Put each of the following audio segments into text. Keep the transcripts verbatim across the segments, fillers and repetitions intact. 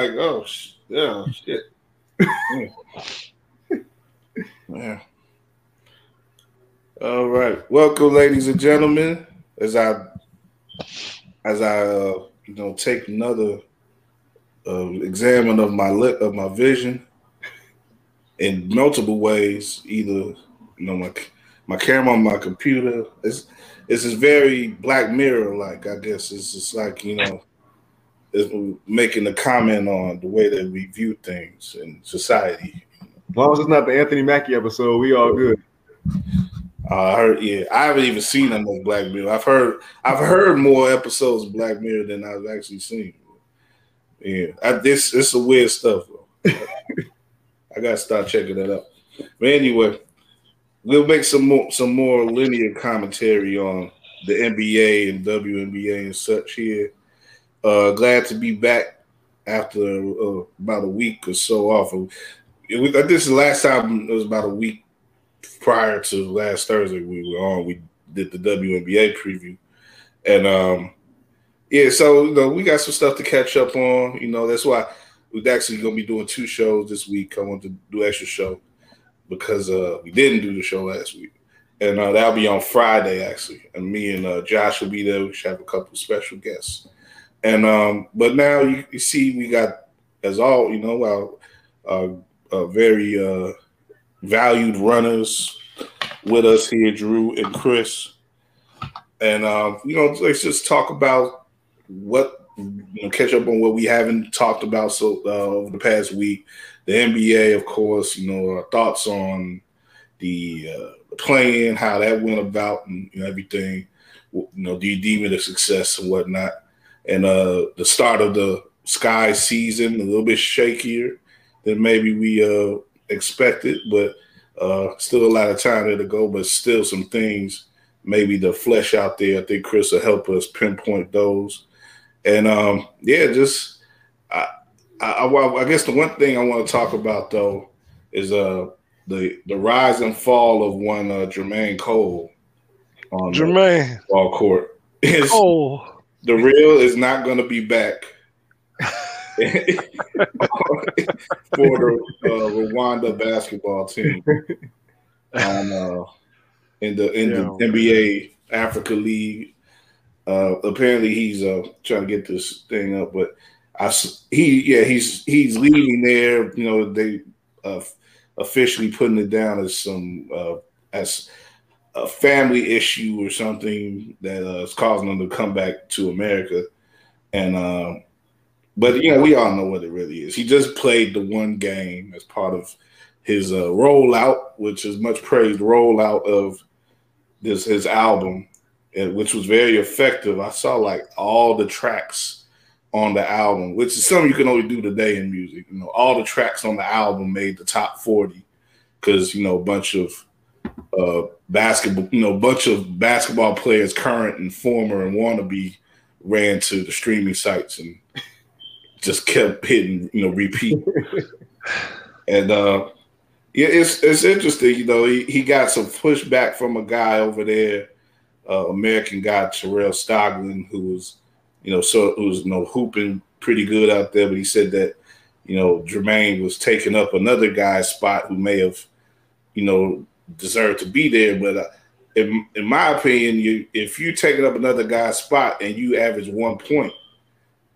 Like, oh, yeah, shit. Yeah. All right. Welcome, ladies and gentlemen. As I, as I, uh, you know, take another uh, examine of my lip, of my vision in multiple ways. Either, you know, my my camera on my computer. It's it's just very Black Mirror like. I guess it's just like, you know, it's making a comment on the way that we view things in society. As long as it's not the Anthony Mackie episode, we all good. Uh, I heard, yeah, I haven't even seen another Black Mirror. I've heard, I've heard more episodes of Black Mirror than I've actually seen. Yeah, I, this it's a weird stuff. I gotta start checking that out. But anyway, we'll make some more, some more linear commentary on the N B A and W N B A and such here. Uh, glad to be back after uh, about a week or so off. It, it, this is the last time. It was about a week prior to last Thursday we were on. We did the W N B A preview, and um, yeah, so you know we got some stuff to catch up on. You know that's why we're actually gonna be doing two shows this week. I want to do extra show because uh, we didn't do the show last week, and uh, that'll be on Friday actually. And me and uh, Josh will be there. We should have a couple special guests, and um, but now you, you see we got as all you know our uh, uh, very. Uh, valued runners with us here, Drew and Chris, and uh, you know, let's just talk about what you know, catch up on what we haven't talked about so uh, over the past week. The N B A, of course, you know, our thoughts on the uh, play-in, how that went about, and you know, everything. You know, do you deem it a success and whatnot? And uh, the start of the Sky season, a little bit shakier than maybe we. Uh, expected, but uh, still a lot of time there to go, but still some things maybe to flesh out there. I think Chris will help us pinpoint those. And, um, yeah, just I, I, I guess the one thing I want to talk about, though, is uh, the the rise and fall of one uh, Jermaine Cole on Jermaine. the ball court. Cole. The real is not going to be back. For the uh, Rwanda basketball team um, uh, in the in yeah. the N B A Africa League. Uh, apparently, he's uh, trying to get this thing up, but I he yeah he's he's leaving there. You know they uh, officially putting it down as some uh, as a family issue or something that uh, is causing him to come back to America, and. Uh, But, you know, we all know what it really is. He just played the one game as part of his uh, rollout, which is much praised rollout of this his album, which was very effective. I saw, like, all the tracks on the album, which is something you can only do today in music. You know, all the tracks on the album made the top forty because, you know, a bunch of uh, basketball, you know, a bunch of basketball players, current and former and wannabe, ran to the streaming sites and – just kept hitting, you know, repeat, and uh, yeah, it's it's interesting, you know. He, he got some pushback from a guy over there, uh, American guy Terrell Stoglin, who was, you know, so who was you know hooping pretty good out there, but he said that, you know, Jermaine was taking up another guy's spot who may have, you know, deserved to be there, but uh, in in my opinion, you if you taking up another guy's spot and you average one point.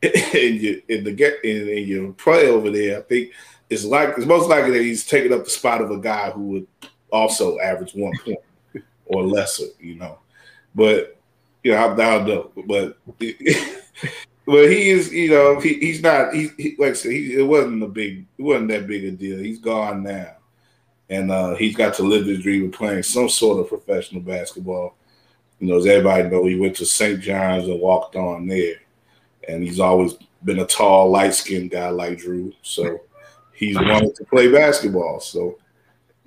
And you in the get in, in your play over there, I think it's like it's most likely that he's taking up the spot of a guy who would also average one point or lesser, you know. But you know, I, I don't know. But but he is, you know, he, he's not. He, he like I said, he, it wasn't a big, it wasn't that big a deal. He's gone now, and uh, he's got to live his dream of playing some sort of professional basketball. You know, as everybody knows, he went to Saint John's and walked on there. And he's always been a tall, light-skinned guy like Drew. So he's wanted to play basketball. So,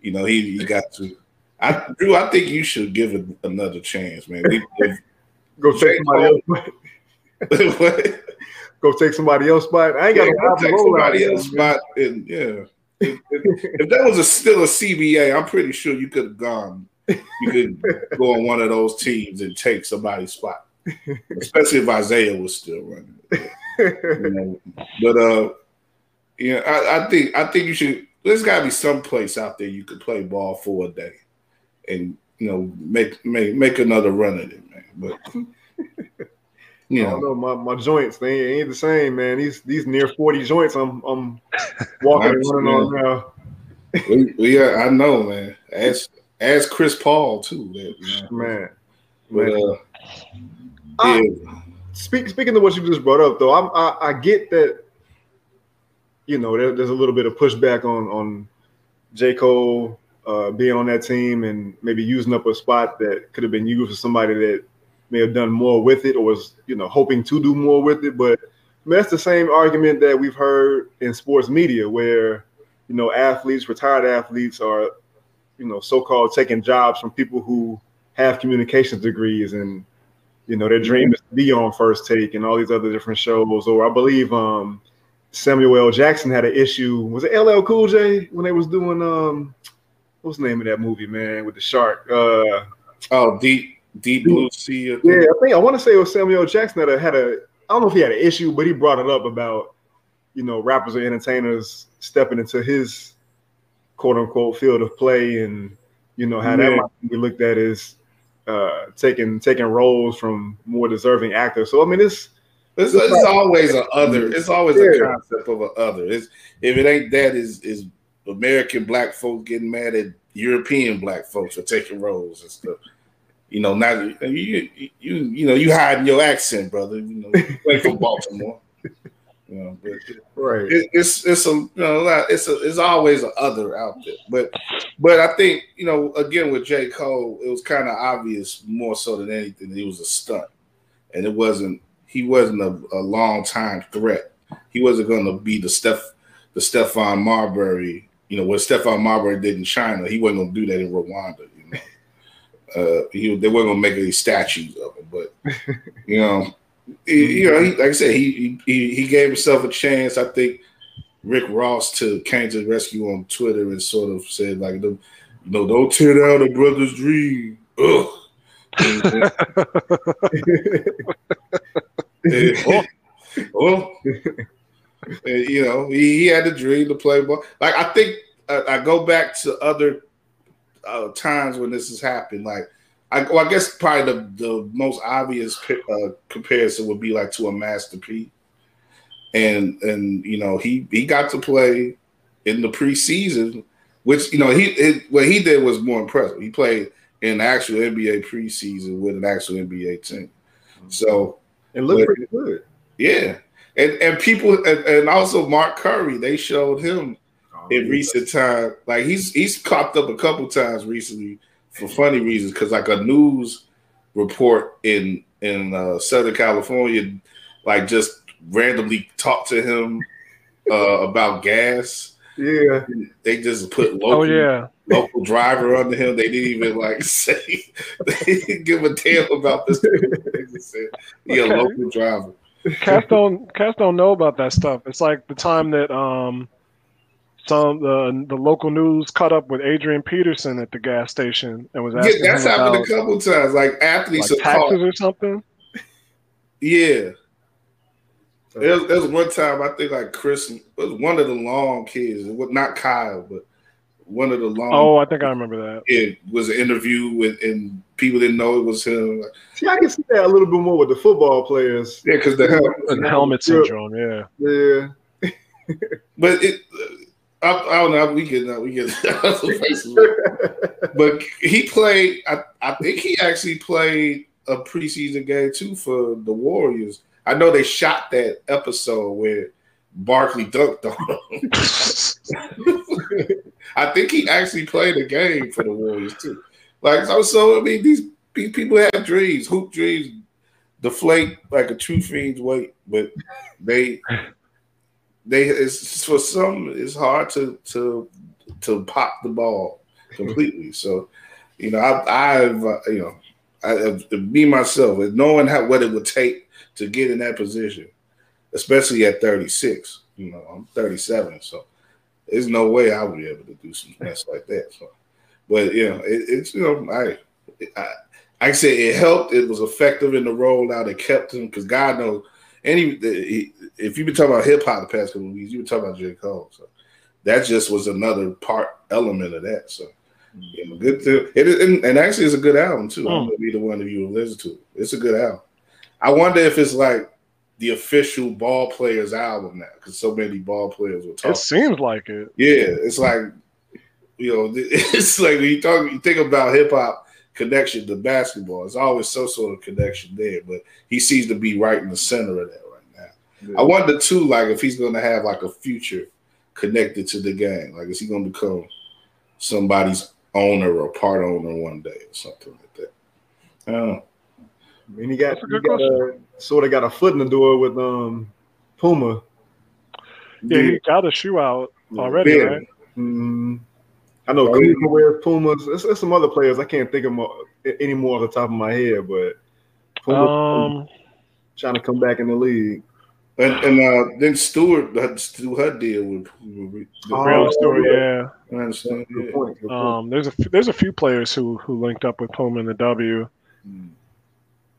you know, he, he got to I, – Drew, I think you should give it another chance, man. They, they, Go take somebody else's spot. Go take somebody else's spot. I ain't got yeah, to take somebody else's spot. And, yeah. If, if, if that was a, still a C B A, I'm pretty sure you could have gone. You could go on one of those teams and take somebody's spot. Especially if Isaiah was still running, you know? But uh, Yeah, I, I think I think you should. There's got to be some place out there you could play ball for a day, and you know make make make another run at it, man. But you know, I don't know, my, my joints they ain't the same, man. These these near forty joints I'm I'm walking and running on now. we, we are, I know, man. Ask ask Chris Paul too, man. man. But, uh, I, yeah. speak, speaking of what you just brought up, though, I'm, I I get that. You know, there, there's a little bit of pushback on on J. Cole uh, being on that team and maybe using up a spot that could have been used for somebody that may have done more with it or was, you know, hoping to do more with it. But I mean, that's the same argument that we've heard in sports media where, you know, athletes, retired athletes are, you know, so-called taking jobs from people who have communications degrees and, you know, their dream is to be on First Take and all these other different shows. Or I believe um, – Samuel L. Jackson had an issue. Was it L L Cool J when they was doing um, what's the name of that movie, man, with the shark? Uh, oh, Deep Deep Blue Sea. Yeah, I think I want to say it was Samuel L. Jackson that had a. I don't know if he had an issue, but he brought it up about, you know, rappers or entertainers stepping into his quote unquote field of play, and you know how man. that might be looked at as uh, taking taking roles from more deserving actors. So I mean, it's. It's, it's always an other. It's always yeah. a concept of an other. It's, if it ain't that, is is American black folk getting mad at European black folks for taking roles and stuff. You know, not you. You you know, you hiding your accent, brother. You know, you play from Baltimore. You know, but right. It, it's it's a you know, it's a it's always an other out there. But but I think you know again with J. Cole, it was kind of obvious more so than anything. He was a stunt, and it wasn't. He wasn't a, a long-time threat. He wasn't going to be the Steph, the Stephon Marbury. You know, when Stephon Marbury did in China, he wasn't going to do that in Rwanda. You know, uh, he, they weren't going to make any statues of him. But you know, he, you know, he, like I said, he he he gave himself a chance. I think Rick Ross to came to the rescue on Twitter and sort of said like, "You know, don't tear down a brother's dream." Ugh. well, well, you know, he, he had a dream to play ball. Like I think uh, I go back to other uh, times when this has happened. Like I, well, I guess probably the, the most obvious uh, comparison would be like to a Master P, and and you know he he got to play in the preseason, which you know he it, what he did was more impressive. He played in the actual N B A preseason with an actual N B A team, so. It looked but, pretty good. Yeah. And and people and, and also Mark Curry, they showed him oh, in recent time. Like he's he's copped up a couple times recently for funny reasons, because like a news report in in uh, Southern California like just randomly talked to him uh, about gas. Yeah. They just put local oh, yeah. local driver under him. They didn't even like say they didn't give a damn about this. They just said he okay. a local driver. Cats don't cats don't know about that stuff. It's like the time that um some the the local news caught up with Adrian Peterson at the gas station and was asking yeah, that's him happened about, a couple times. Like athletes like taxes caught. or something. Yeah. There was, there was one time I think like Chris it was one of the long kids, it was not Kyle, but one of the long. Oh, I think I remember that. It was an interview with, and people didn't know it was him. See, I can see that a little bit more with the football players. Yeah, because the helmet, helmet syndrome. Yeah, yeah. But it, I, I don't know. We get that. We get that. But he played. I, I think he actually played a preseason game too for the Warriors. I know they shot that episode where Barkley dunked on him. I think he actually played a game for the Warriors too. Like so, so I mean, these, these people have dreams, hoop dreams, deflate like a true fiend's weight, but they, they, it's for some, it's hard to to to pop the ball completely. So, you know, I, I've, uh, you know, I, me myself, knowing how what it would take to get in that position, especially at thirty-six, you know, I'm thirty-seven, so. There's no way I would be able to do some mess like that. So, but you know, it, it's you know, I, I, I said it helped. It was effective in the rollout. It kept him because God knows And he, he, if you've been talking about hip hop the past couple of weeks, you've been talking about J. Cole. So that just was another part element of that. So you know, good to, it, and, and actually, it's a good album too. Mm. I'm gonna be the one of you who listen to it. It's a good album. I wonder if it's like the official ball players album now, because so many ball players were talking. It seems like it. Yeah, it's like, you know, it's like when you talk, you think about hip hop connection to basketball. It's always some sort of connection there, but he seems to be right in the center of that right now. Yeah. I wonder too, like if he's going to have like a future connected to the game. Like, is he going to become somebody's owner or part owner one day or something like that? I don't know. And he got, he got a, sort of got a foot in the door with um Puma. Yeah, yeah. He got a shoe out already, yeah. Right? Mm-hmm. I know Cleveland oh, yeah. wears Pumas. There's, there's some other players I can't think of more, any more off the top of my head, but Puma um, trying to come back in the league. And, and uh, then Stewart, her deal with Puma. Oh, Stewart, yeah. I understand. Good yeah. point. Good point. Um, there's a there's a few players who who linked up with Puma in the W. Mm.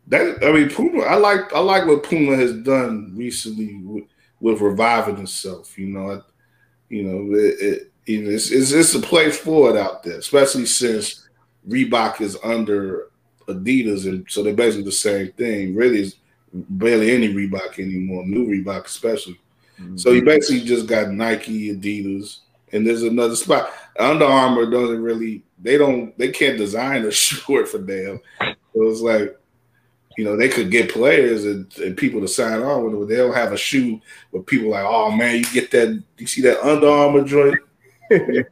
That I mean, Puma. I like I like what Puma has done recently with, with reviving itself. You know, I, you know, it, it, it's, it's it's a place for it out there, especially since Reebok is under Adidas, and so they're basically the same thing. Really, is barely any Reebok anymore. New Reebok, especially. Mm-hmm. So you basically just got Nike, Adidas, and there's another spot. Under Armour doesn't really. They don't. They can't design a short for them. So it's like, you know, they could get players and, and people to sign on with it, but they don't have a shoe where people are like, oh man, you get that, you see that Under Armour joint? And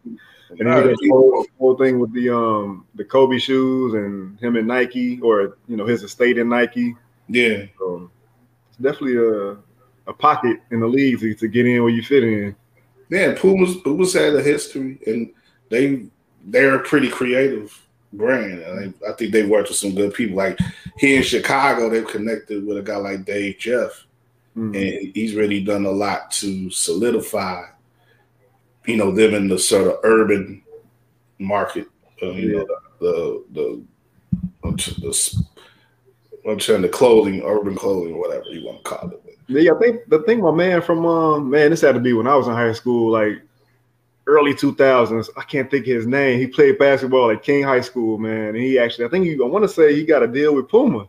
you know, that whole, whole thing with the um the Kobe shoes and him and Nike, or you know, his estate in Nike. Yeah. So it's definitely a a pocket in the league to, to get in where you fit in. Yeah, Puma's Puma's had a history, and they they're pretty creative brand. I, I think they've worked with some good people. Like here in Chicago, they've connected with a guy like Dave Jeff, mm-hmm. and he's really done a lot to solidify, you know, them in the sort of urban market. Uh, you yeah. know, the the, the, the I'm trying the clothing, urban clothing, whatever you want to call it. Yeah, I think the thing my man from um man, this had to be when I was in high school, like early two thousands. I can't think of his name. He played basketball at King High School, man. And he actually, I think he, I want to say he got a deal with Puma.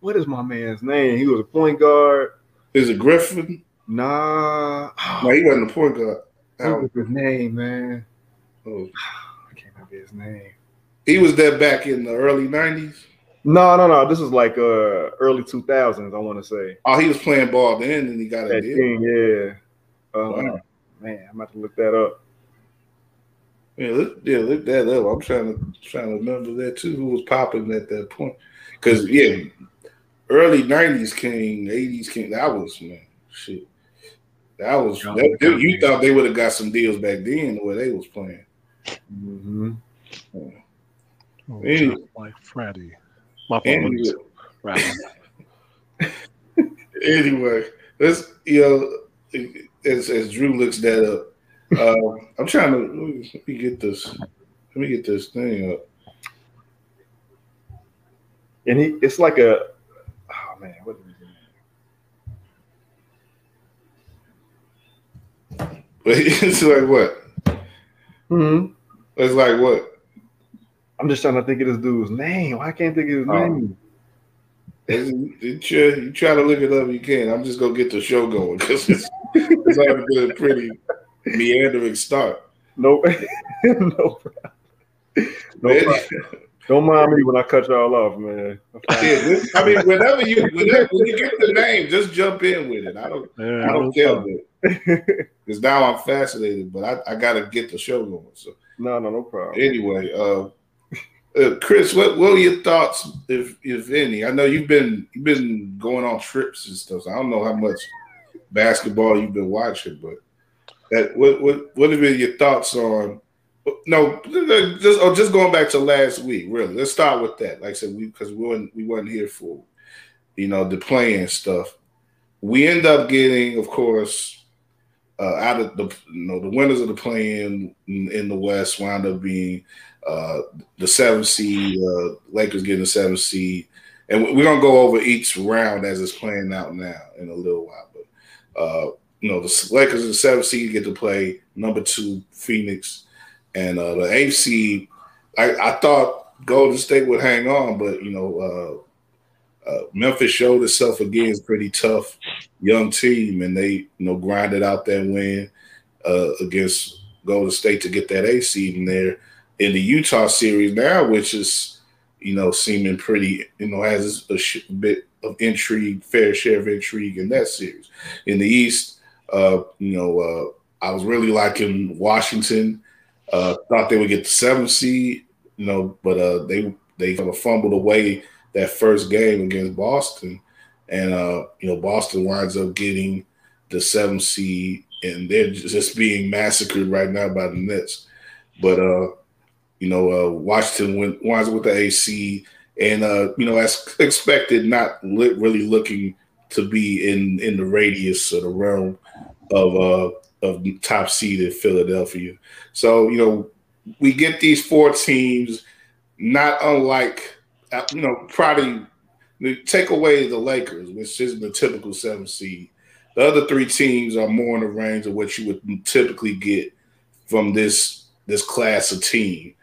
What is my man's name? He was a point guard. Is it Griffin? Nah. No, he wasn't a point guard. What was his name, man? Oh. I can't remember his name. He was there back in the early nineties? No, no, no. This is like uh, early two thousands, I want to say. Oh, he was playing ball then and he got that a deal? King, yeah. Um, wow. Man, I'm about to look that up. Yeah, look, yeah, look that up. I'm trying to trying to remember that too. Who was popping at that point? Because yeah, early nineties King, eighties King. That was man, shit. That was that, they, you thought they would have got some deals back then where they was playing. Mm-hmm. Yeah. Oh, anyway. Like Friday, my anyway. Friday. Anyway, let's you know as as Drew looks that up. Uh, I'm trying to let me get this. Let me get this thing up. And he, it's like a. Oh man, what is it? It's like what? Hmm. It's like what? I'm just trying to think of this dude's name. I can't think of his name. It's, it's, you try to look it up, you can. I'm just gonna get the show going because it's, it's like a good, pretty. Meandering start. Nope. No problem. No problem. Don't mind me when I cut y'all off, man. Yeah, this, I mean, whenever you whenever you get the name, just jump in with it. I don't, yeah, I don't care because now I'm fascinated, but I, I gotta get the show going. So no, no, no problem. Anyway, uh, uh, Chris, what what are your thoughts, if if any? I know you've been you've been going on trips and stuff. So I don't know how much basketball you've been watching, but. That, what what what have been your thoughts on? No, just oh, just going back to last week. Really, let's start with that. Like I said, we because we weren't we weren't here for, you know, the playing stuff. We end up getting, of course, uh, out of the you know the winners of the play-in in, in the West wound up being uh, the seventh seed. Uh, Lakers getting the seventh seed, and we're gonna go over each round as it's playing out now in a little while. But uh, you know, the Lakers in the seventh seed get to play number two Phoenix, and uh, the eighth seed. I, I thought Golden State would hang on, but you know, uh, uh, Memphis showed itself again. It's a pretty tough young team, and they you know grinded out that win uh, against Golden State to get that eighth seed in there. In the Utah series now, which is, you know, seeming pretty, you know, has a sh bit of intrigue, fair share of intrigue in that series. In the East, uh, you know, uh, I was really liking Washington. Uh, thought they would get the seventh seed, you know, but uh, they they kind of fumbled away that first game against Boston, and uh, you know, Boston winds up getting the seventh seed, and they're just being massacred right now by the Nets, but. Uh, You know, uh, Washington went, winds up with the A C, and uh, you know, as expected, not li really looking to be in in the radius or the realm of uh, of top seeded Philadelphia. So you know, we get these four teams, not unlike you know, probably take away the Lakers, which isn't the typical seven seed. The other three teams are more in the range of what you would typically get from this this class of team.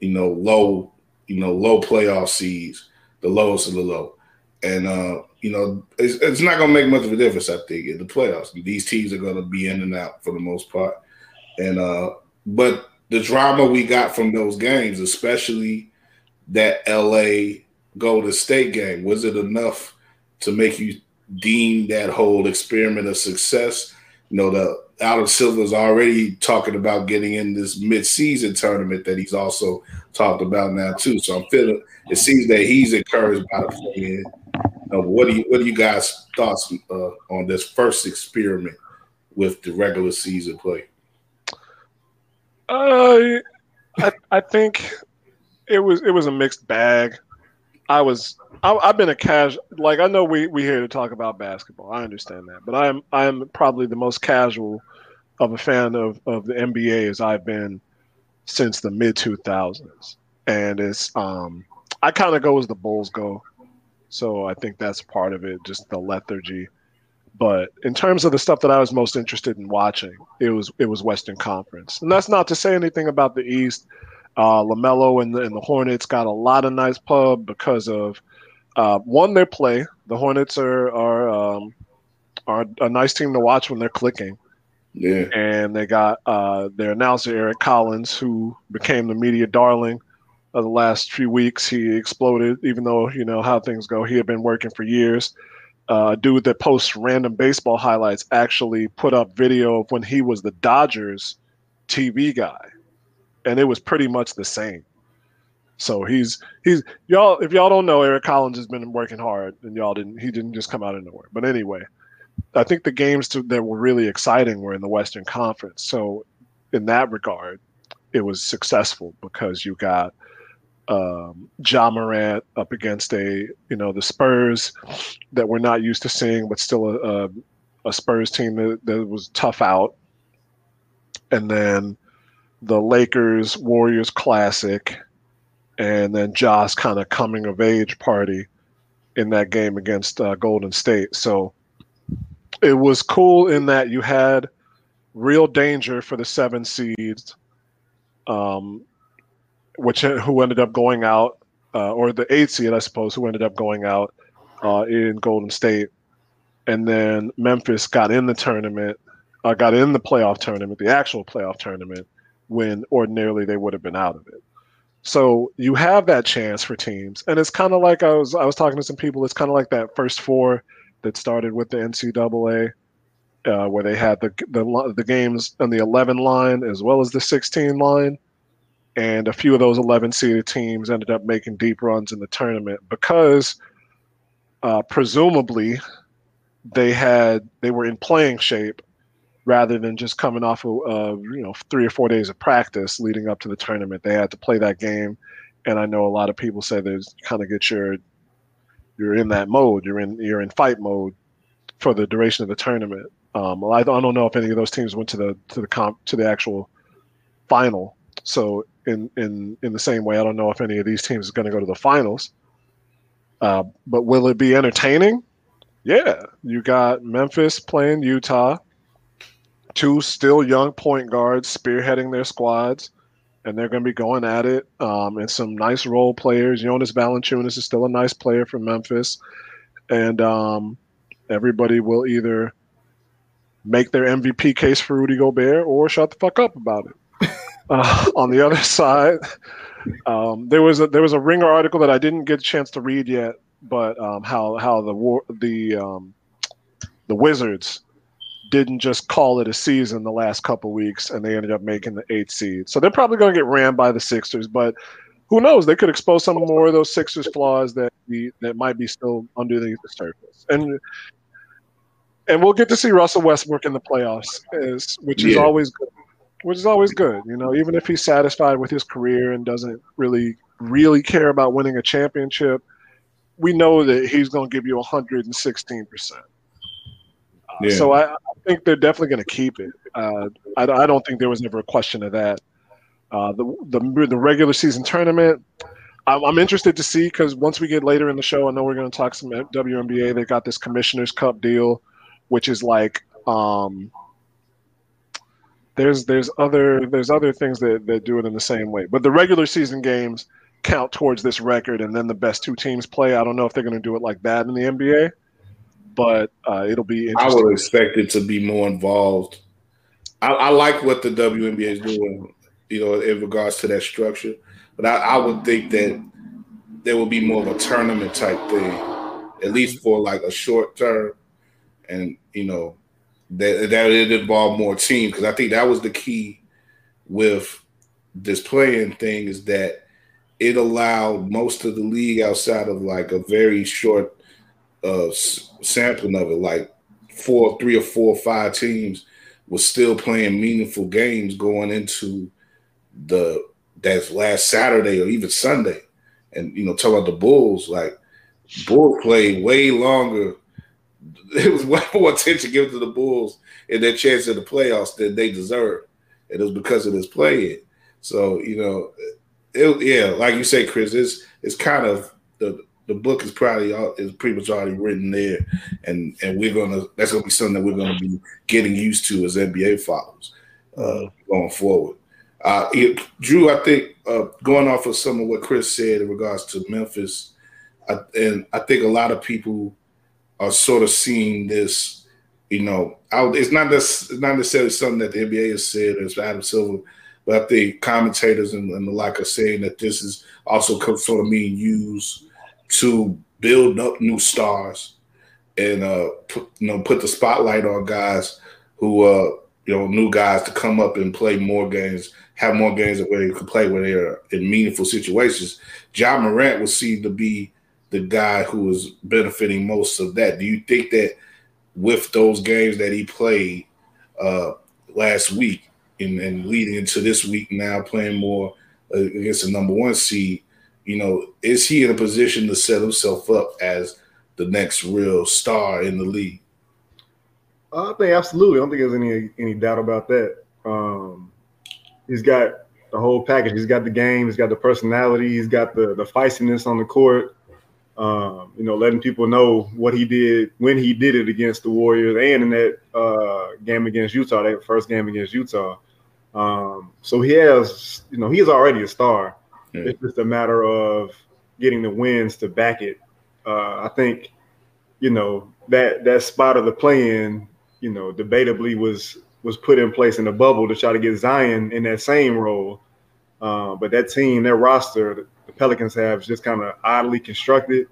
You know, low, you know, low playoff seeds, the lowest of the low. And, uh, you know, it's, it's not going to make much of a difference, I think, in the playoffs. These teams are going to be in and out for the most part. And uh, but the drama we got from those games, especially that L A Golden State game, was it enough to make you deem that whole experiment a success? You know, the Adam Silver's already talking about getting in this mid-season tournament that he's also talked about now too. So I'm feeling it seems that he's encouraged by the play-in. Uh, what do you what do you guys thoughts uh, on this first experiment with the regular season play? Uh, I I think it was it was a mixed bag. I was I, I've been a casual, like I know we we here to talk about basketball. I understand that, but I am I am probably the most casual of a fan of of the N B A as I've been since the mid two thousands, and it's um I kind of go as the Bulls go, so I think that's part of it, just the lethargy. But in terms of the stuff that I was most interested in watching, it was it was Western Conference, and that's not to say anything about the East. Uh, LaMelo and the, and the Hornets got a lot of nice pub because of uh, one, their play. The Hornets are are um, are a nice team to watch when they're clicking. Yeah, and they got uh, their announcer Eric Collins, who became the media darling of the last few weeks. He exploded, even though you know how things go. He had been working for years. Uh, dude that posts random baseball highlights actually put up video of when he was the Dodgers T V guy. And it was pretty much the same. So he's he's y'all. If y'all don't know, Eric Collins has been working hard, and y'all didn't. He didn't just come out of nowhere. But anyway, I think the games to, that were really exciting were in the Western Conference. So in that regard, it was successful because you got um, Ja Morant up against a you know the Spurs that we're not used to seeing, but still a a, a Spurs team that, that was tough out, and then. The Lakers Warriors classic, and then Josh kind of coming of age party in that game against uh, Golden State. So it was cool in that you had real danger for the seven seeds, um, which who ended up going out, uh, or the eight seed, I suppose, who ended up going out uh, in Golden State, and then Memphis got in the tournament, uh, got in the playoff tournament, the actual playoff tournament. When ordinarily they would have been out of it. So you have that chance for teams. And it's kind of like I was I was talking to some people, it's kind of like that first four that started with the N C double A, uh, where they had the, the the games on the eleven line as well as the sixteen line. And a few of those eleven-seeded teams ended up making deep runs in the tournament because uh, presumably they had they were in playing shape rather than just coming off of uh, you know three or four days of practice leading up to the tournament. They had to play that game, and I know a lot of people say there's kind of get your you're in that mode, you're in you're in fight mode for the duration of the tournament. Um, well, I don't know if any of those teams went to the to the comp to the actual final. So in in in the same way, I don't know if any of these teams is going to go to the finals. Uh, but will it be entertaining? Yeah. You got Memphis playing Utah, two still young point guards spearheading their squads, and they're going to be going at it. Um, and some nice role players. Jonas Valanciunas is still a nice player from Memphis. And um, everybody will either make their M V P case for Rudy Gobert or shut the fuck up about it. Uh, on the other side, um, there was a, there was a Ringer article that I didn't get a chance to read yet, but um, how how the war, the um, the Wizards didn't just call it a season the last couple weeks, and they ended up making the eighth seed. So they're probably going to get rammed by the Sixers, but who knows? They could expose some more of those Sixers flaws that we, that might be still underneath the surface. And and we'll get to see Russell Westbrook in the playoffs, is, which is yeah. always good. Which is always good, you know, even if he's satisfied with his career and doesn't really, really care about winning a championship, we know that he's going to give you one hundred sixteen percent. Yeah. Uh, so I, I think they're definitely going to keep it. Uh, I, I don't think there was never a question of that. Uh, the, the the regular season tournament, I'm, I'm interested to see, because once we get later in the show, I know we're going to talk some W N B A. They got this Commissioner's Cup deal, which is like um, – There's there's other there's other things that, that do it in the same way. But the regular season games count towards this record, and then the best two teams play. I don't know if they're going to do it like that in the N B A, but uh, it'll be interesting. I would expect it to be more involved. I, I like what the W N B A is doing, you know, in regards to that structure. But I, I would think that there will be more of a tournament type thing, at least for like a short term, and, you know, That, that it involved more teams, because I think that was the key with this playing thing, is that it allowed most of the league outside of like a very short uh, sampling of it, like four, three or four or five teams was still playing meaningful games going into the that's last Saturday or even Sunday. And, you know, talk about the Bulls, like Bulls played way longer. It was way more attention given to the Bulls and their chance in the playoffs than they deserved. And it was because of this play-in. So, you know, it, yeah, like you say, Chris, it's it's kind of the the book is probably is pretty much already written there, and and we're gonna that's gonna be something that we're gonna be getting used to as N B A followers uh, going forward. Uh, it, Drew, I think uh, going off of some of what Chris said in regards to Memphis, I, and I think a lot of people are sort of seeing this, you know, out, it's not this, it's not necessarily something that the N B A has said, or it's Adam Silver, but I think commentators and, and the like are saying that this is also sort of being used to build up new stars and, uh, put, you know, put the spotlight on guys who, uh, you know, new guys to come up and play more games, have more games where they can play where they are in meaningful situations. Ja Morant was seen to be the guy who is benefiting most of that. Do you think that with those games that he played uh, last week and, and leading into this week now playing more against the number one seed, you know, is he in a position to set himself up as the next real star in the league? I think absolutely. I don't think there's any any doubt about that. Um, he's got the whole package. He's got the game. He's got the personality. He's got the, the feistiness on the court. Um, you know, letting people know what he did when he did it against the Warriors and in that uh, game against Utah, that first game against Utah. Um, so he has, you know, he's already a star. Yeah. It's just a matter of getting the wins to back it. Uh, I think, you know, that that spot of the play-in, you know, debatably was was put in place in the bubble to try to get Zion in that same role. Uh, but that team, their roster, the Pelicans have just kind of oddly constructed.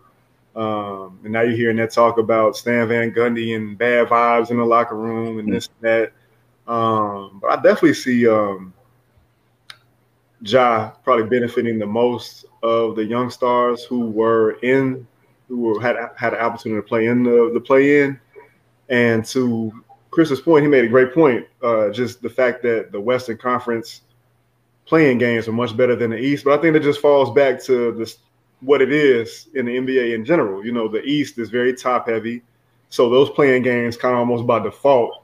Um, and now you're hearing that talk about Stan Van Gundy and bad vibes in the locker room and this and that. Um, but I definitely see um, Ja probably benefiting the most of the young stars who were in, who were, had had an opportunity to play in the, the play-in. And to Chris's point, he made a great point, uh, just the fact that the Western Conference – playing games are much better than the East, but I think it just falls back to this, what it is in the N B A in general. You know, the East is very top-heavy, so those playing games kind of almost by default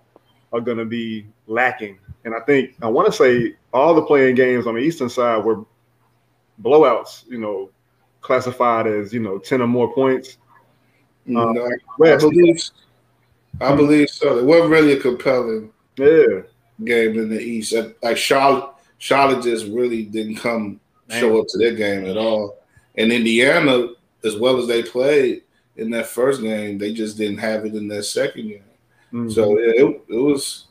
are going to be lacking. And I think I want to say all the playing games on the Eastern side were blowouts, you know, classified as, you know, ten or more points. Um, no, I, I believe, I believe so. It wasn't really a compelling yeah. game in the East. Like Charlotte, Charlotte just really didn't come Man. show up to their game at all. And Indiana, as well as they played in that first game, they just didn't have it in that second game. Mm-hmm. So yeah, it it was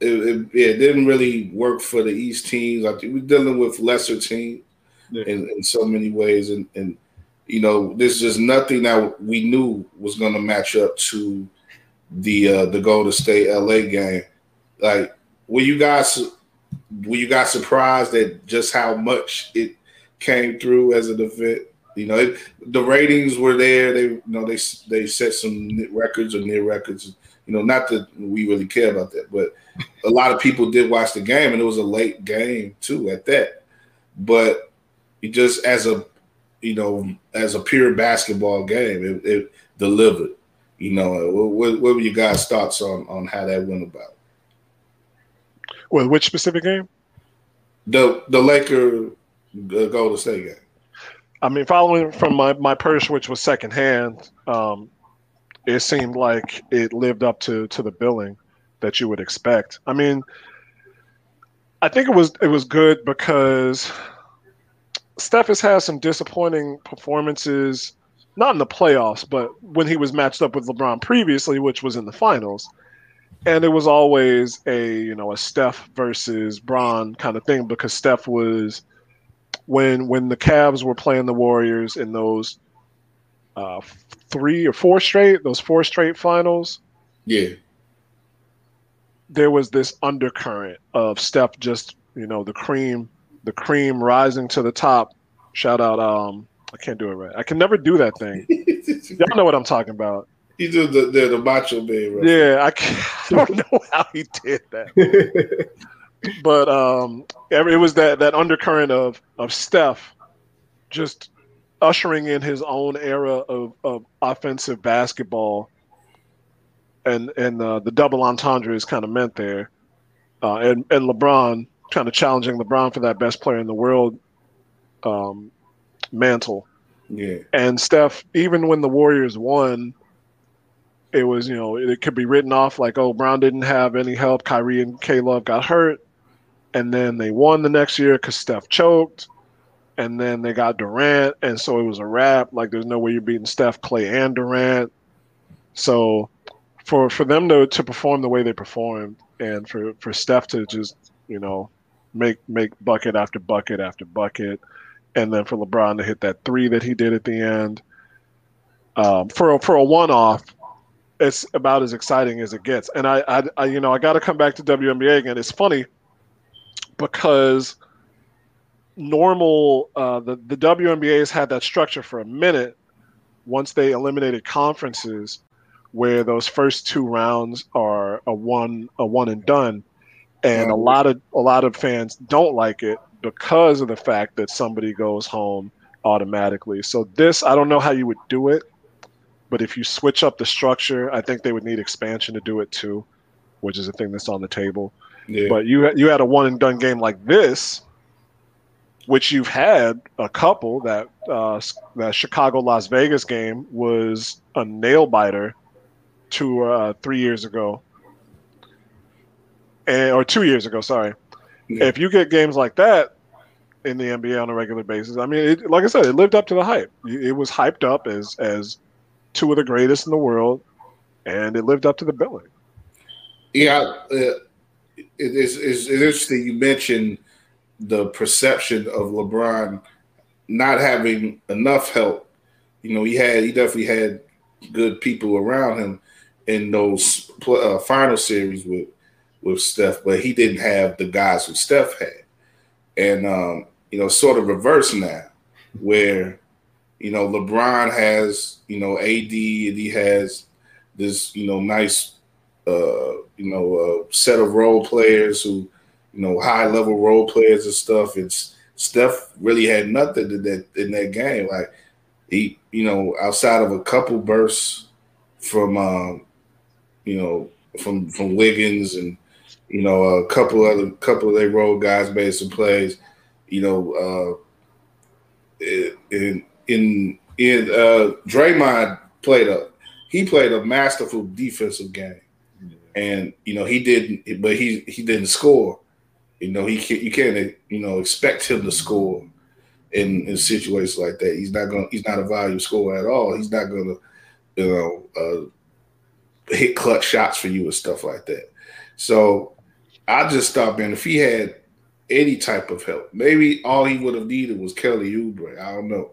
it, it it didn't really work for the East teams. I think we're dealing with lesser teams yeah. in, in so many ways, and and you know, there's just nothing that we knew was going to match up to the uh, the Golden State L A game. Like, were you guys were you guys surprised at just how much it came through as an event? You know, it, the ratings were there. They you know they they set some records or near records. You know, not that we really care about that, but a lot of people did watch the game, and it was a late game too at that. But it just as a, you know, as a pure basketball game, it, it delivered. You know, what, what were you guys' thoughts on on how that went about? Well, which specific game? The the Lakers the Golden State game. I mean, following from my my purse, which was secondhand. Um, It seemed like it lived up to, to the billing that you would expect. I mean, I think it was it was good because Steph has had some disappointing performances, not in the playoffs, but when he was matched up with LeBron previously, which was in the finals, and it was always a you know a Steph versus Bron kind of thing because Steph was when when the Cavs were playing the Warriors in those. Uh, three or four straight, those four straight finals. Yeah. There was this undercurrent of Steph just, you know, the cream, the cream rising to the top. Shout out, um, I can't do it right. I can never do that thing. Y'all know what I'm talking about. He did the, the, the macho man. Right? Yeah, I, can't, I don't know how he did that. But um, it was that, that undercurrent of, of Steph just ushering in his own era of, of offensive basketball, and and uh, the double entendre is kind of meant there, uh, and and LeBron kind of challenging LeBron for that best player in the world um, mantle. Yeah, and Steph, even when the Warriors won, it was you know it could be written off like oh Brown didn't have any help, Kyrie and K-Love got hurt, and then they won the next year because Steph choked. And then they got Durant, and so it was a wrap. Like, there's no way you're beating Steph, Clay, and Durant. So for for them to, to perform the way they performed, and for, for Steph to just, you know, make make bucket after bucket after bucket, and then for LeBron to hit that three that he did at the end, um, for, for a one-off, it's about as exciting as it gets. And, I, I, I you know, I got to come back to W N B A again. It's funny because – Normal, uh, the, the W N B A has had that structure for a minute once they eliminated conferences where those first two rounds are a one a one and done. And a lot of a lot of fans don't like it because of the fact that somebody goes home automatically. So this, I don't know how you would do it, but if you switch up the structure, I think they would need expansion to do it too, which is a thing that's on the table. Yeah. But you you had a one and done game like this, which you've had a couple. That uh, that Chicago-Las Vegas game was a nail-biter two, uh, three years ago. And, or two years ago, sorry. Yeah. If you get games like that in the N B A on a regular basis, I mean, it, like I said, it lived up to the hype. It was hyped up as, as two of the greatest in the world, and it lived up to the billing. Yeah, uh, it, it's, it's interesting you mentioned the perception of LeBron not having enough help. You know, he had, he definitely had good people around him in those uh, final series with, with Steph, but he didn't have the guys who Steph had. And, um, you know, sort of reverse now where, you know, LeBron has, you know, A D, and he has this, you know, nice, uh, you know, uh, set of role players who, you know, high-level role players and stuff. It's Steph really had nothing in that in that game. Like he, you know, outside of a couple bursts from, um, you know, from from Wiggins and you know a couple other couple of their role guys made some plays. You know, uh, and in in uh, Draymond played a he played a masterful defensive game, yeah. and you know he didn't, but he he didn't score. You know he can't, you can't you know expect him to score in, in situations like that. He's not going. He's not a volume scorer at all. He's not going to you know uh, hit clutch shots for you and stuff like that. So I just stopped, man. If he had any type of help, maybe all he would have needed was Kelly Oubre. I don't know,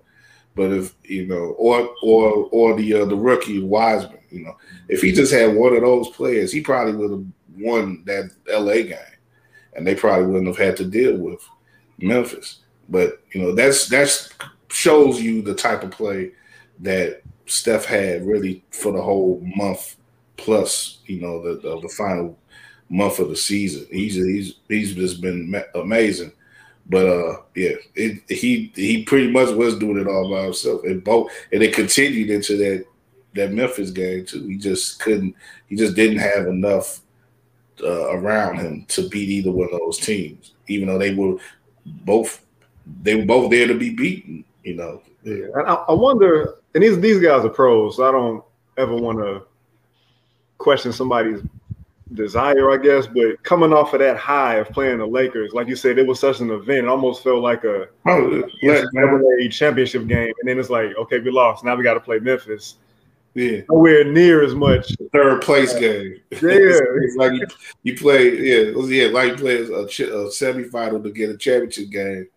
but if you know, or or or the uh, the rookie Wiseman, you know, if he just had one of those players, he probably would have won that L A game, and they probably wouldn't have had to deal with Memphis. But you know, that's that's shows you the type of play that Steph had really for the whole month plus, you know, the the, the final month of the season. He's he's he's just been amazing, but uh, yeah, it, he he pretty much was doing it all by himself. And both and it continued into that that Memphis game too. He just couldn't. He just didn't have enough uh, around him to beat either one of those teams, even though they were both they were both there to be beaten. You know. Yeah, and I, I wonder. And these these guys are pros, so I don't ever want to question somebody's desire, I guess, but coming off of that high of playing the Lakers, like you said, it was such an event. It almost felt like a oh, N C double A championship game, and then it's like, okay, we lost. Now we got to play Memphis. Yeah, nowhere near as much third place uh, game. Yeah, it's like you, you play. Yeah, it was, yeah, like you play a, a semifinal to get a championship game,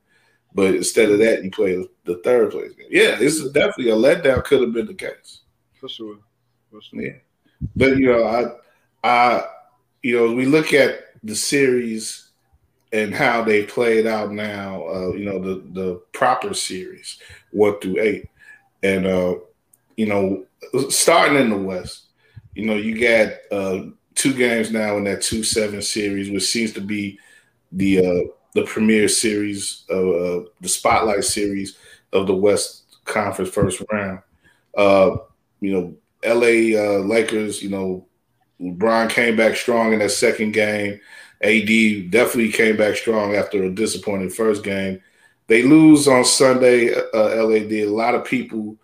but instead of that, you play the third place game. Yeah, this is definitely a letdown. Could have been the case for sure. For sure. Yeah, but you know, I, I. You know, we look at the series and how they played out now, uh, you know, the, the proper series, one through eight. And, uh, you know, starting in the West, you know, you got uh, two games now in that two seven series, which seems to be the uh, the premier series, of uh, the spotlight series of the West Conference first round. Uh, you know, L A uh, Lakers, you know, LeBron came back strong in that second game. A D definitely came back strong after a disappointing first game. They lose on Sunday. Uh, L A did. A lot of people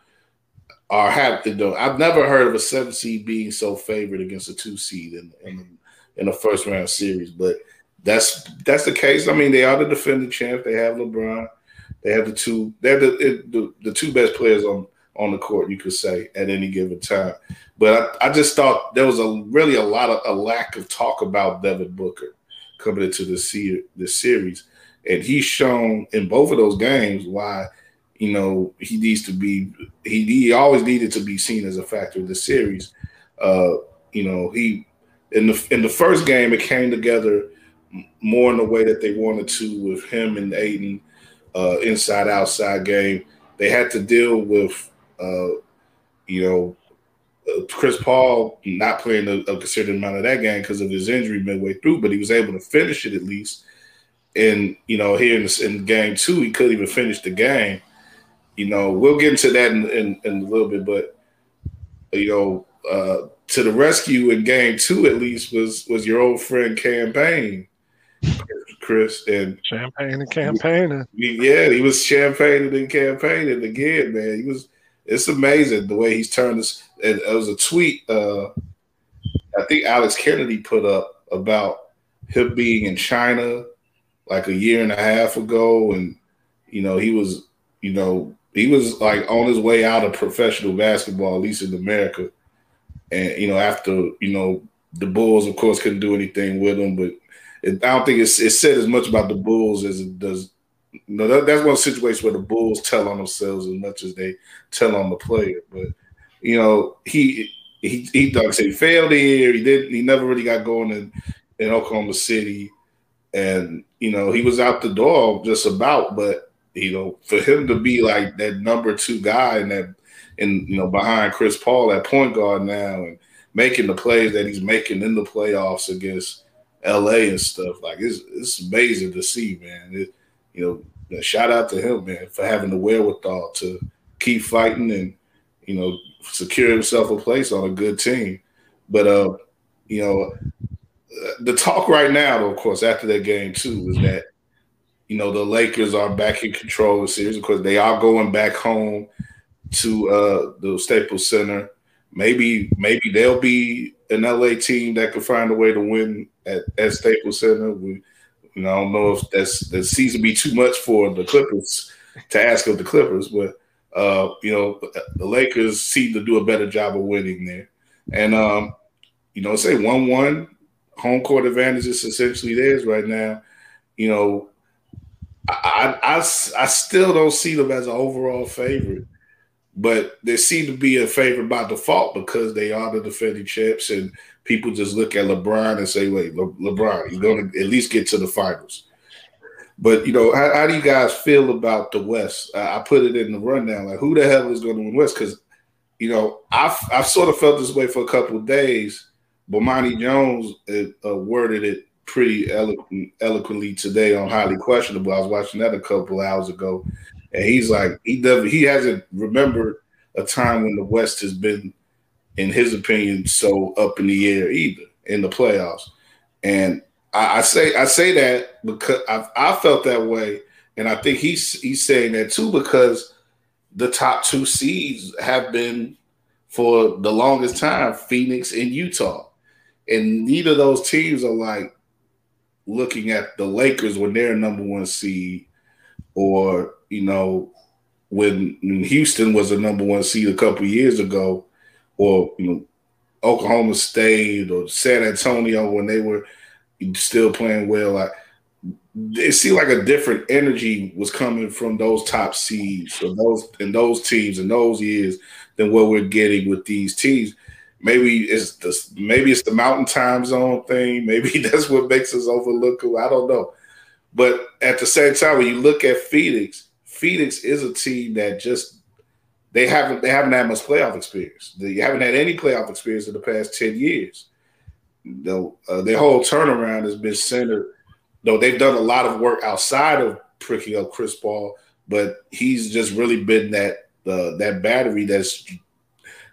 are happy though. I've never heard of a seven seed being so favored against a two seed in in, in a first round series, but that's that's the case. I mean, they are the defending champ. They have LeBron. They have the two. They're the the, the two best players on. on the court, you could say, at any given time. But I, I just thought there was a really a lot of a lack of talk about Devin Booker coming into this, se this series. And he's shown in both of those games why, you know, he needs to be he, – he always needed to be seen as a factor in the series. Uh, you know, he in the, in the first game, it came together more in the way that they wanted to with him and Aiden, uh, inside-outside game. They had to deal with – Uh, you know, uh, Chris Paul not playing a, a considerable amount of that game because of his injury midway through, but he was able to finish it at least. And, you know, here in, this, in game two, he couldn't even finish the game. You know, we'll get into that in, in, in a little bit, but, you know, uh, to the rescue in game two at least was was your old friend Campaign, Chris. And Champagne and campaigning. Yeah, he was champagning and campaigning again, man. He was – It's amazing the way he's turned this. And it was a tweet uh, I think Alex Kennedy put up about him being in China like a year and a half ago, and you know he was, you know, he was like on his way out of professional basketball, at least in America. And you know, after you know the Bulls, of course, couldn't do anything with him, but it, I don't think it's, it said as much about the Bulls as it does. No, that, that's one situation where the Bulls tell on themselves as much as they tell on the player. But you know, he he he, like I said, he failed here. He didn't. He never really got going in, in Oklahoma City, and you know he was out the door just about. But you know, for him to be like that number two guy and that, and you know, behind Chris Paul at point guard now, and making the plays that he's making in the playoffs against L A and stuff, like it's it's amazing to see, man. It, You know, shout out to him, man, for having the wherewithal to keep fighting and, you know, secure himself a place on a good team. But, uh, you know, the talk right now, of course, after that game, too, is that you know, the Lakers are back in control of the series. Of course, they are going back home to uh, the Staples Center. Maybe maybe they'll be an L A team that could find a way to win at, at Staples Center. We, you know, I don't know if that's that seems to be too much for the Clippers to ask of the Clippers, but uh, you know, the Lakers seem to do a better job of winning there. And um, you know, say one one, home court advantage is essentially theirs right now. You know, I, I, I, I still don't see them as an overall favorite, but they seem to be a favorite by default because they are the defending champs, and people just look at LeBron and say, wait, Le- LeBron, you're going to at least get to the finals. But, you know, how, how do you guys feel about the West? I, I put it in the rundown, like who the hell is going to win West? Because, you know, I've, I've sort of felt this way for a couple of days, but Bomani Jones uh, worded it pretty eloquent, eloquently today on Highly Questionable. I was watching that a couple hours ago, and he's like, he doesn't, he hasn't remembered a time when the West has been, in his opinion, so up in the air either in the playoffs. And I, I say I say that because I've, I felt that way, and I think he's he's saying that too because the top two seeds have been for the longest time Phoenix and Utah, and neither of those teams are like looking at the Lakers when they're number one seed, or, you know, when, when Houston was the number one seed a couple of years ago, or, you know, Oklahoma State or San Antonio when they were still playing well. Like, it seemed like a different energy was coming from those top seeds or those and those teams in those years than what we're getting with these teams. Maybe it's the maybe it's the mountain time zone thing. Maybe that's what makes us overlook. I don't know. But at the same time, when you look at Phoenix, Phoenix is a team that just they haven't they haven't had much playoff experience. They haven't had any playoff experience in the past ten years. Though uh, their whole turnaround has been centered. Though they've done a lot of work outside of pricking up Chris Paul, but he's just really been that uh, that battery that's.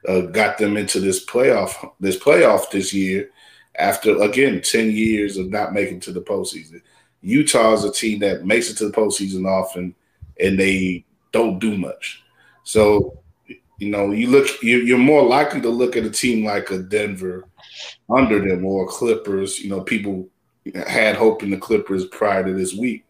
Uh, got them into this playoff, this playoff this year after, again, ten years of not making it to the postseason. Utah is a team that makes it to the postseason often, and they don't do much. So, you know, you look, you, you're more likely to look at a team like a Denver under them or Clippers. You know, people had hope in the Clippers prior to this week.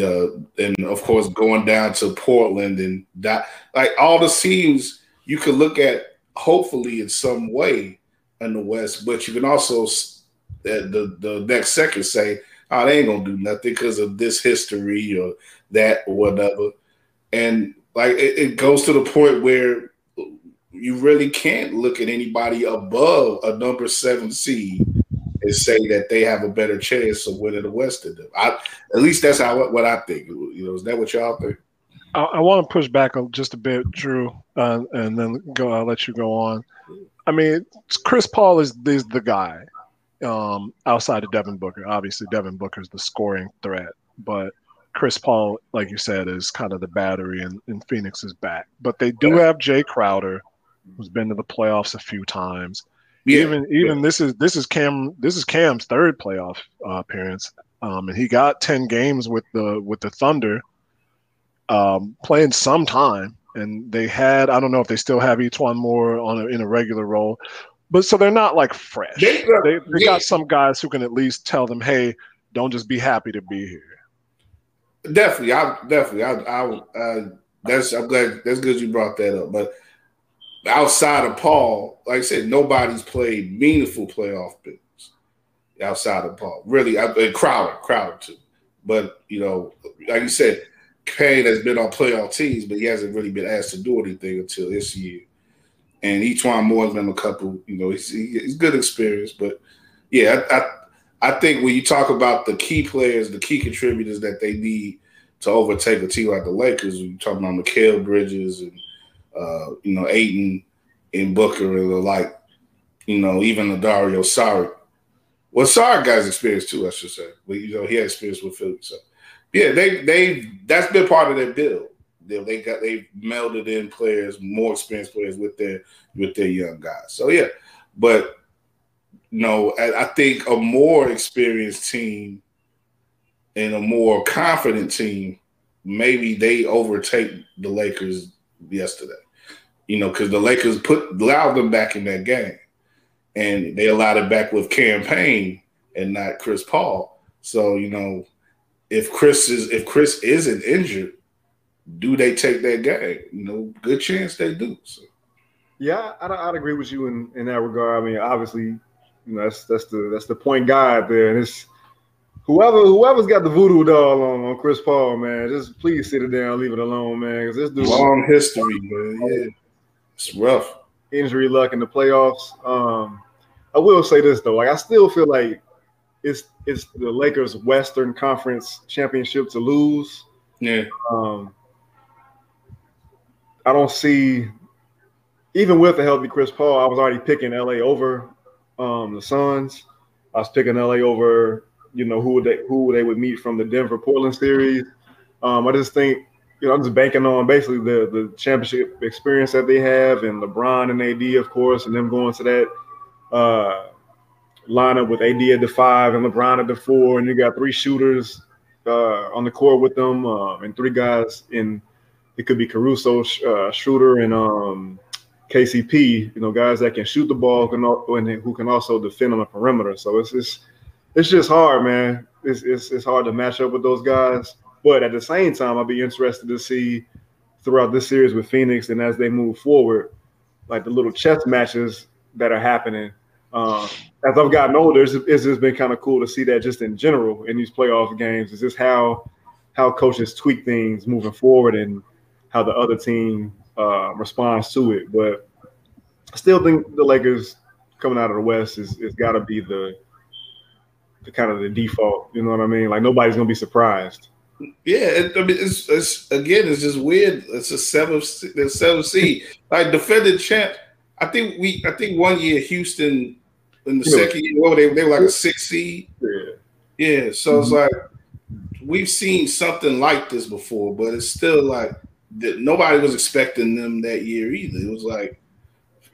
Uh, and, of course, going down to Portland and that, like all the teams – you could look at hopefully in some way in the West, but you can also at the, the next second say, oh, they ain't going to do nothing because of this history or that or whatever. And like it, it goes to the point where you really can't look at anybody above a number seven seed and say that they have a better chance of winning the West than them. I, at least that's how what I think. You know, is that what y'all think? I, I want to push back just a bit, Drew, uh, and then go. I'll let you go on. I mean, Chris Paul is, is the guy um, outside of Devin Booker. Obviously, Devin Booker is the scoring threat, but Chris Paul, like you said, is kind of the battery, and, and Phoenix is back. But they do yeah. have Jay Crowder, who's been to the playoffs a few times. Yeah. Even even yeah. this is this is Cam this is Cam's third playoff uh, appearance, um, and he got ten games with the with the Thunder. Um, playing some time, and they had, I don't know if they still have Etwan Moore on a, in a regular role, but so they're not like fresh. They, got, they, they yeah. got some guys who can at least tell them, hey, don't just be happy to be here. Definitely, I definitely, I, I, I that's I'm glad that's good you brought that up. But outside of Paul, like I said, nobody's played meaningful playoff business outside of Paul. Really, I, and Crowder, Crowder too. But you know, like you said. Payne has been on playoff teams, but he hasn't really been asked to do anything until this year. And Etwan Moore has been a couple, you know, he's, he's good experience. But, yeah, I, I I think when you talk about the key players, the key contributors that they need to overtake a team like the Lakers, you're talking about Mikal Bridges and, uh, you know, Ayton and Booker and the like, you know, even the Dario Saric. Well, Saric guy's experience too, I should say. But, you know, he had experience with Philly, so. Yeah, they they that's been part of their build. They, they got they melded in players, more experienced players with their with their young guys. So yeah, but no, I, I think a more experienced team and a more confident team, maybe they overtake the Lakers yesterday. You know, because the Lakers put allowed them back in that game, and they allowed it back with campaign and not Chris Paul. So, you know, if Chris is if Chris isn't injured, do they take that game? You know, good chance they do. So. Yeah, I'd, I'd agree with you in, in that regard. I mean, obviously, you know, that's that's the that's the point guy out there, and it's whoever whoever's got the voodoo doll on, on Chris Paul, man. Just please sit it down, leave it alone, man. Because this dude long history, man. Yeah. It's rough. Injury luck in the playoffs. Um, I will say this though, like I still feel like it's it's the Lakers' Western Conference championship to lose. Yeah. Um, I don't see, even with the healthy Chris Paul, I was already picking L A over um, the Suns. I was picking L A over, you know, who would they who they would meet from the Denver Portland series. Um, I just think. You know, I'm just banking on basically the, the championship experience that they have, and LeBron and A D, of course, and them going to that uh, lineup with A D at the five and LeBron at the four, and you got three shooters uh, on the court with them, uh, and three guys in it could be Caruso, uh, Schroeder, and um, K C P. You know, guys that can shoot the ball and who can also defend on the perimeter. So it's it's it's just hard, man. It's it's it's hard to match up with those guys. But at the same time, I'll be interested to see throughout this series with Phoenix and as they move forward, like the little chess matches that are happening. Um, as I've gotten older, it's, it's just been kind of cool to see that just in general in these playoff games. It's just how how coaches tweak things moving forward and how the other team uh, responds to it. But I still think the Lakers coming out of the West is is got to be the, the kind of the default. You know what I mean? Like nobody's going to be surprised. Yeah, it, I mean, it's, it's again, it's just weird. It's a seventh, the seventh seed, like defending champ. I think we, I think one year Houston in the yeah. second year, well, they they were like a six seed. Yeah, yeah. So mm-hmm. it's like we've seen something like this before, but it's still like that nobody was expecting them that year either. It was like,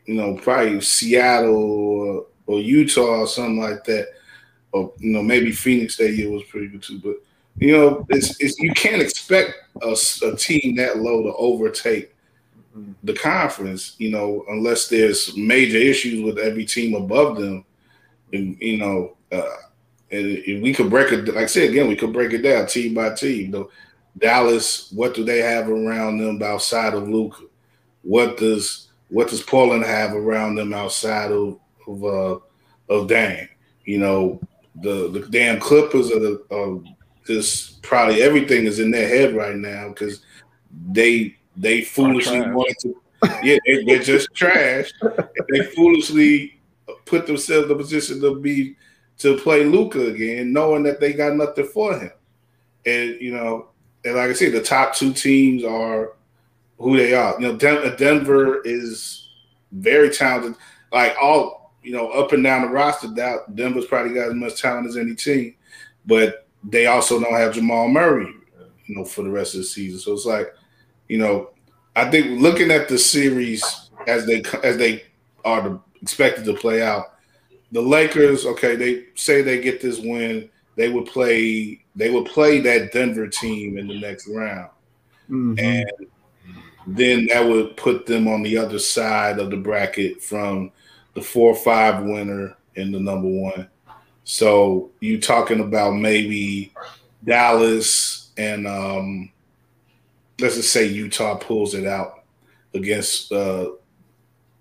you know, probably Seattle or, or Utah or something like that, or you know, maybe Phoenix that year was pretty good too, but. You know, it's, it's you can't expect a, a team that low to overtake the conference, you know, unless there's major issues with every team above them. And, you know, uh, and, and we could break it, like I said, again, we could break it down team by team. You know, Dallas, what do they have around them outside of Luka? What does what does Portland have around them outside of, of, uh, of Dame? You know, the, the damn Clippers are the uh, – because probably everything is in their head right now because they they foolishly wanted to, yeah, they, they're just trash. They foolishly put themselves in the position to be to play Luka again, knowing that they got nothing for him. And you know, and like I said, the top two teams are who they are. You know, Den- Denver is very talented. Like all you know, up and down the roster, Denver's probably got as much talent as any team, but. They also don't have Jamal Murray, you know, for the rest of the season. So it's like, you know, I think looking at the series as they as they are expected to play out, the Lakers, okay, they say they get this win, they would play they would play that Denver team in the next round, mm-hmm. and then that would put them on the other side of the bracket from the four or five winner and the number one. So you talking about maybe Dallas and um, let's just say Utah pulls it out against uh,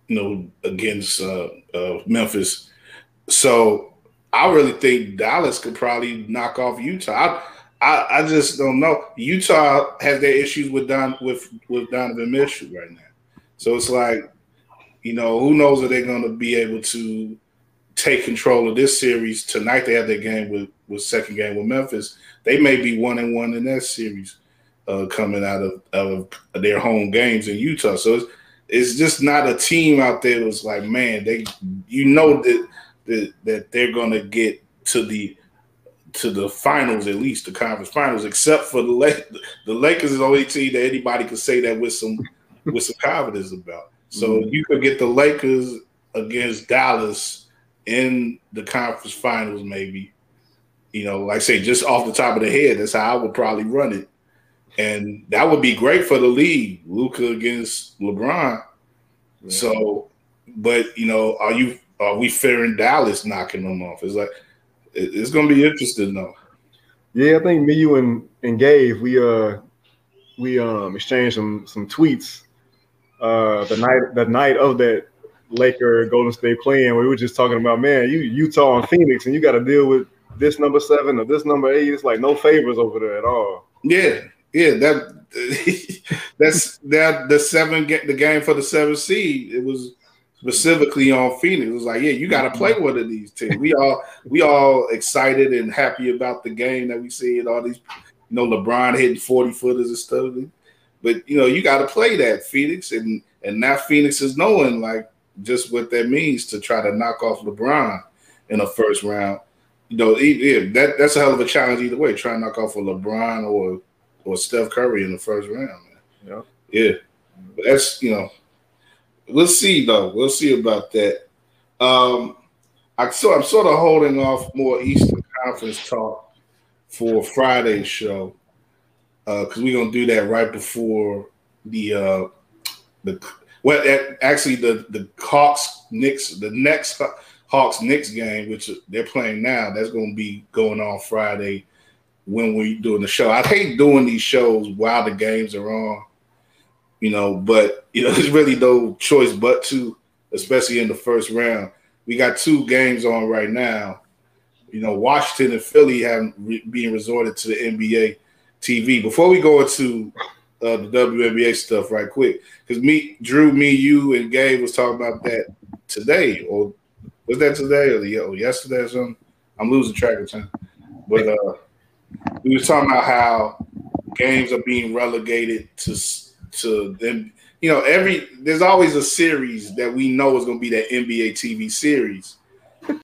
you know against uh, uh, Memphis. So I really think Dallas could probably knock off Utah. I, I, I just don't know. Utah has their issues with Don with with Donovan Mitchell right now. So it's like you know who knows if they're going to be able to. Take control of this series tonight. They have their game with, with second game with Memphis. They may be one and one in that series uh, coming out of, of their home games in Utah. So it's, it's just not a team out there that's like, man, they you know that that, that they're gonna get to the to the finals at least the conference finals, except for the Lakers. The Lakers is the only team that anybody could say that with some with some confidence about. So mm-hmm. you could get the Lakers against Dallas. In the conference finals, maybe, You know, like I say, just off the top of the head, that's how I would probably run it. And that would be great for the league, Luka against LeBron. Yeah. So, but, you know, are you are we fearing Dallas knocking them off? It's like, it's going to be interesting, though. Yeah, I think me, you, and, and Gabe, we uh we um exchanged some some tweets uh the night the night of that Laker Golden State play-in. We were just talking about, man, you Utah and Phoenix, and you got to deal with this number seven or this number eight. It's like no favors over there at all. Yeah, yeah, that that's that the seven get the game for the seventh seed. It was specifically on Phoenix. It was like, yeah, you got to play one of these teams. We all we all excited and happy about the game that we see and all these, you know, LeBron hitting forty footers and stuff. But you know, you got to play that Phoenix, and and now Phoenix is knowing like just what that means to try to knock off LeBron in the first round. You know, yeah, that that's a hell of a challenge either way. Try to knock off a LeBron or or Steph Curry in the first round, man. Yeah, yeah. But that's, you know, we'll see though. We'll see about that. Um, I so I'm sort of holding off more Eastern Conference talk for Friday's show, because uh, we're gonna do that right before the uh, the well, actually the the Hawks Knicks the next Hawks Knicks game, which they're playing now. That's gonna be going on Friday when we're doing the show. I hate doing these shows while the games are on, you know. But you know, there's really no choice but to, especially in the first round. We got two games on right now. You know, Washington and Philly have re- being resorted to the N B A T V. Before we go into uh, the W N B A stuff right quick, because me, Drew, me, you, and Gabe was talking about that today. Or was that today or, the, or yesterday or something? I'm losing track of time. But uh, we were talking about how games are being relegated to to them. You know, every there's always a series that we know is going to be that N B A T V series.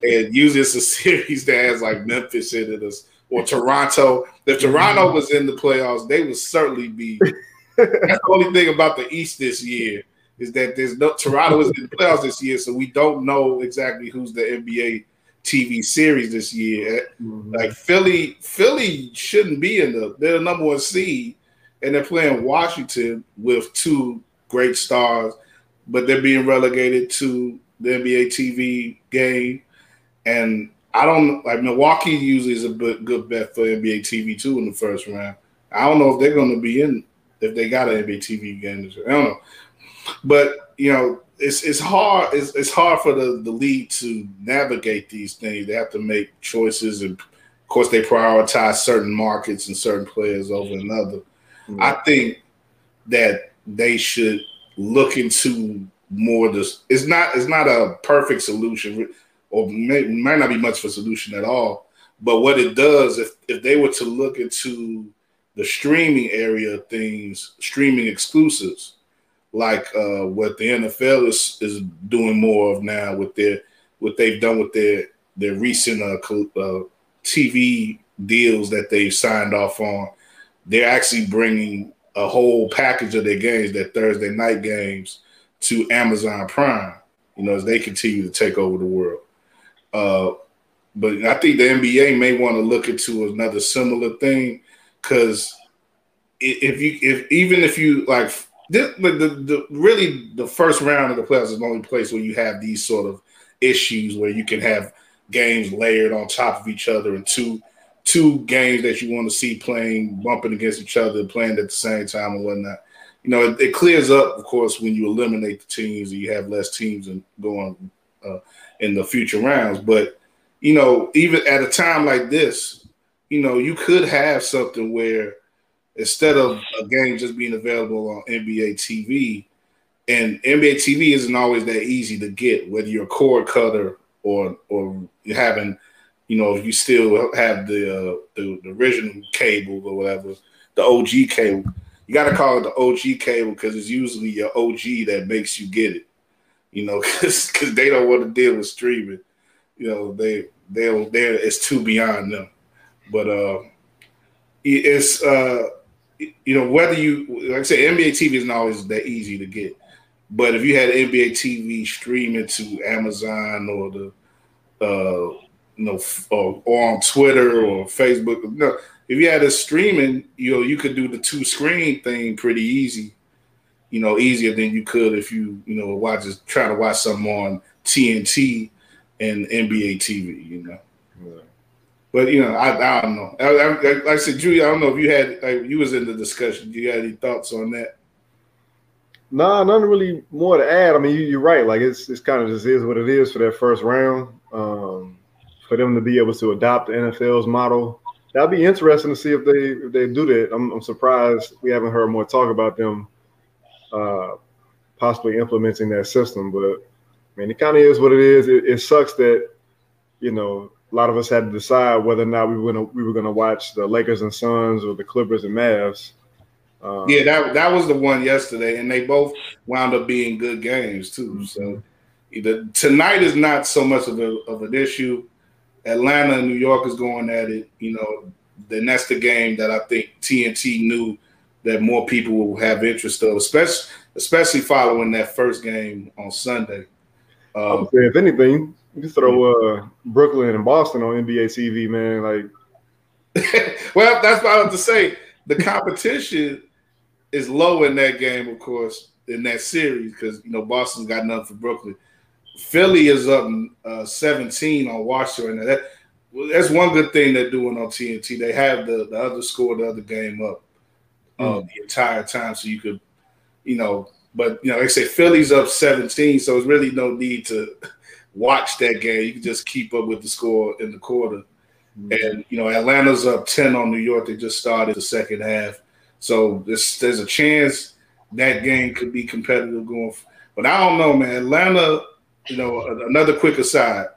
And usually it's a series that has like Memphis in it or Toronto. If Toronto was in the playoffs, they would certainly be. That's the only thing about the East this year is that there's no Toronto is in the playoffs this year, so we don't know exactly who's the N B A T V series this year. Mm-hmm. Like Philly, Philly shouldn't be in the. They're the number one seed, and they're playing Washington with two great stars, but they're being relegated to the N B A T V game. And I don't like Milwaukee usually is a good bet for N B A T V too in the first round. I don't know if they're going to be in if they got an N B A T V game. I don't know, but you know it's it's hard it's it's hard for the, the league to navigate these things. They have to make choices, and of course they prioritize certain markets and certain players over another. Mm-hmm. I think that they should look into more. This it's not it's not a perfect solution. Or may, might not be much of a solution at all. But what it does, if, if they were to look into the streaming area of things, streaming exclusives, like uh, what the N F L is, is doing more of now with their what they've done with their their recent uh, uh, T V deals that they've signed off on, they're actually bringing a whole package of their games, their Thursday night games, to Amazon Prime. You know, as they continue to take over the world. Uh, but I think the N B A may want to look into another similar thing, because if you, if even if you like, this, but the, the really the first round of the playoffs is the only place where you have these sort of issues where you can have games layered on top of each other and two two games that you want to see playing bumping against each other, playing at the same time and whatnot. You know, it, it clears up, of course, when you eliminate the teams and you have less teams and going. Uh, in the future rounds. But, you know, even at a time like this, you know, you could have something where instead of a game just being available on N B A T V, and N B A T V isn't always that easy to get, whether you're a cord cutter or or having, you know, if you still have the, uh, the, the original cable or whatever, the O G cable. You got to call it the O G cable because it's usually your O G that makes you get it. You know, because they don't want to deal with streaming. You know, they they they're it's too beyond them. But uh, it's uh, you know, whether you like I say N B A T V isn't always that easy to get. But if you had N B A T V streaming to Amazon or the uh, you know, or, or on Twitter or Facebook. No, if you had a streaming, you know, you could do the two screen thing pretty easy, you know, easier than you could if you, you know, watch just try to watch something on T N T and N B A T V, you know. Yeah. But, you know, I, I don't know. I, I, like I said, Julia, I don't know if you had, like, you was in the discussion. Do you have any thoughts on that? No, nah, nothing really more to add. I mean, you, you're right. Like, it's it's kind of just is what it is for that first round. Um, for them to be able to adopt the N F L's model, that'd be interesting to see if they if they do that. I'm, I'm surprised we haven't heard more talk about them uh, possibly implementing that system. But, I mean, it kind of is what it is. It, it sucks that, you know, a lot of us had to decide whether or not we were gonna we were gonna watch the Lakers and Suns or the Clippers and Mavs. Um, yeah, that that was the one yesterday, and they both wound up being good games too. So either, tonight is not so much of a of an issue. Atlanta and New York is going at it, you know. Then that's the game that I think T N T knew that more people will have interest of, especially especially following that first game on Sunday. Um, say, if anything, you can throw uh, Brooklyn and Boston on N B A T V, man. Like, well, that's what I have to say. The competition is low in that game, of course, in that series, because you know Boston's got nothing for Brooklyn. Philly is up uh, seventeen on Washington. That that's one good thing they're doing on T N T. They have the the other score, the other game up uh, mm-hmm. the entire time, so you could, you know. But you know, they say Philly's up seventeen, so it's really no need to watch that game. You can just keep up with the score in the quarter. Mm-hmm. And, you know, Atlanta's up ten on New York. They just started the second half. So this, there's a chance that game could be competitive going forward. But I don't know, man. Atlanta, you know, another quick aside,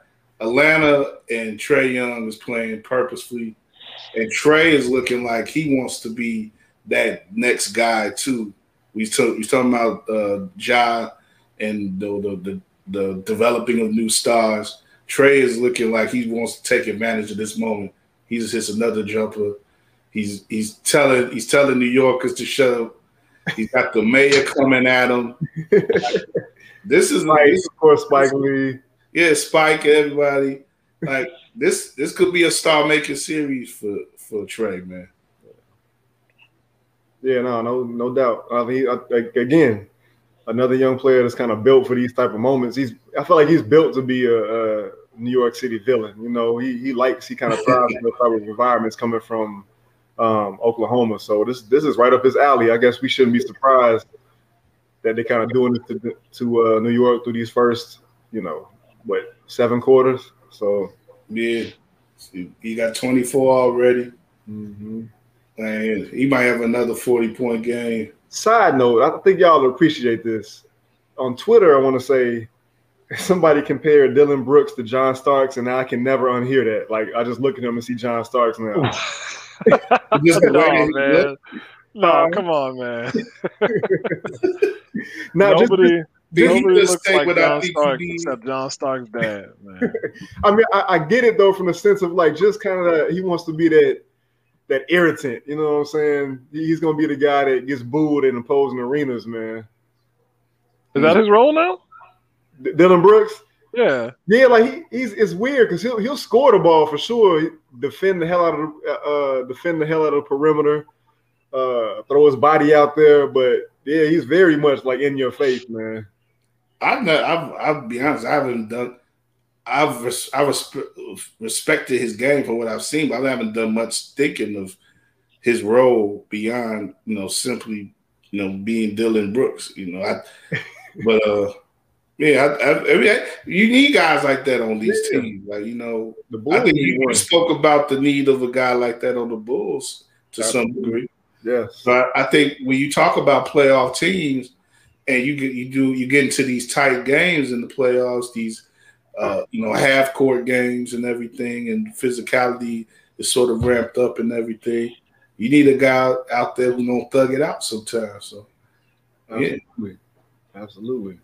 Atlanta and Trae Young is playing purposefully. And Trae is looking like he wants to be that next guy, too. We talk, we're talking about uh, Ja and the the, the the developing of new stars. Trae is looking like he wants to take advantage of this moment. He just hits another jumper. He's he's telling he's telling New Yorkers to shut up. He's got the mayor coming at him. Like, this is like, this, of course, Spike Lee. Yeah, Spike, everybody. Like this this could be a star making series for for Trae, man. Yeah, no, no, no doubt. I mean, I, I, again. Another young player that's kind of built for these type of moments. He's, I feel like he's built to be a, a New York City villain. You know, he he likes, he kind of thrives in those type of environments coming from um, Oklahoma. So this this is right up his alley. I guess we shouldn't be surprised that they're kind of doing it to, to uh, New York through these first, you know, what, seven quarters. So yeah, he got twenty-four already, mm-hmm. and he might have another forty-point game. Side note, I think y'all appreciate this. On Twitter, I want to say somebody compared Dylan Brooks to John Starks, and I can never unhear that. Like, I just look at him and see John Starks now. Just no, man. No, um, come on, man. Now, nobody just, nobody just looks like John Starks except John Starks' dad, man. I mean, I, I get it, though, from the sense of, like, just kind of he wants to be that – that irritant, you know what I'm saying? He's gonna be the guy that gets booed in opposing arenas, man. Is that his role now? D- Dylan Brooks? Yeah. Yeah, like he, he's it's weird because he'll he'll score the ball for sure, defend the hell out of the, uh, defend the hell out of the perimeter, uh, throw his body out there, but yeah, he's very much like in your face, man. I've not, I've I'll be honest, I haven't done. I've res- I resp- respected his game for what I've seen, but I haven't done much thinking of his role beyond, you know, simply, you know, being Dylan Brooks, you know. I, but uh, yeah, I, I, I mean, I, you need guys like that on these yeah. teams, like you know. The Bulls, I think you won. Spoke about the need of a guy like that on the Bulls to Absolutely. Some degree. Yeah, but I think when you talk about playoff teams, and you get you do you get into these tight games in the playoffs, these Uh, you know, half court games and everything, and physicality is sort of ramped up and everything. You need a guy out there who's gonna thug it out sometimes. So, yeah, absolutely, absolutely.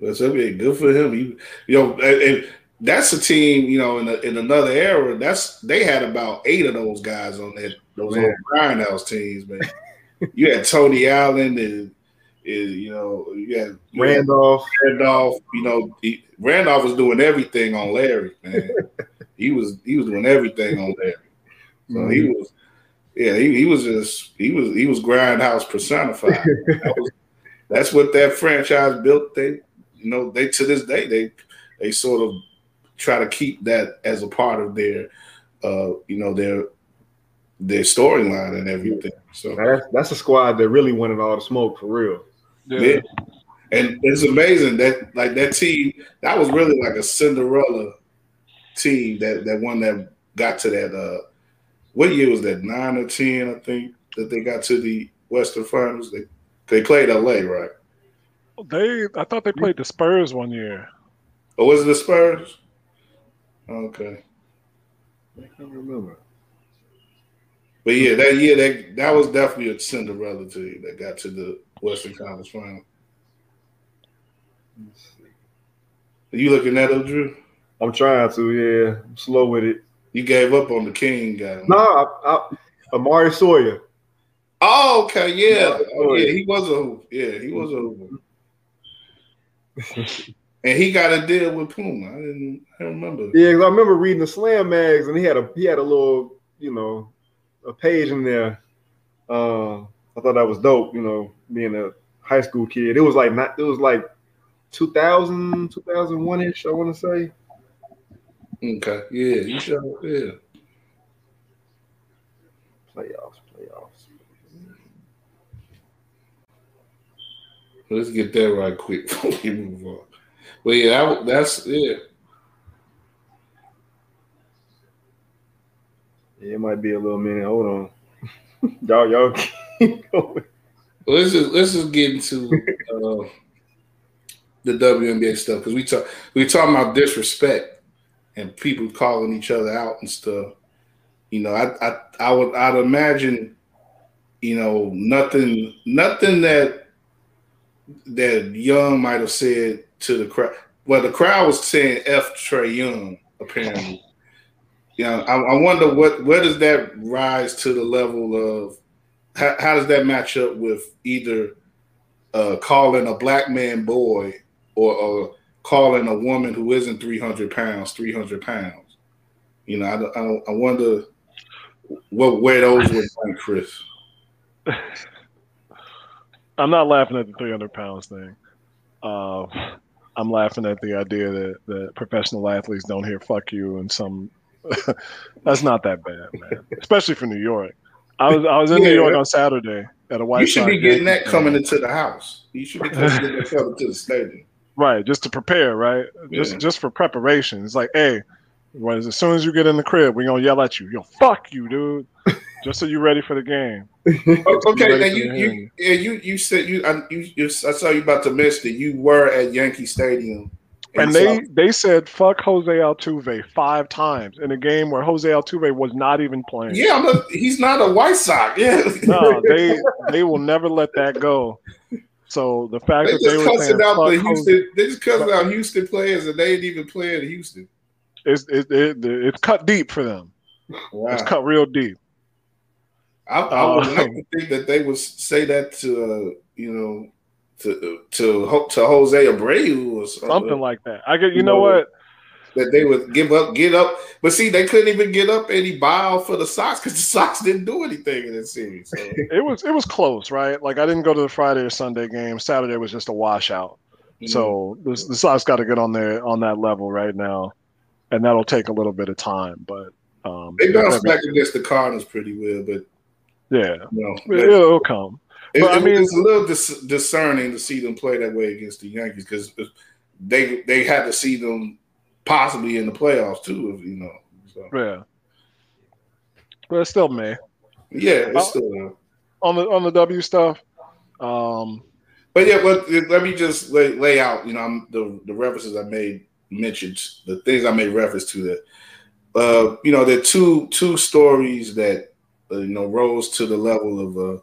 That's good for him. He, you know, and, and that's a team. You know, in a, in another era, that's they had about eight of those guys on that those man. Old grindhouse teams. Man, you had Tony Allen and. Is you know you had Randolph, Randolph. You know he, Randolph was doing everything on Larry, man. he was he was doing everything on Derrick. So mm-hmm. he was, yeah, he, he was just he was he was grindhouse personified. that was, that's what that franchise built. They, you know, they to this day they they sort of try to keep that as a part of their, uh, you know, their their storyline and everything. So that's, that's a squad that really wanted all the smoke for real. Yeah. yeah. And it's amazing that like that team, that was really like a Cinderella team that, that one that got to that uh what year was that, nine or ten, I think, that they got to the Western Finals. They they played L A, right? They I thought they played the Spurs one year. Oh, was it the Spurs? Okay. I can't remember. But yeah, that year that that was definitely a Cinderella team that got to the Western Conference Finals. Let's see. Are you looking that up, Drew? I'm trying to, yeah. I'm slow with it. You gave up on the King guy. No, I, I, Amari Sawyer. Oh, okay, yeah. Oh, yeah, he was a hooper. Yeah, he was a hooper. And he got a deal with Puma. I didn't I don't remember. Yeah, because I remember reading the Slam mags, and he had a he had a little, you know, a page in there. Uh, I thought that was dope, you know, being a high school kid. It was like not it was like two thousand, two thousand one-ish, I want to say. Okay, yeah, you sure, yeah. Playoffs, playoffs. Let's get that right quick before we move on. Well, yeah, that, that's yeah. yeah. It might be a little minute. Hold on, y'all, y'all keep going. Well, let's just let's just get into uh, the W N B A stuff because we talk we talking about disrespect. And people calling each other out and stuff, you know. I, I, I would, I'd imagine, you know, nothing, nothing that that Young might have said to the crowd. Well, the crowd was saying "F Trae Young," apparently. You know, I, I wonder what, where does that rise to the level of? How, how does that match up with either uh, calling a black man boy or? or calling a woman who isn't three hundred pounds, three hundred pounds. You know, I, I, I wonder what where those were going, Chris. I'm not laughing at the three hundred pounds thing. Uh, I'm laughing at the idea that, that professional athletes don't hear fuck you and some – that's not that bad, man, especially for New York. I was I was in yeah. New York on Saturday at a White Sox. You should be getting that coming into the house. You should be getting that coming to the stadium. Right, just to prepare, right? Yeah. Just just for preparation. It's like, hey, as soon as you get in the crib, we're gonna yell at you. Yo, fuck you, dude. Just so you're ready for the game. Okay, now you, you yeah, you you said you I you, you I saw you about to miss that you were at Yankee Stadium. And they, they said fuck Jose Altuve five times in a game where Jose Altuve was not even playing. Yeah, I'm a, he's not a White Sox. Yeah. No, they they will never let that go. So the fact they that they were cussing out the Houston, they just cussing out Houston players, and they ain't even playing Houston. It's it, it, it, it's cut deep for them. Wow. It's cut real deep. I, I would uh, like to think that they would say that to uh, you know to to to Jose Abreu or something, something like that. I get you, you know, know what that they would give up, get up, but see they couldn't even get up any bile for the Sox because the Sox didn't do anything in that series. So. It was it was close, right? Like I didn't go to the Friday or Sunday game. Saturday was just a washout. Mm-hmm. So the, the Sox got to get on there on that level right now, and that'll take a little bit of time. But um, they bounced back against the Cardinals pretty well, but yeah, you know, it, it'll come. It, but, it, I mean, it's a little dis discerning to see them play that way against the Yankees because they they had to see them. Possibly in the playoffs too, if you know. So. Yeah, but it's still May. Yeah, it's still on the on the W stuff. Um, but yeah, but let me just lay, lay out. You know, I'm, the the references I made mentioned the things I made reference to that. Uh, you know, there are two two stories that uh, you know rose to the level of a uh,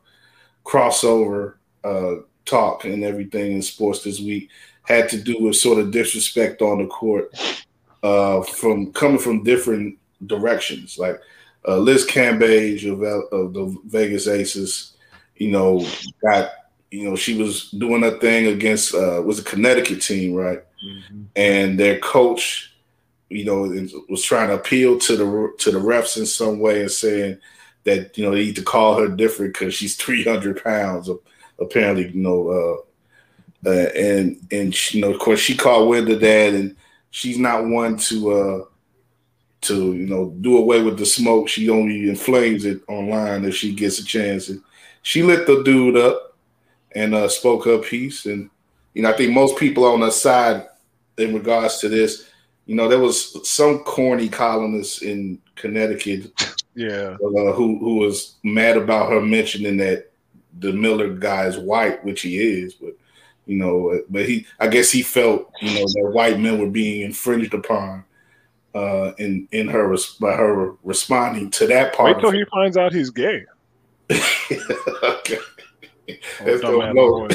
crossover uh, talk and everything in sports this week had to do with sort of disrespect on the court. Uh, from coming from different directions, like uh, Liz Cambage of, of the Vegas Aces, you know, got you know she was doing her thing against uh, was a Connecticut team, right? Mm-hmm. And their coach you know, was trying to appeal to the to the refs in some way and saying that, you know, they need to call her different because she's three hundred pounds apparently, you know, uh, uh, and and she, you know, of course she called wind of that, and she's not one to uh, to you know do away with the smoke. She only inflames it online if she gets a chance. And she lit the dude up and uh, spoke her piece, and you know I think most people on her side in regards to this. You know, there was some corny columnist in Connecticut, yeah, uh, who who was mad about her mentioning that the Miller guy is white, which he is, but you know, but he, I guess he felt, you know, that white men were being infringed upon uh, in in her by her responding to that part. Wait till he finds out he's gay. Okay, oh, that's no no.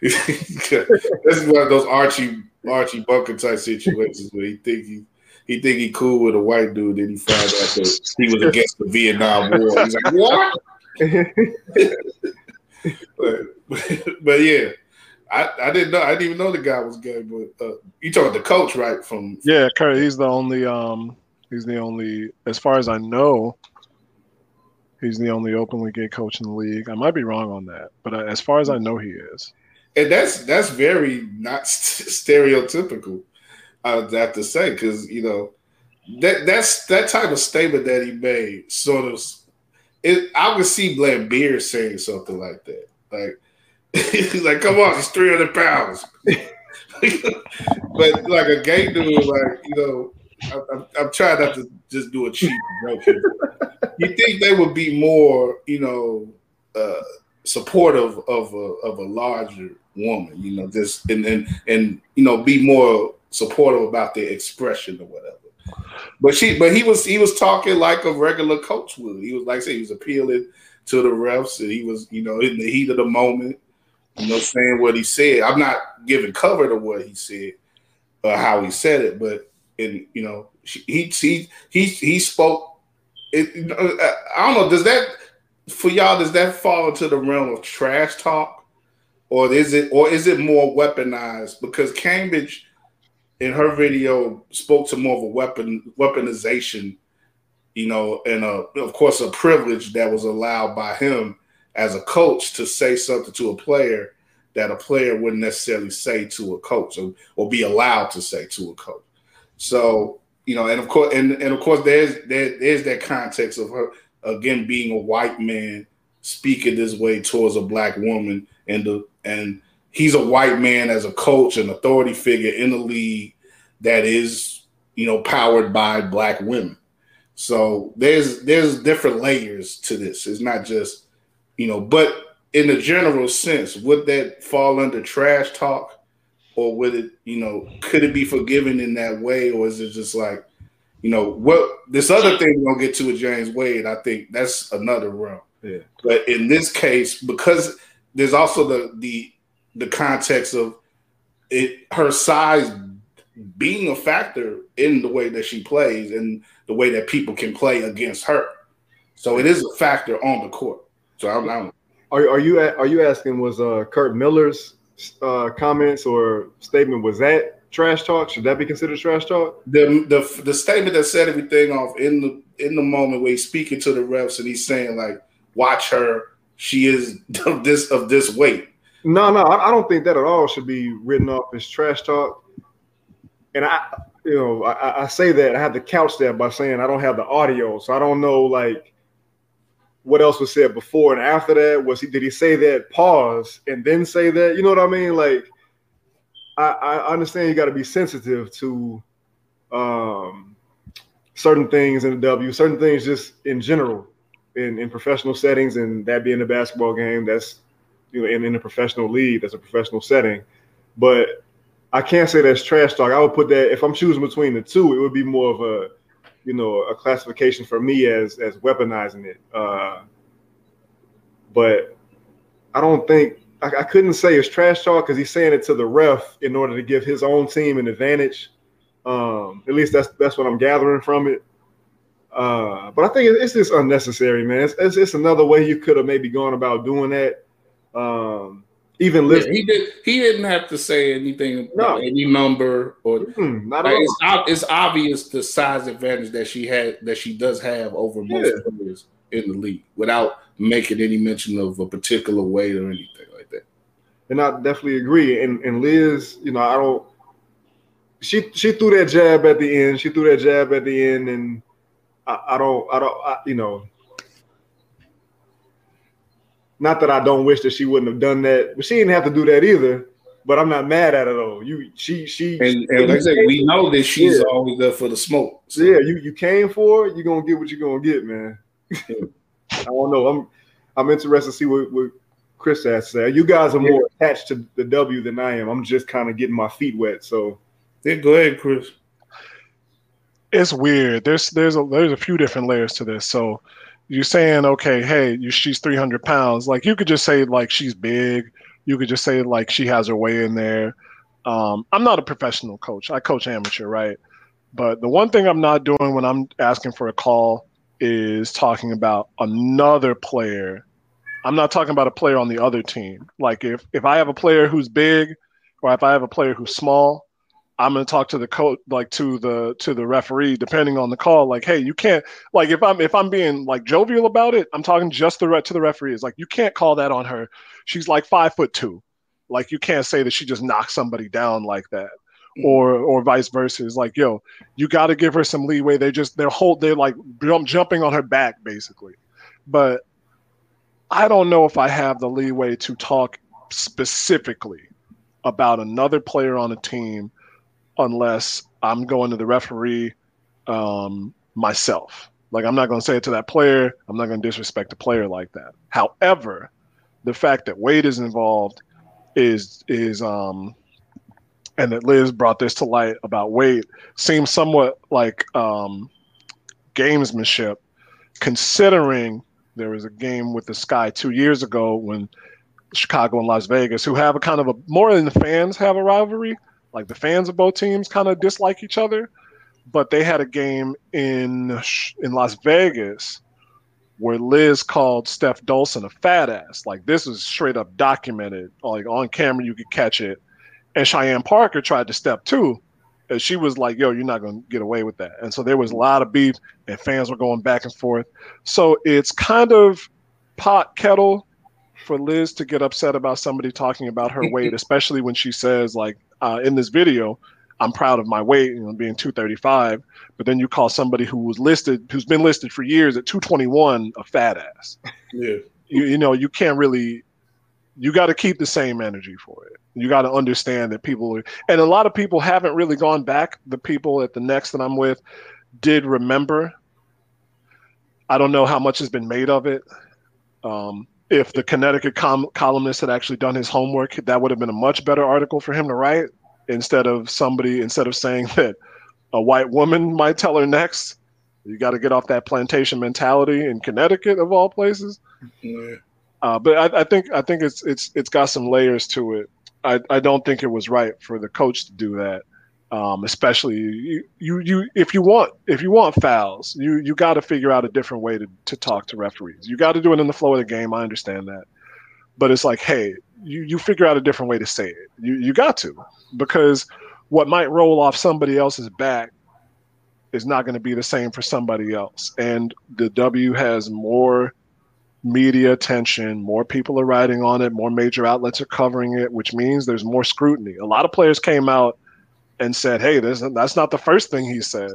This is one of those Archie. Archie Bunker type situations where he think he he think he cool with a white dude, then he found out that he was against the Vietnam War. He's like, what? but, but, but yeah, I, I didn't know. I didn't even know the guy was gay. But uh, you talking the coach, right? From yeah, Kurt, he's the only. Um, he's the only, as far as I know. He's the only openly gay coach in the league. I might be wrong on that, but as far as I know, he is. And that's that's very not st- stereotypical, I would have to say, because you know that that's that type of statement that he made sort of. It, I would see Blambeer saying something like that, like he's like, "Come on, it's three hundred pounds," but like a gay dude, like you know, I, I'm, I'm trying not to just do a cheap joke here. You think they would be more, you know, uh, supportive of a, of a larger woman, you know, just and, and and you know, be more supportive about their expression or whatever. But she, but he was he was talking like a regular coach would. He was like I said, he was appealing to the refs, and he was, you know, in the heat of the moment, you know, saying what he said. I'm not giving cover to what he said or how he said it, but and you know, she, he he he he spoke. It, I don't know. Does that for y'all? Does that fall into the realm of trash talk? Or is it, or is it more weaponized? Because Cambridge, in her video, spoke to more of a weapon weaponization, you know, and a, of course, a privilege that was allowed by him as a coach to say something to a player that a player wouldn't necessarily say to a coach, or, or be allowed to say to a coach. So, you know, and of course, and, and of course, there's there, there's that context of her again being a white man speaking this way towards a black woman. And the, and he's a white man as a coach, an authority figure in the league that is, you know, powered by black women. So there's there's different layers to this. It's not just, you know, but in the general sense, would that fall under trash talk, or would it, you know, could it be forgiven in that way, or is it just like, you know, what this other thing we're gonna get to with James Wade? I think that's another realm. Yeah. But in this case, because there's also the the the context of it, her size being a factor in the way that she plays and the way that people can play against her. So it is a factor on the court. So I'm. I'm are are you are you asking was uh, Kurt Miller's uh, comments or statement, was that trash talk? Should that be considered trash talk? The the the statement that set everything off in the in the moment where he's speaking to the refs and he's saying like, "Watch her. She is of this of this weight." No, no, I don't think that at all should be written off as trash talk. And I, you know, I, I say that I have to couch that by saying I don't have the audio, so I don't know like what else was said before and after that. Was he did he say that? Pause and then say that? You know what I mean? Like, I, I understand you got to be sensitive to um, certain things in the W, certain things just in general. In, in professional settings, and that being a basketball game, that's, you know, in, in a professional league, that's a professional setting. But I can't say that's trash talk. I would put that, if I'm choosing between the two, it would be more of a, you know, a classification for me as as weaponizing it. Uh, but I don't think, I, I couldn't say it's trash talk because he's saying it to the ref in order to give his own team an advantage. Um, at least that's that's what I'm gathering from it. Uh, but I think it's just unnecessary, man. It's, it's, it's another way you could have maybe gone about doing that. Um, even listen. Yeah, he did. He didn't have to say anything. No, any number or mm, not like, it's, it's obvious the size advantage that she had that she does have over yeah. most players in the league without making any mention of a particular weight or anything like that. And I definitely agree. And and Liz, you know, I don't. She she threw that jab at the end. She threw that jab at the end, and I, I don't I don't I, you know. Not that I don't wish that she wouldn't have done that, but she didn't have to do that either. But I'm not mad at her though. You, she, she, and, and like I said, we know that she's yeah. always there for the smoke. So. Yeah, you, you came for it. You're gonna get what you're gonna get, man. I don't know. I'm, I'm interested to see what, what Chris has to say. You guys are more yeah. attached to the W than I am. I'm just kind of getting my feet wet. So, yeah, go ahead, Chris. It's weird. There's, there's a, there's a few different layers to this. So. You're saying, okay, hey, you, she's three hundred pounds. Like, you could just say, like, she's big. You could just say, like, she has her way in there. Um, I'm not a professional coach. I coach amateur, right? But the one thing I'm not doing when I'm asking for a call is talking about another player. I'm not talking about a player on the other team. Like, if, if I have a player who's big or if I have a player who's small, I'm gonna talk to the coach, like to the to the referee, depending on the call. Like, hey, you can't. Like, if I'm if I'm being like jovial about it, I'm talking just the to the referee. It's like, you can't call that on her. She's like five foot two. Like, you can't say that she just knocked somebody down like that, or or vice versa. It's like, yo, you got to give her some leeway. They just they're whole they're like jumping on her back basically. But I don't know if I have the leeway to talk specifically about another player on a team. Unless I'm going to the referee um, myself. Like, I'm not going to say it to that player. I'm not going to disrespect the player like that. However, the fact that Wade is involved is, is um, and that Liz brought this to light about Wade, seems somewhat like um, gamesmanship, considering there was a game with the Sky two years ago when Chicago and Las Vegas, who have a kind of a, more than the fans have a rivalry, like the fans of both teams kind of dislike each other, but they had a game in in Las Vegas where Liz called Steph Dolson a fat ass. Like, this is straight up documented. Like, on camera, you could catch it. And Cheyenne Parker tried to step too, and she was like, yo, you're not going to get away with that. And so there was a lot of beef, and fans were going back and forth. So it's kind of pot kettle for Liz to get upset about somebody talking about her weight, especially when she says, like, Uh, in this video, I'm proud of my weight, you know, being two thirty-five. But then you call somebody who was listed, who's been listed for years at two twenty-one, a fat ass. Yeah, you, you know, you can't really. You got to keep the same energy for it. You got to understand that people are, and a lot of people haven't really gone back. The people at the Next that I'm with did remember. I don't know how much has been made of it. Um, If the Connecticut com- columnist had actually done his homework, that would have been a much better article for him to write instead of somebody, instead of saying that a white woman might tell her next. You got to get off that plantation mentality in Connecticut of all places. Yeah. Uh, but I, I think I think it's it's it's got some layers to it. I, I don't think it was right for the coach to do that, um, especially you, you you if you want if you want fouls, you you got to figure out a different way to, to talk to referees. You got to do it in the flow of the game. I understand that, but it's like, hey, you, you figure out a different way to say it. You you got to, because what might roll off somebody else's back is not going to be the same for somebody else. And the W has more media attention, more people are writing on it, more major outlets are covering it, which means there's more scrutiny. A lot of players came out and said, hey, this, that's not the first thing he said.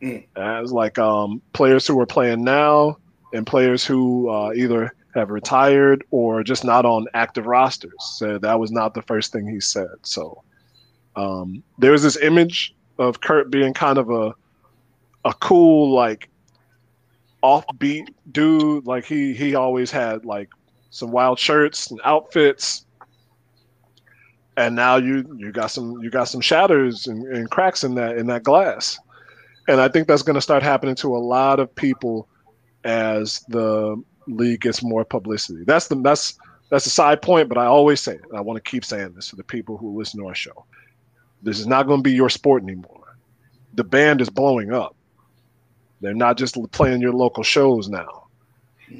Mm. As like um, players who are playing now and players who uh, either have retired or just not on active rosters said that was not the first thing he said. So um, there's this image of Kurt being kind of a a cool, like, offbeat dude. Like, he he always had, like, some wild shirts and outfits. And now you you got some you got some shatters and, and cracks in that in that glass, and I think that's going to start happening to a lot of people as the league gets more publicity. That's the that's that's a side point, but I always say it. And I want to keep saying this to the people who listen to our show. This is not going to be your sport anymore. The band is blowing up. They're not just playing your local shows now,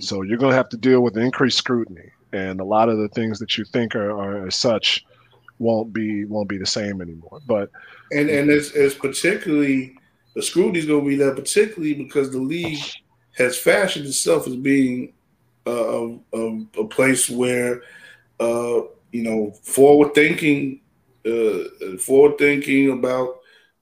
so you're going to have to deal with increased scrutiny. and a lot of the things that you think are, are as such won't be won't be the same anymore. But and and it's, it's particularly the scrutiny's going to be there, particularly because the league has fashioned itself as being a a, a place where uh, you know forward thinking, uh, forward thinking about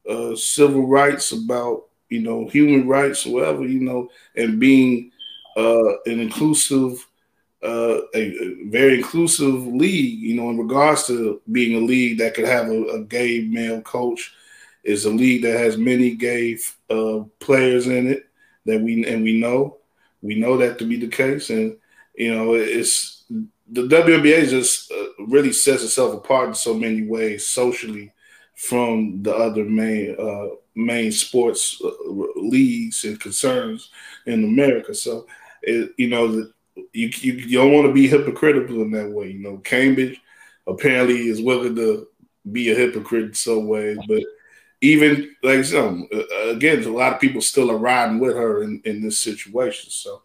uh, civil rights, about you know human rights, whatever you know, and being uh, an inclusive. Uh, a, a very inclusive league, you know, in regards to being a league that could have a, a gay male coach, is a league that has many gay uh, players in it that we and we know, we know that to be the case, and you know, it's the W N B A just uh, really sets itself apart in so many ways socially from the other main uh, main sports uh, leagues and concerns in America. So, it, you know. The, You, you you don't want to be hypocritical in that way, you know. Cambridge apparently is willing to be a hypocrite in some ways, but even like some again, a lot of people still are riding with her in, in this situation. So,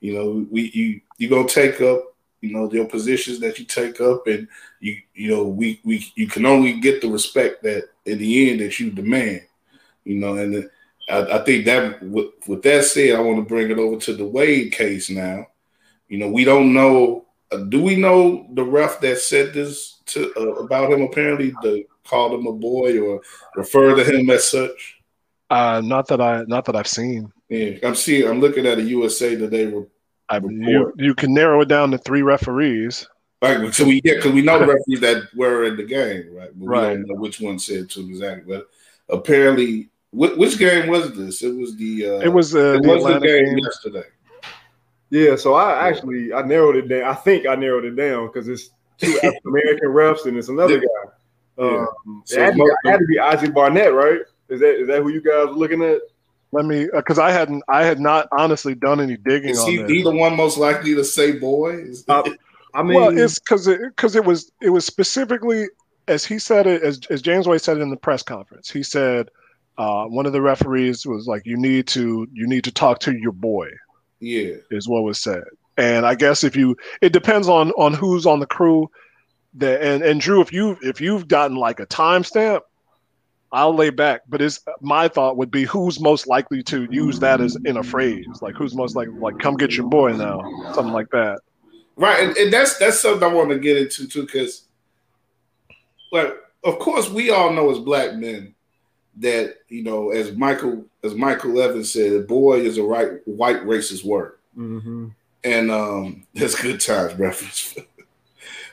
you know, we you you gonna take up, you know, your positions that you take up, and you you know we we you can only get the respect that in the end that you demand, you know. And I, I think that with, with that said, I want to bring it over to the Wade case now. You know, we don't know. Uh, do we know the ref that said this to uh, about him? Apparently, they called him a boy or referred to him as such. Uh, not that I, not that I've seen. Yeah, I'm seeing. I'm looking at a U S A Today report. I, you, you can narrow it down to three referees. Right. So we yeah, because we know referees that were in the game, right? But right. We don't know which one said to him exactly, but apparently, wh- which game was this? It was the. Uh, it was, uh, it the, was the game, game yesterday. Yeah, so I actually I narrowed it down. I think I narrowed it down because it's two African-American refs and it's another guy. Um, yeah. So it, had be, it had to be Ozzie Barnett, right? Is that is that who you guys are looking at? Let me, because uh, I hadn't I had not honestly done any digging. Is he on he the one most likely to say boy? I, I mean, well, it's because because it, it was it was specifically as he said it as as James Wade said it in the press conference. He said uh, one of the referees was like, "You need to you need to talk to your boy." Yeah, is what was said, and I guess if you, it depends on on who's on the crew. That and and Drew, if you if you've gotten like a timestamp, I'll lay back. But it's my thought would be who's most likely to use that as in a phrase, like who's most likely, like come get your boy now, something like that. Right, and, and that's that's something I want to get into too, because like of course we all know as black men that you know, as Michael as Michael Evans said, "Boy is a right white racist word," mm-hmm. and um, that's good times reference.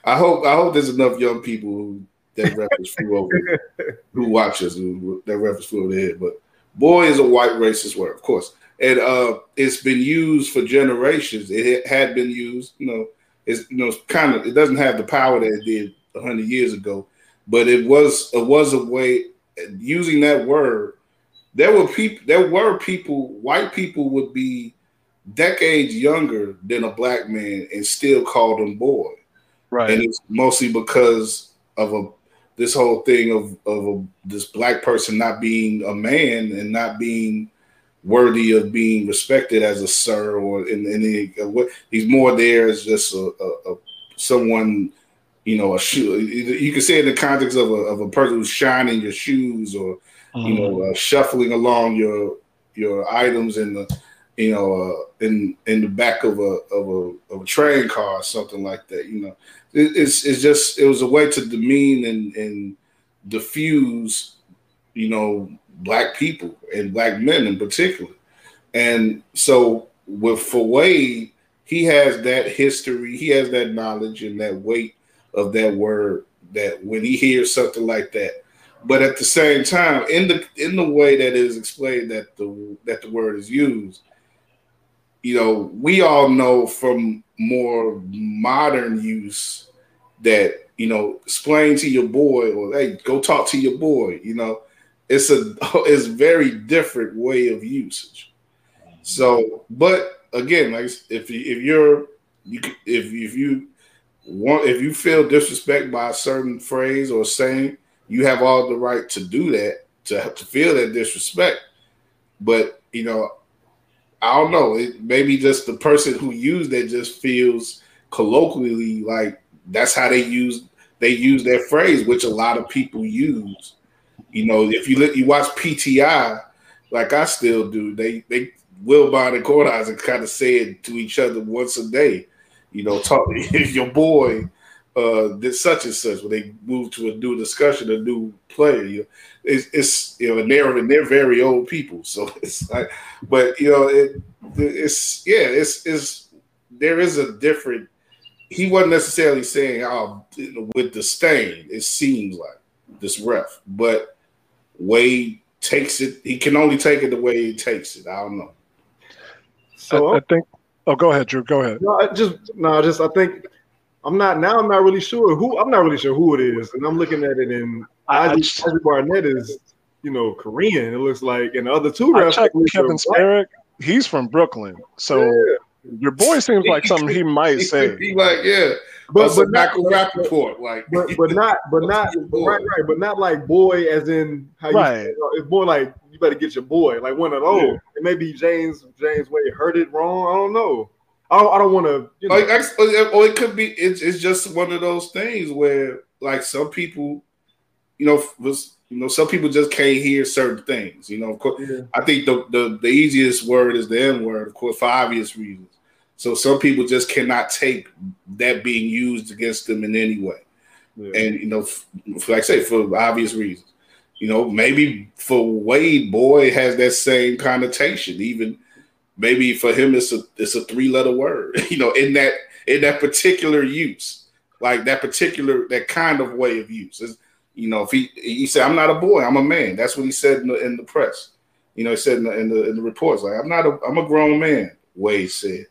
I hope I hope there's enough young people who that reference flew over who watch us who, that reference flew over their head. But "boy" is a white racist word, of course, and uh, it's been used for generations. It had been used, you know, it's you know, it's kind of it doesn't have the power that it did a hundred years ago, but it was it was a way. Using that word, there were people. There were people. White people would be decades younger than a black man and still called him boy. Right, and it's mostly because of a this whole thing of of a, this black person not being a man and not being worthy of being respected as a sir or in any. He's more there as just a, a, a someone. You know, a shoe. You can say it in the context of a of a person who's shining your shoes, or mm-hmm. you know, uh, shuffling along your your items in the you know uh, in in the back of a of a of a train car or something like that. You know, it, it's it's just it was a way to demean and and diffuse you know black people and black men in particular. And so with for Wade, he has that history, he has that knowledge and that weight of that word, that when he hears something like that, but at the same time, in the in the way that it is explained that the that the word is used, you know, we all know from more modern use that you know, explain to your boy or hey, go talk to your boy. You know, it's a it's very different way of usage. So, but again, like if if you're you if if you One, if you feel disrespect by a certain phrase or saying, you have all the right to do that, to to feel that disrespect. But you know, I don't know. It maybe just the person who used it just feels colloquially, like that's how they use they use that phrase, which a lot of people use. You know, if you look, you watch P T I, like I still do. They they Wilbon and Kornheiser kind of said to each other once a day. You know, talk if your boy uh, did such and such when they move to a new discussion, a new player. You know, it's, it's you know, and they're and they're very old people, so it's like, but you know, it it's yeah, it's it's there is a different. He wasn't necessarily saying oh, with disdain. It seems like this ref, but Wade takes it. He can only take it the way he takes it. I don't know. So I, I think. Oh, go ahead, Drew. Go ahead. No, I just no, just I think I'm not now. I'm not really sure who I'm not really sure who it is, and I'm looking at it, and I just, Ozzie Barnett is, you know, Korean. It looks like, and the other two refs. I checked Kevin Sparrick. He's from Brooklyn, so yeah. Your boy seems like something he might say. He like yeah, but but not Rappaport, like but but not but not right right, but not like boy as in how you right. Say, it's more like. You better get your boy, like one of those. Yeah. And maybe James James Wade heard it wrong. I don't know. I don't, I don't want to. You know. Like, or it could be. It's, it's just one of those things where, like, some people, you know, was, you know, some people just can't hear certain things. You know, of course, yeah. I think the, the the easiest word is the N word, of course, for obvious reasons. So some people just cannot take that being used against them in any way, yeah. And you know, like I say, for obvious reasons. You know, maybe for Wade, boy has that same connotation. Even maybe for him, it's a it's a three letter word. You know, in that in that particular use, like that particular that kind of way of use. It's, you know, if he he said, "I'm not a boy, I'm a man." That's what he said in the, in the press. You know, he said in the, in the in the reports, like, "I'm not a I'm a grown man." Wade said,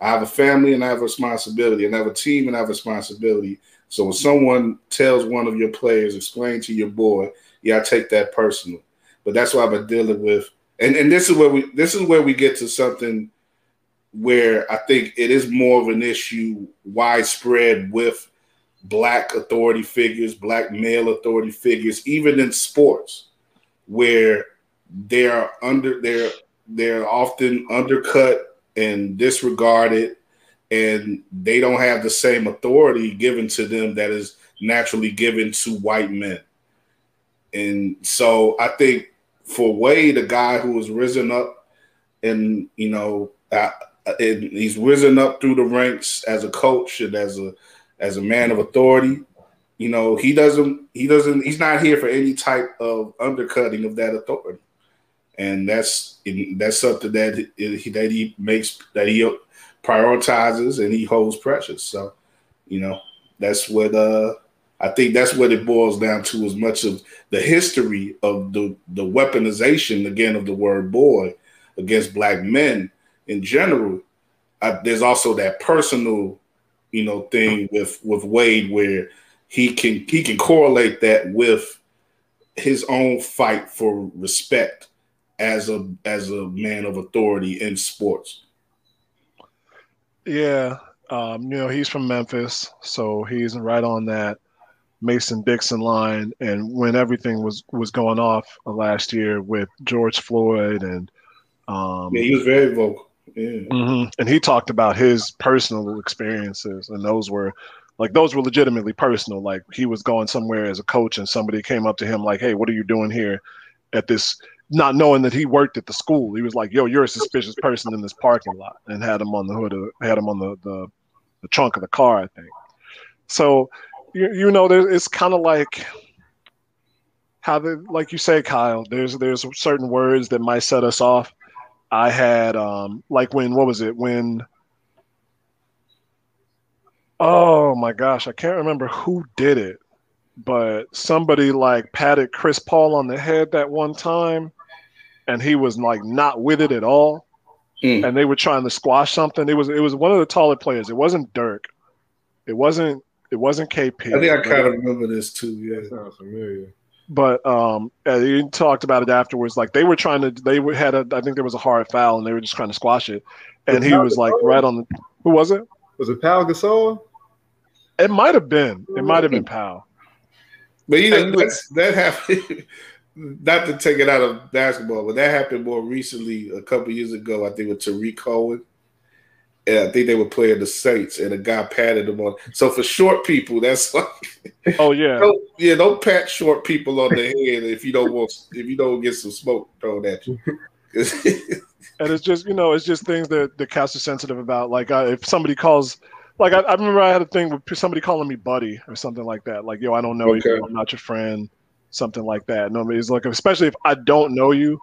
"I have a family and I have a responsibility, and I have a team and I have a responsibility." So when someone tells one of your players, explain to your boy. Yeah, I take that personal, but that's what I've been dealing with, and and this is where we this is where we get to something where I think it is more of an issue widespread with black authority figures, black male authority figures, even in sports, where they are under they're they're often undercut and disregarded, and they don't have the same authority given to them that is naturally given to white men. And so I think for Wade, a guy who has risen up and, you know, I, and he's risen up through the ranks as a coach and as a as a man of authority, you know, he doesn't he doesn't he's not here for any type of undercutting of that authority. And that's that's something that he, that he makes that he prioritizes and he holds precious. So, you know, that's what uh I think that's what it boils down to, as much of the history of the, the weaponization, again, of the word boy against black men in general. I, there's also that personal, you know, thing with, with Wade where he can he can correlate that with his own fight for respect as a as a man of authority in sports. Yeah. Um, you know, he's from Memphis, so he's right on that Mason Dixon line, and when everything was was going off last year with George Floyd, and um, yeah, he was very vocal. Yeah, mm-hmm. And he talked about his personal experiences, and those were like those were legitimately personal. Like he was going somewhere as a coach, and somebody came up to him like, "Hey, what are you doing here at this?" Not knowing that he worked at the school, he was like, "Yo, you're a suspicious person in this parking lot," and had him on the hood, of, had him on the, the the trunk of the car, I think. So. You, you know, there, it's kind of like how, the, like you say, Kyle. There's there's certain words that might set us off. I had um, like when what was it when? Oh my gosh, I can't remember who did it, but somebody like patted Chris Paul on the head that one time, and he was like not with it at all, mm. And they were trying to squash something. It was it was one of the taller players. It wasn't Dirk. It wasn't. It wasn't K P. I think I kind of remember this too. Yeah, that sounds familiar. But um, you talked about it afterwards. Like they were trying to, they were, had a. I think there was a hard foul, and they were just trying to squash it. And was he was Gasol? Like right on the. Who was it? Was it Pau Gasol? It might have been. It might have been Pau. But you know that's, that happened. Not to take it out of basketball, but that happened more recently, a couple years ago. I think with Tariq Cohen. And I think they were playing the Saints, and a guy patted them on. So for short people, that's like, oh yeah, don't, yeah, don't pat short people on the head if you don't want, if you don't get some smoke thrown at you. And it's just, you know, it's just things that the cats are sensitive about. Like I, if somebody calls, like I, I remember I had a thing with somebody calling me buddy or something like that. Like, yo, I don't know okay. you, I'm not your friend, something like that. No, it's like, especially if I don't know you.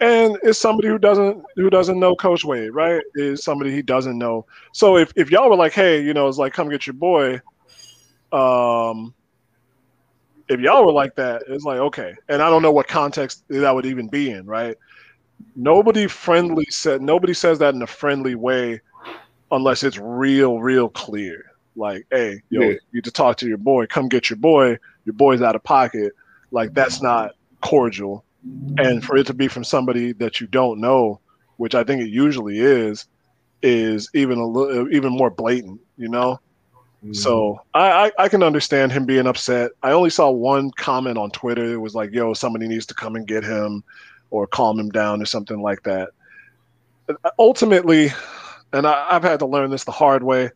And it's somebody who doesn't who doesn't know Coach Wade, right? Is somebody he doesn't know. So if, if y'all were like, hey, you know, it's like, come get your boy. Um, if y'all were like that, it's like, okay. And I don't know what context that would even be in, right? Nobody friendly said nobody says that in a friendly way unless it's real, real clear. Like, hey, yo, yeah. you need to talk to your boy. Come get your boy. Your boy's out of pocket. Like, that's not cordial. And for it to be from somebody that you don't know, which I think it usually is, is even a little, even more blatant, you know? Mm-hmm. So I, I, I can understand him being upset. I only saw one comment on Twitter. It was like, yo, somebody needs to come and get him or calm him down or something like that. But ultimately, and I, I've had to learn this the hard way,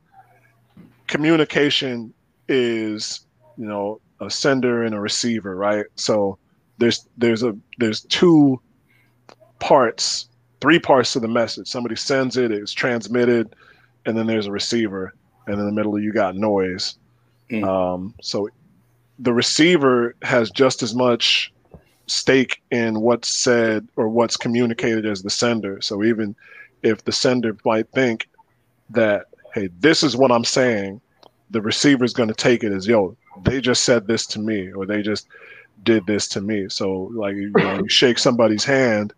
communication is, you know, a sender and a receiver, right? So There's there's a there's two parts, three parts to the message. Somebody sends it, it's transmitted, and then there's a receiver, and in the middle you got noise. Mm. Um, so the receiver has just as much stake in what's said or what's communicated as the sender. So even if the sender might think that, hey, this is what I'm saying, the receiver's going to take it as, yo, they just said this to me, or they just did this to me. So like, you know, you shake somebody's hand,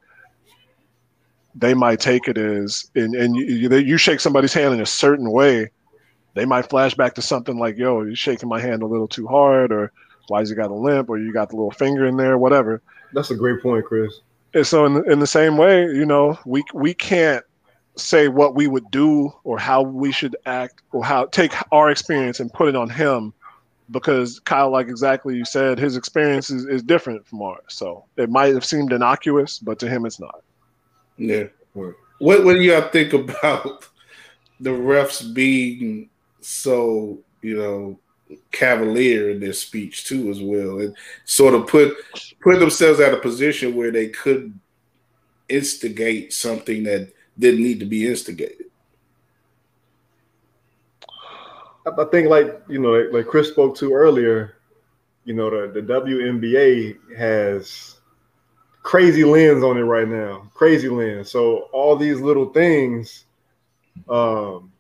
they might take it as, and, and you, you shake somebody's hand in a certain way, they might flash back to something like, yo, you're shaking my hand a little too hard, or why's he got a limp, or you got the little finger in there, whatever. That's a great point, Chris. And so in the, in the same way, you know, we we can't say what we would do or how we should act or how take our experience and put it on him, because Kyle, like exactly you said, his experience is, is different from ours. So it might have seemed innocuous, but to him it's not. Yeah. What what do y'all think about the refs being so, you know, cavalier in their speech too as well, and sort of put put themselves at a position where they could instigate something that didn't need to be instigated? I think, like, you know, like, like Chris spoke to earlier, you know, the, the W N B A has crazy lens on it right now, crazy lens. So all these little things um,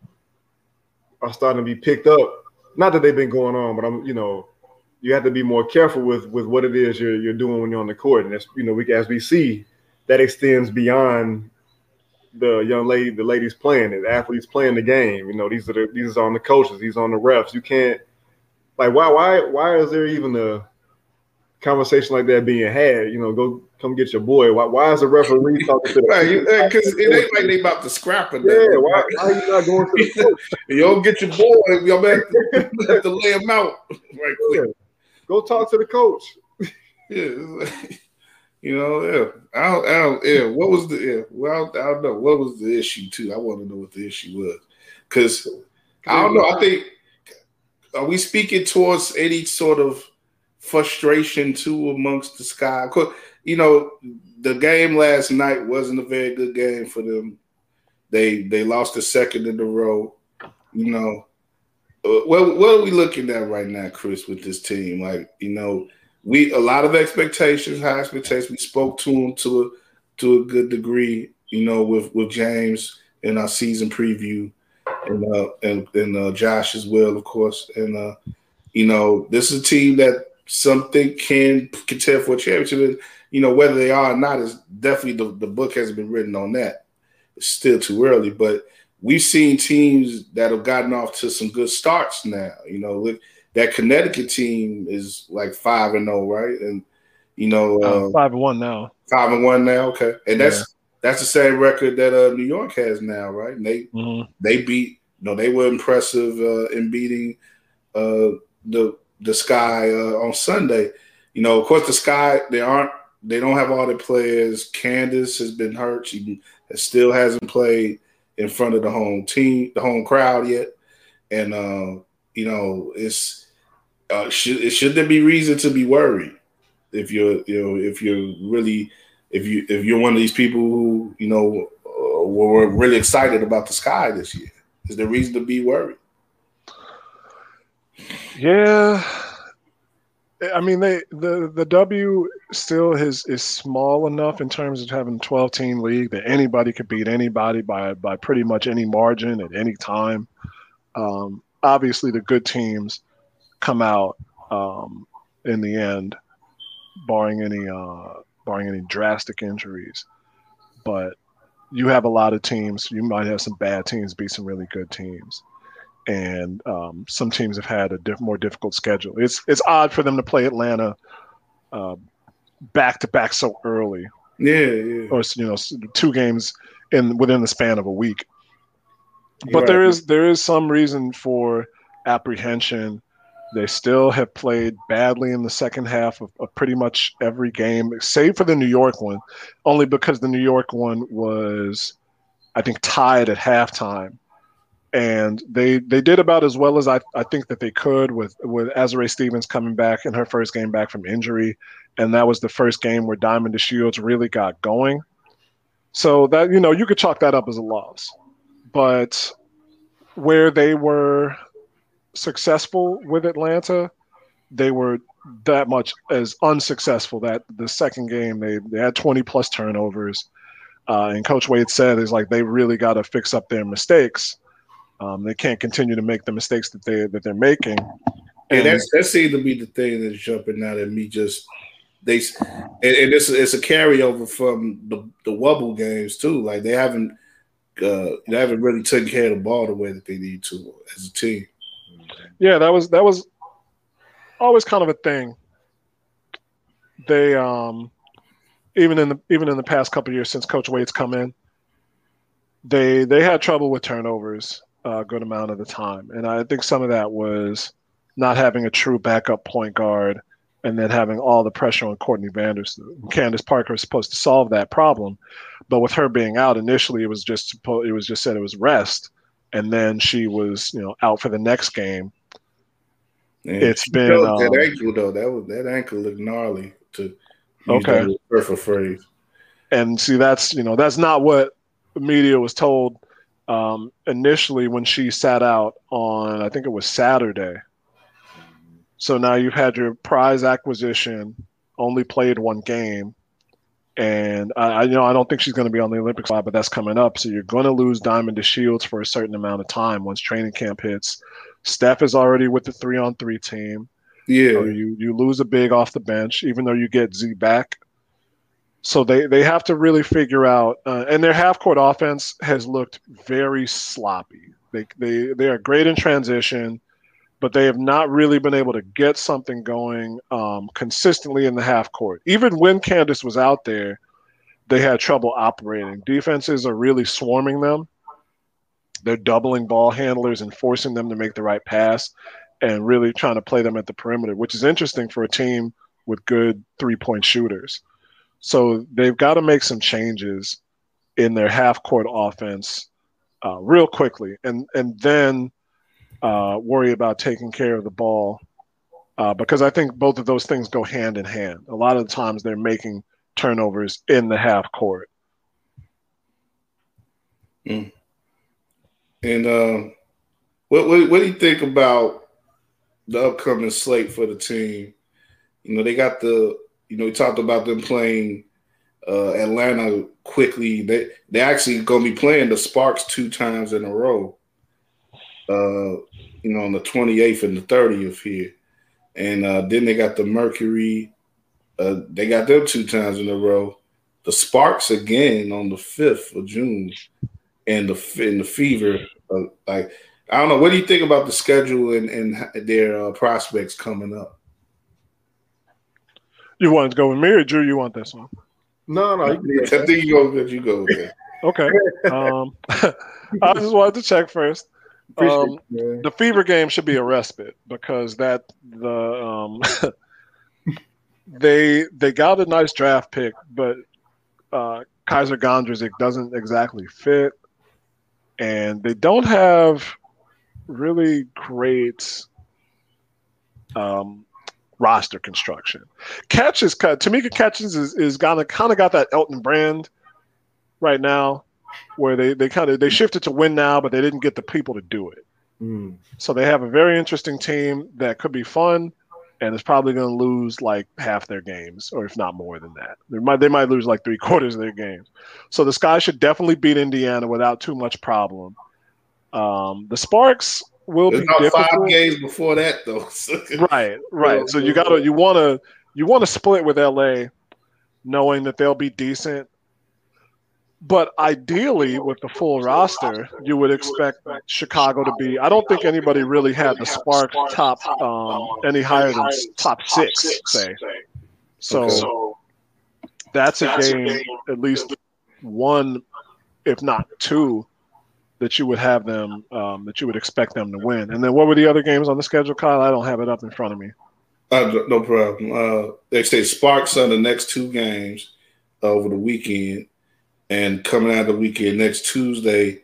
are starting to be picked up. Not that they've been going on, but I'm, you know, you have to be more careful with with what it is you're you're doing when you're on the court. And that's, you know, we as we see, that extends beyond the young lady, the ladies playing it, the athletes playing the game. You know, these are the, these are on the coaches, these are on the refs. You can't, like, why, why, why is there even a conversation like that being had? You know, go come get your boy. Why, why is the referee talking to the right? Because it ain't like they about to scrap it. Yeah, why, why are you not going to the coach? You don't get your boy. Y'all have to, have to lay him out right quick. Yeah. Go talk to the coach. Yeah. You know, yeah. I don't, I don't, yeah. What was the, yeah, well, I don't know. What was the issue, too? I want to know what the issue was. Because I don't know. I think, are we speaking towards any sort of frustration, too, amongst the sky? Of course, you know, the game last night wasn't a very good game for them. They they lost the second in a row. You know, what, what are we looking at right now, Chris, with this team? Like, you know, We a lot of expectations, high expectations. We spoke to him to a, to a good degree, you know, with, with James in our season preview, and uh, and, and uh, Josh as well, of course. And uh, you know, this is a team that something can contend for a championship. You know, whether they are or not is definitely the, the book hasn't been written on that. It's still too early, but we've seen teams that have gotten off to some good starts now. You know, with that Connecticut team is like five and zero, right? And you know, uh, five and one now. Five and one now, okay. And that's yeah. that's the same record that uh, New York has now, right? And they mm-hmm. they beat, you know, they were impressive uh, in beating uh, the the Sky uh, on Sunday. You know, of course, the Sky they aren't they don't have all their players. Candace has been hurt; she still hasn't played. in front of the home team, the home crowd yet. And, uh, you know, it's uh, should it should there be reason to be worried if you're, you know, if you're really, if you if you're one of these people who, you know, uh, were really excited about the sky this year, is there reason to be worried? Yeah, I mean, they the the W still is is small enough in terms of having a twelve team league that anybody could beat anybody by by pretty much any margin at any time. Um, obviously, the good teams come out um, in the end, barring any uh, barring any drastic injuries. But you have a lot of teams. You might have some bad teams beat some really good teams, and um, some teams have had a diff- more difficult schedule. It's it's odd for them to play Atlanta uh, back to back so early. Yeah, yeah, or you know, two games in within the span of a week. But right. there is there is some reason for apprehension. They still have played badly in the second half of, of pretty much every game, save for the New York one, only because the New York one was, I think, tied at halftime. And they they did about as well as I, I think that they could with, with Azaree Stevens coming back in her first game back from injury. And that was the first game where Diamond to Shields really got going. So that, you know, you could chalk that up as a loss. But where they were successful with Atlanta, they were that much as unsuccessful that the second game they, they had twenty plus turnovers. Uh, and Coach Wade said is like they really got to fix up their mistakes. Um, they can't continue to make the mistakes that they that they're making. And, and that's, that seems to be the thing that's jumping out at me. Just they and, and it's it's a carryover from the the Wubble games too. Like they haven't. Uh, they haven't really taken care of the ball the way that they need to as a team. Yeah, that was that was always kind of a thing. They um, even in the even in the past couple of years since Coach Wade's come in, they they had trouble with turnovers a good amount of the time, and I think some of that was not having a true backup point guard, and then having all the pressure on Courtney Vandersloot. Candace Parker is supposed to solve that problem, but with her being out initially, it was just it was just said it was rest, and then she was you know out for the next game. And it's been um, that ankle though that was that ankle looked gnarly to okay. Use that perfect phrase. And see, that's you know that's not what the media was told um, initially when she sat out on I think it was Saturday. So now you've had your prize acquisition, only played one game, and I, I you know I don't think she's going to be on the Olympic squad, but that's coming up. So you're going to lose Diamond to Shields for a certain amount of time once training camp hits. Steph is already with the three-on-three team. Yeah, so you you lose a big off the bench, even though you get Z back. So they they have to really figure out, uh, and their half-court offense has looked very sloppy. They they they are great in transition, but they have not really been able to get something going um, consistently in the half court. Even when Candace was out there, they had trouble operating. Defenses are really swarming them. They're doubling ball handlers and forcing them to make the right pass and really trying to play them at the perimeter, which is interesting for a team with good three-point shooters. So they've got to make some changes in their half-court offense uh, real quickly. And, and then – Uh, worry about taking care of the ball uh, because I think both of those things go hand in hand. A lot of the times they're making turnovers in the half court. Mm. And uh, what, what what do you think about the upcoming slate for the team? You know, they got the you know we talked about them playing uh, Atlanta quickly. They they actually gonna be playing the Sparks two times in a row. Uh, you know, on the twenty-eighth and the thirtieth here. And uh, then they got the Mercury. Uh, they got them two times in a row. The Sparks again on the fifth of June and the and the Fever. Uh, like, I don't know. What do you think about the schedule and, and their uh, prospects coming up? You want to go with me or Drew, you want this one? No, no. You I think you go with you go with that. Okay. Um, I just wanted to check first. Um, the Fever game should be a respite because that the um, they they got a nice draft pick, but uh, Kaiser Gondrzik doesn't exactly fit. and they don't have really great um, roster construction. Catch is cut. Tamika Catchings is, is kind of got that Elton Brand right now, where they, they kind of they shifted to win now, but they didn't get the people to do it. Mm. So they have a very interesting team that could be fun, and it's probably going to lose like half their games, or if not more than that. They might they might lose like three quarters of their games. So the Sky should definitely beat Indiana without too much problem. Um, the Sparks will it's be not difficult. Five games before that, though. right, right. So you gotta you want to you want to split with L A, knowing that they'll be decent. But ideally, with the full roster, you would expect Chicago to be. I don't think anybody really had the Sparks top um, any higher than top six, say. So that's a game, at least one, if not two, that you would have them, um, that you would expect them to win. And then what were the other games on the schedule, Kyle? I don't have it up in front of me. Uh, no problem. Uh, they say Sparks on the next two games over the weekend. And coming out of the weekend next Tuesday,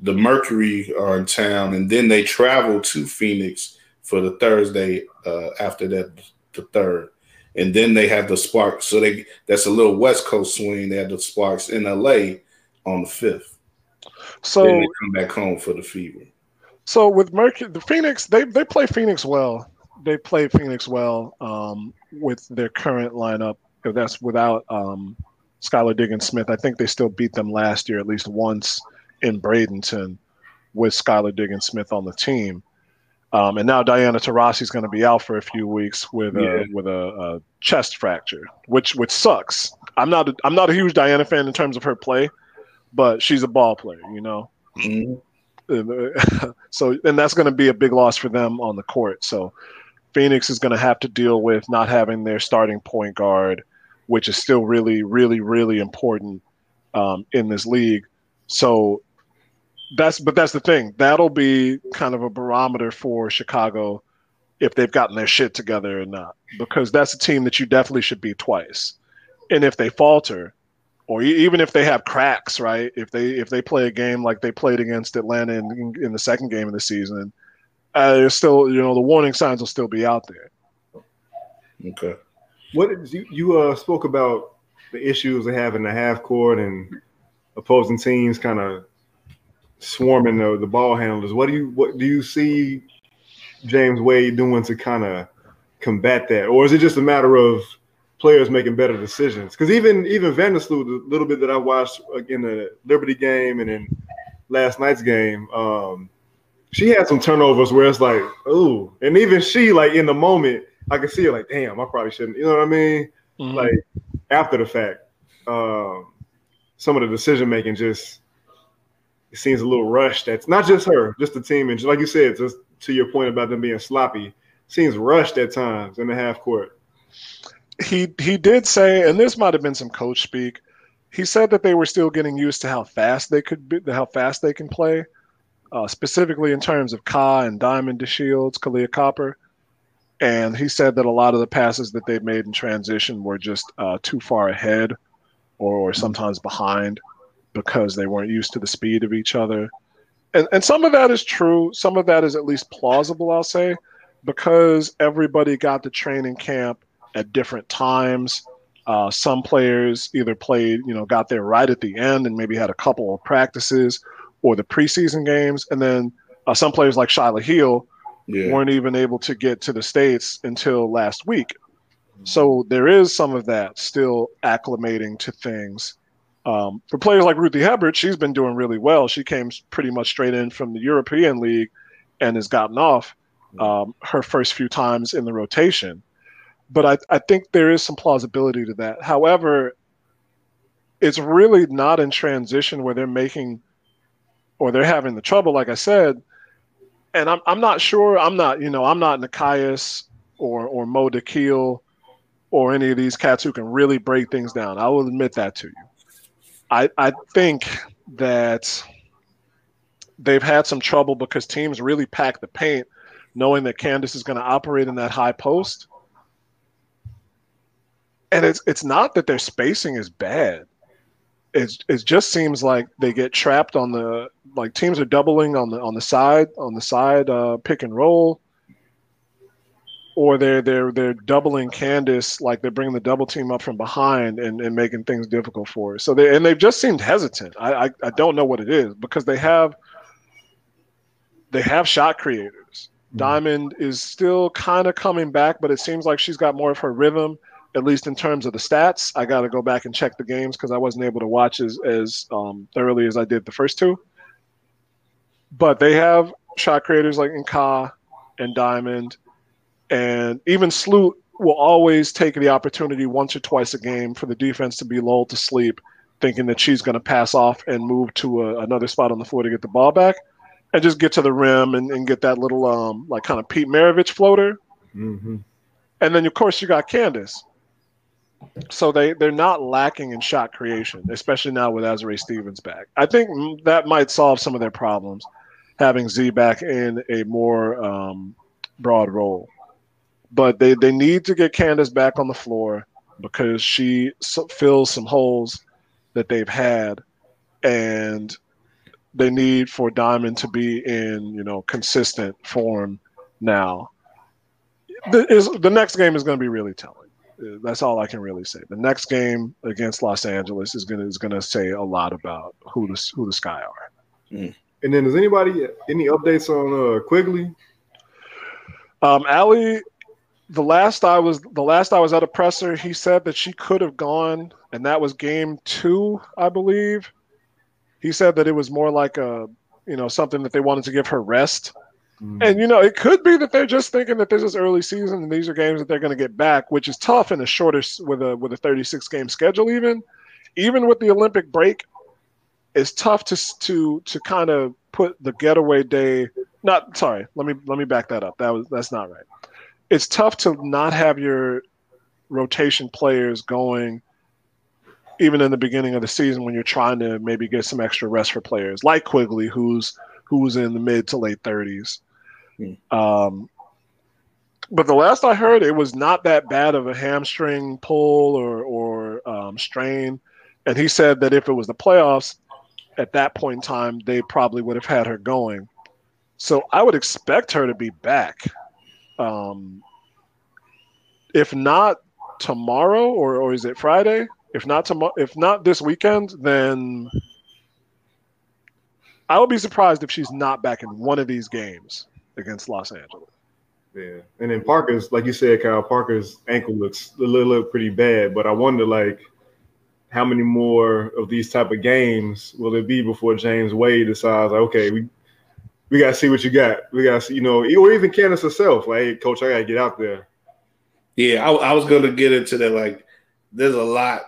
the Mercury are in town, and then they travel to Phoenix for the Thursday uh, after that, the third. And then they have the Sparks. So they that's a little West Coast swing. They have the Sparks in L A on the fifth. So then they come back home for the Fever. So with Mercury, the Phoenix, they, they play Phoenix well. They play Phoenix well um, with their current lineup. That's without um, – Skylar Diggins-Smith. I think they still beat them last year at least once in Bradenton with Skylar Diggins-Smith on the team. Um, and now Diana Taurasi is going to be out for a few weeks with a, yeah. with a, a chest fracture, which which sucks. I'm not a, I'm not a huge Diana fan in terms of her play, but she's a ball player, you know. Mm-hmm. So and that's going to be a big loss for them on the court. So Phoenix is going to have to deal with not having their starting point guard, which is still really, really, really important um, in this league. So that's, but that's the thing. That'll be kind of a barometer for Chicago if they've gotten their shit together or not, because that's a team that you definitely should beat twice. And if they falter, or even if they have cracks, right? If they if they play a game like they played against Atlanta in, in the second game of the season, uh, there's still, you know, the warning signs will still be out there. Okay. What you you uh, spoke about the issues of having the half court and opposing teams kind of swarming the, the ball handlers. What do you what do you see James Wade doing to kind of combat that, or is it just a matter of players making better decisions? Because even even Vandersloot, the little bit that I watched in the Liberty game and in last night's game, um, she had some turnovers where it's like, ooh, and even she like in the moment. I can see it like, damn, I probably shouldn't. You know what I mean? Mm-hmm. Like, after the fact, um, some of the decision-making just it seems a little rushed. That's not just her, just the team. And just like you said, just to your point about them being sloppy, seems rushed at times in the half court. He, he did say, and this might have been some coach speak, he said that they were still getting used to how fast they could be, how fast they can play, uh, specifically in terms of Ka and Diamond DeShields, Kalia Copper. And he said that a lot of the passes that they made in transition were just uh, too far ahead or, or sometimes behind because they weren't used to the speed of each other. And, and some of that is true. Some of that is at least plausible, I'll say, because everybody got to training camp at different times. Uh, some players either played, you know, got there right at the end and maybe had a couple of practices or the preseason games. And then uh, some players like Shyla Hill, yeah, weren't even able to get to the States until last week. So there is some of that still acclimating to things. Um, for players like Ruthie Hebert, she's been doing really well. She came pretty much straight in from the European League and has gotten off um, her first few times in the rotation. But I, I think there is some plausibility to that. However, it's really not in transition where they're making or they're having the trouble, like I said. And I'm I'm not sure. I'm not, you know, I'm not Nikias or or Mo Dekeel or any of these cats who can really break things down. I will admit that to you. I I think that they've had some trouble because teams really pack the paint, knowing that Candace is going to operate in that high post. And it's it's not that their spacing is bad. it's, it just seems like they get trapped on the like teams are doubling on the on the side on the side uh, pick and roll, or they're they're they're doubling Candace, like they're bringing the double team up from behind and, and making things difficult for her. So they and they've just seemed hesitant. I, I I don't know what it is, because they have they have shot creators. Diamond is still kind of coming back, but it seems like she's got more of her rhythm, at least in terms of the stats. I got to go back and check the games because I wasn't able to watch as, as um, thoroughly as I did the first two. But they have shot creators like Nka and Diamond, and even Sloot will always take the opportunity once or twice a game for the defense to be lulled to sleep, thinking that she's going to pass off and move to a, another spot on the floor to get the ball back. And just get to the rim and, and get that little um like kind of Pete Maravich floater. Mm-hmm. And then, of course, you got Candace. So they, they're not lacking in shot creation, especially now with Azaree Stevens back. I think that might solve some of their problems, having Z back in a more um, broad role. But they, they need to get Candace back on the floor because she so- fills some holes that they've had. And they need for Diamond to be in, you know, consistent form now. The, is, the next game is going to be really telling. That's all I can really say. The next game against Los Angeles is going to is going to say a lot about who the who the Sky are. Mm. And then, does anybody any updates on uh, Quigley? Um, Allie, the last I was the last I was at a presser, he said that she could have gone, and that was game two, I believe. He said that it was more like a, you know, something that they wanted to give her rest. Mm-hmm. And, you know, it could be that they're just thinking that this is early season and these are games that they're going to get back, which is tough in a shorter, with a with a thirty-six game schedule even. Even with the Olympic break, it's tough to to to kind of put the getaway day – not – sorry, let me let me back that up. That was That's not right. It's tough to not have your rotation players going – even in the beginning of the season when you're trying to maybe get some extra rest for players like Quigley, who's who's in the mid to late thirties. Mm. Um, but the last I heard, it was not that bad of a hamstring pull or, or um, strain. And he said that if it was the playoffs, at that point in time, they probably would have had her going. So I would expect her to be back. Um, if not tomorrow, or, or is it Friday? If not tomorrow, if not this weekend, then I would be surprised if she's not back in one of these games against Los Angeles. Yeah, and then Parker's, like you said, Kyle, Parker's ankle looks a little, look pretty bad. But I wonder, like, how many more of these type of games will it be before James Wade decides, like, okay, we we gotta see what you got. We gotta see, you know, or even Candace herself, like, hey, coach, I gotta get out there. Yeah, I, I was gonna get into that. Like, there's a lot.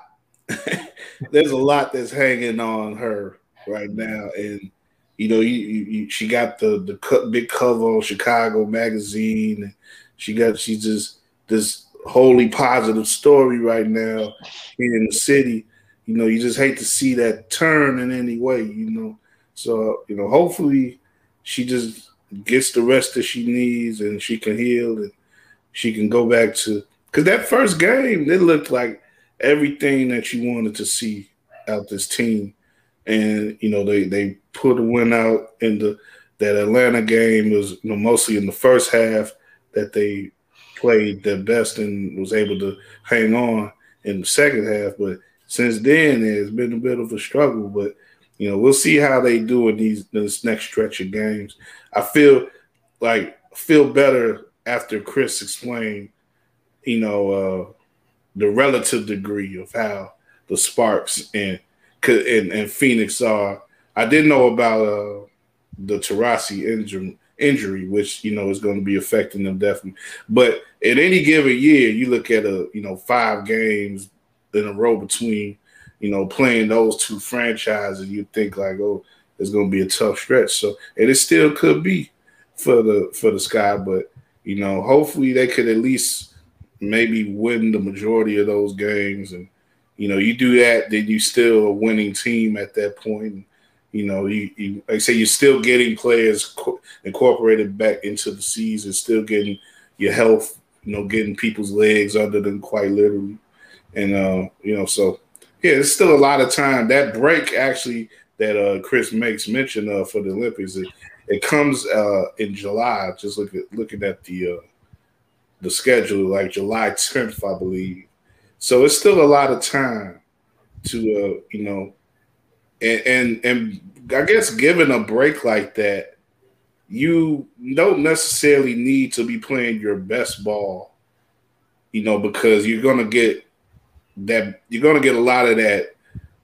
There's a lot that's hanging on her right now, and you know, you, you, you, she got the the co- big cover on Chicago magazine. She got she's just this wholly positive story right now here in the city. You know, you just hate to see that turn in any way. You know, so you know, hopefully she just gets the rest that she needs and she can heal and she can go back to, because that first game it looked like everything that you wanted to see out this team. And, you know, they, they put a win out in the that Atlanta game was, you know, mostly in the first half that they played their best and was able to hang on in the second half. But since then, it's been a bit of a struggle. But, you know, we'll see how they do in these this next stretch of games. I feel like feel better after Chris explained, you know, uh, the relative degree of how the Sparks and and, and Phoenix are. I didn't know about uh, the Taurasi injury, injury, which you know is going to be affecting them definitely. But in any given year, you look at a you know five games in a row between you know playing those two franchises, you think like, oh, it's going to be a tough stretch. So and it still could be for the for the Sky, but you know hopefully they could at least maybe win the majority of those games. And, you know, you do that, then you still a winning team at that point. And, you know, you, you like I say, you're still getting players co- incorporated back into the season, still getting your health, you know, getting people's legs under them quite literally. And, uh, you know, so yeah, it's still a lot of time. That break actually that uh, Chris makes mention of for the Olympics, it, it comes uh, in July. Just look at, looking at the uh, the schedule, like July tenth, I believe. So it's still a lot of time to, uh, you know, and, and and I guess given a break like that, you don't necessarily need to be playing your best ball, you know, because you're gonna get that you're gonna get a lot of that,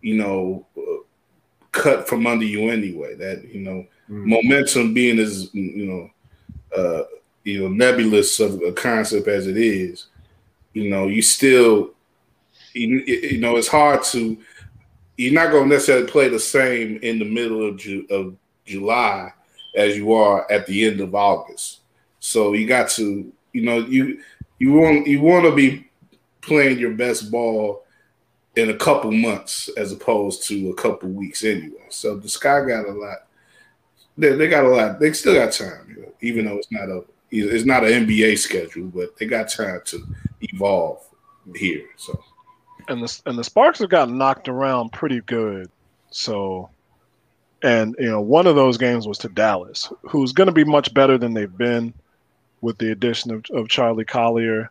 you know, uh, cut from under you anyway. That, you know, mm. momentum being as you know, uh, you know, nebulous of a concept as it is, you know, you still, you, you know, it's hard to. You're not gonna necessarily play the same in the middle of Ju- of July as you are at the end of August. So you got to, you know, you you want you want to be playing your best ball in a couple months as opposed to a couple weeks anyway. So the Sky got a lot. They, they got a lot. They still got time, you know, even though it's not a it's not an N B A schedule, but they got time to evolve here. So and the and the Sparks have gotten knocked around pretty good. So. And, you know, one of those games was to Dallas, who's going to be much better than they've been with the addition of, of Charlie Collier.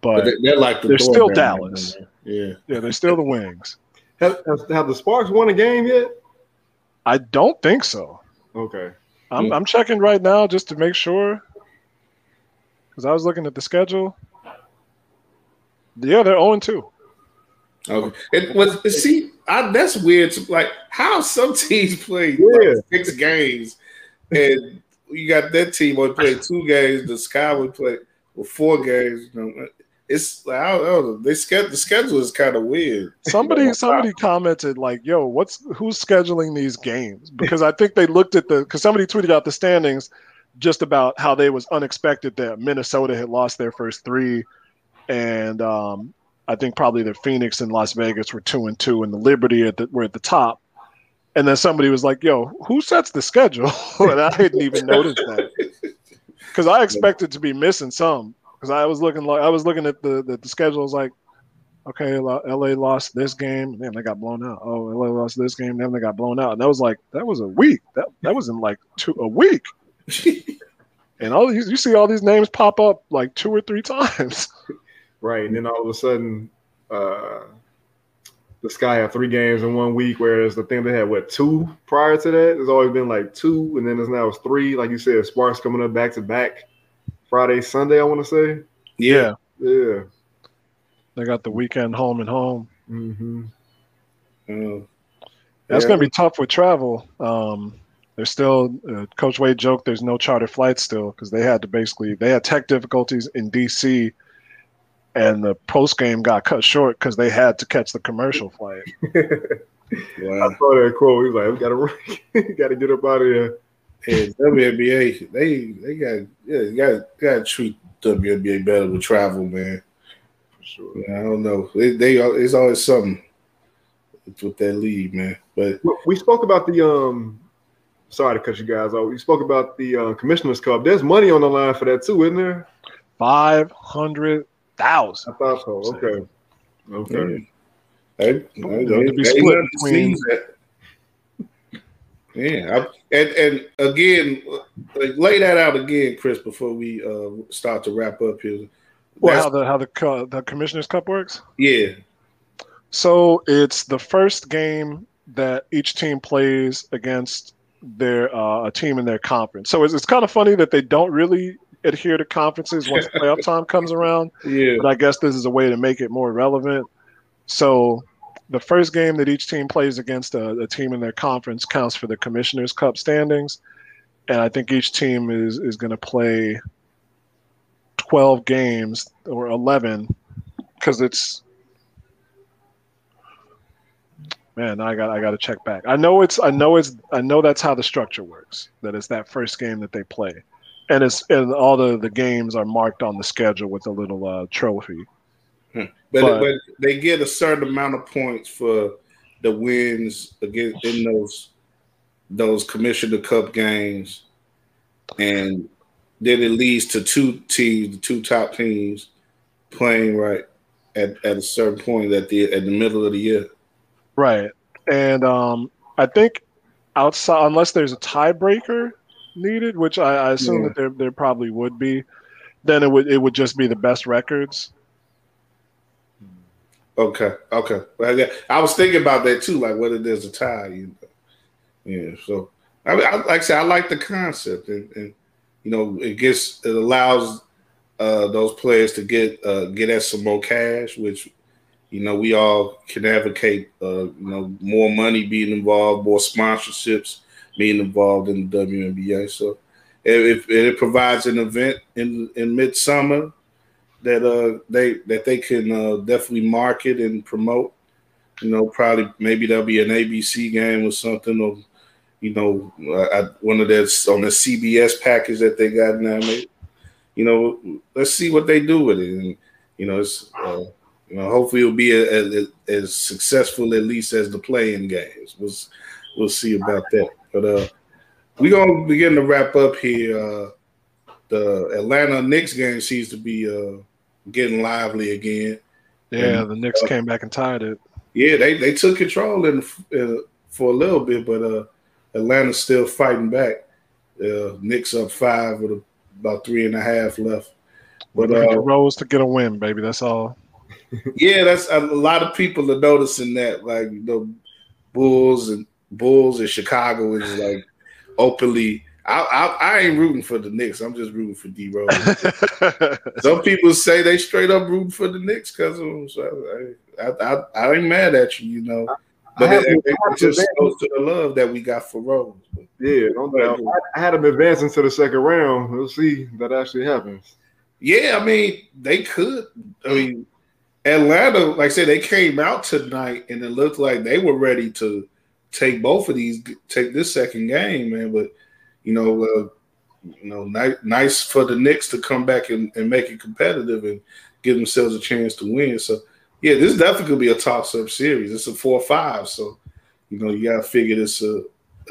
But, but they're, like the they're still Dallas. Yeah. Yeah, they're still the Wings. Have, have the Sparks won a game yet? I don't think so. Okay. I'm, yeah. I'm checking right now just to make sure because I was looking at the schedule. Yeah, they're oh and two. Okay. It was see, I, that's weird. To, like how some teams play yeah. like, six games, and you got that team would play two games. The Sky would play well, four games. You know, it's like I don't know. They the schedule is kind of weird. Somebody somebody commented like, "Yo, what's who's scheduling these games?" Because I think they looked at the because somebody tweeted out the standings just about how they was unexpected that Minnesota had lost their first three, and um. I think probably that Phoenix and Las Vegas were two and two, and the Liberty at the, were at the top. And then somebody was like, "Yo, who sets the schedule?" And I didn't even notice that because I expected to be missing some. Because I was looking like I was looking at the the, the schedule. I was like, "Okay, L A lost this game, and then they got blown out. Oh, L A lost this game, and then they got blown out." And that was like that was a week. That that was in like two a week. And all these, you see all these names pop up like two or three times. Right, and then all of a sudden, uh, the Sky had three games in one week, whereas the thing they had, what, two prior to that? There's always been like two, and then it's now it's three. Like you said, Sparks coming up back-to-back Friday, Sunday, I want to say. Yeah. Yeah. They got the weekend home and home. Mm-hmm. Uh, That's yeah. going to be tough with travel. Um, there's still uh, – Coach Wade joked there's no charter flights still because they had to basically – they had tech difficulties in D C, and the post game got cut short because they had to catch the commercial flight. Yeah. I saw that quote. He was like, "We gotta, we gotta get up out of here." And W N B A, they they got yeah, got gotta treat W N B A better with travel, man. For sure. Yeah, I don't know. It, they it's always something with that league, man. But we spoke about the um. Sorry to cut you guys off. We spoke about the uh, Commissioner's Cup. There's money on the line for that too, isn't there? Five hundred. Thousand. I thought so. Okay. Okay. Yeah. I, I, to be split between. Yeah. I, and and again, like, lay that out again, Chris, before we uh, start to wrap up here. Well, That's, how the how the uh, the Commissioner's Cup works? Yeah. So it's the first game that each team plays against their uh, a team in their conference. So it's it's kind of funny that they don't really adhere to conferences once playoff time comes around. Yeah. But I guess this is a way to make it more relevant. So the first game that each team plays against a, a team in their conference counts for the Commissioner's Cup standings. And I think each team is, is going to play twelve games or eleven because it's – man, I got I got to check back. I know it's I know it's I know that's how the structure works, that it's that first game that they play. And it's and all the, the games are marked on the schedule with a little uh, trophy. Hmm. But, but, but they get a certain amount of points for the wins against in those those Commissioner Cup games, and then it leads to two teams, the two top teams playing right at, at a certain point at the at the middle of the year. Right. And um, I think outside, unless there's a tiebreaker needed, which I, I assume yeah. that there there probably would be, then it would it would just be the best records. Okay, okay. I was thinking about that too, like whether there's a tie. You know? Yeah, so I, I like I said, I like the concept, and, and you know, it gets it allows uh, those players to get uh, get at some more cash, which you know we all can advocate. Uh, you know, more money being involved, more sponsorships being involved in the W N B A. So if, if it provides an event in in midsummer. That uh they that they can uh, definitely market and promote, you know, probably maybe there'll be an A B C game or something, or you know, uh, one of those on the C B S package that they got now. Maybe, you know, let's see what they do with it, and you know, it's uh, you know, hopefully it'll be a, a, a, as successful at least as the play-in games. We'll we'll see about that, but uh, we're gonna begin to wrap up here. Uh, the Atlanta Knicks game seems to be uh. getting lively again. Yeah, and the Knicks uh, came back and tied it. Yeah, they, they took control in uh, for a little bit, but uh, Atlanta's still fighting back. Uh, Knicks up five with a, about three and a half left. But uh, Rose to get a win, baby. That's all. Yeah, that's a lot of people are noticing that. Like you know, Bulls and Bulls in Chicago is like openly. I, I, I ain't rooting for the Knicks. I'm just rooting for D. Rose. Some people say they straight up rooting for the Knicks because of them. So I, I, I, I ain't mad at you, you know. But it, it, it's just close to the love that we got for Rose. Yeah, don't doubt. I had them advancing to the second round. We'll see if that actually happens. Yeah, I mean, they could. I mean, Atlanta, like I said, they came out tonight and it looked like they were ready to take both of these, take this second game, man. But You know, uh, you know, nice, nice for the Knicks to come back and, and make it competitive and give themselves a chance to win. So, yeah, this is definitely going to be a toss-up series. It's a four five, so, you know, you got to figure this a,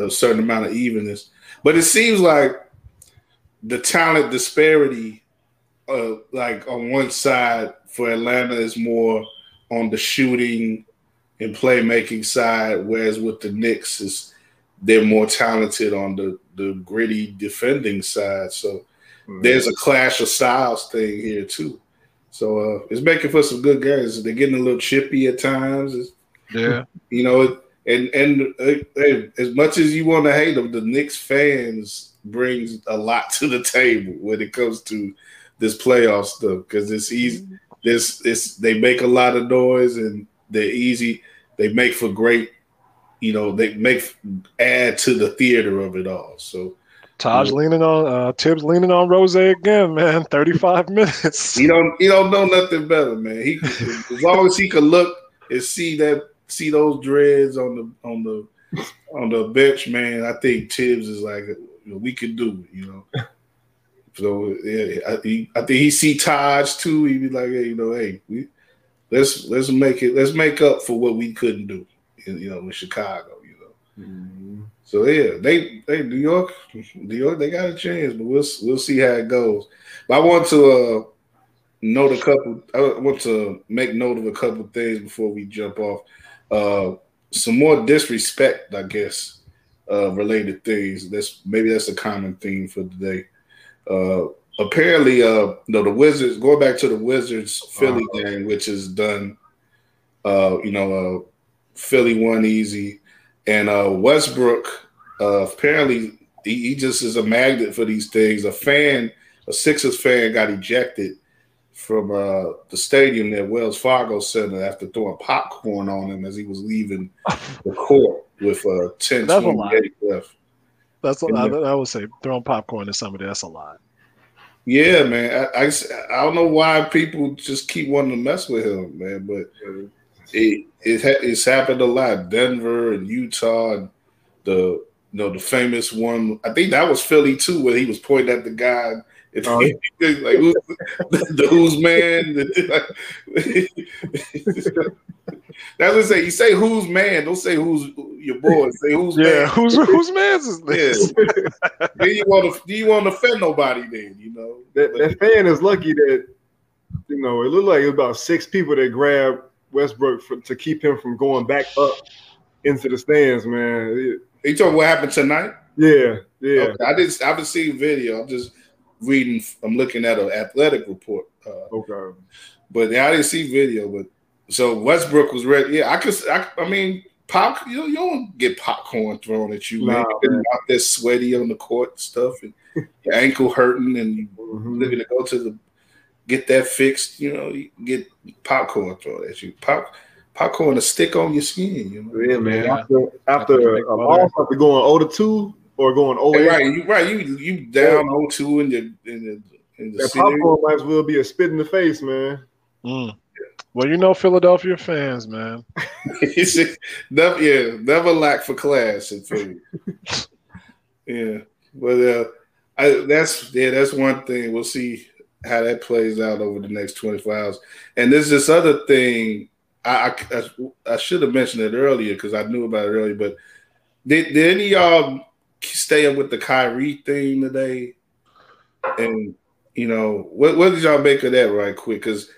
a certain amount of evenness. But it seems like the talent disparity, uh, like, on one side for Atlanta is more on the shooting and playmaking side, whereas with the Knicks is they're more talented on the the gritty defending side. So mm-hmm. there's a clash of styles thing here too. So uh, it's making for some good games. They're getting a little chippy at times. It's, yeah. You know, and, and uh, as much as you want to hate them, the Knicks fans brings a lot to the table when it comes to this playoff stuff. Cause it's easy. This it's, they make a lot of noise and they're easy. They make for great, you know, they make add to the theater of it all. So Taj you know, leaning on uh, Tibbs leaning on Rose again, man. Thirty-five minutes. He don't he don't know nothing better, man. He as long as he could look and see that see those dreads on the on the on the bench, man. I think Tibbs is like you know, we could do it, you know. So yeah, I, he, I think he see Taj too. He be like, hey, you know, hey, we, let's let's make it let's make up for what we couldn't do. In, you know, in Chicago, you know. Mm-hmm. So yeah, they they New York, New York, they got a chance, but we'll we'll see how it goes. But I want to uh, note a couple. I want to make note of a couple of things before we jump off. Uh, some more disrespect, I guess, uh, related things. That's maybe that's a common theme for today. Uh, apparently, uh, no, the Wizards. Going back to the Wizards Philly uh-huh. game, which is done. Uh, you know. Uh, Philly won easy, and uh, Westbrook uh, apparently he, he just is a magnet for these things. A fan, a Sixers fan, got ejected from uh, the stadium at Wells Fargo Center after throwing popcorn on him as he was leaving the court with uh, ten twenty-eight left. That's a lot. I would say throwing popcorn at somebody. That's a lot. Yeah, man. I, I I don't know why people just keep wanting to mess with him, man, but. Uh, It, it it's happened a lot. Denver and Utah, and the you know the famous one. I think that was Philly too, where he was pointing at the guy, and um, like who's, the who's man. That's what I say. You say who's man. Don't say who's your boy. Say who's yeah, man. Yeah, who's who's man's is this? Yeah. Then you want to you want to offend nobody? Then you know that, that fan is lucky that you know, it looked like it was about six people that grabbed Westbrook for, to keep him from going back up into the stands, man. It, Are you talking what happened tonight? Yeah, yeah. Okay. I didn't. I haven't seen video. I'm just reading. I'm looking at an athletic report. Uh, okay. But yeah, I didn't see video. But so Westbrook was ready. Yeah, I could. I, I mean, pop. You, you don't get popcorn thrown at you, nah, man. You're man. Out there sweaty on the court and stuff, and your ankle hurting, and you're mm-hmm. looking to go to the get that fixed. You know, you get popcorn thrown at you. Pop. Popcorn to stick on your skin, you know. Yeah, man. Yeah. After after um, all, after going oh to two or going oh eight, hey, right? You right? You you down oh two in the in the in the that popcorn might as well be a spit in the face, man. Mm. Well, you know, Philadelphia fans, man. never, yeah, never lack for class in Philly. yeah, but uh, I, that's yeah, that's one thing. We'll see how that plays out over the next twenty-four hours. And there's this other thing. I, I, I should have mentioned it earlier because I knew about it earlier, but did, did any of y'all stay up with the Kyrie thing today? And, you know, what, what did y'all make of that right quick? Because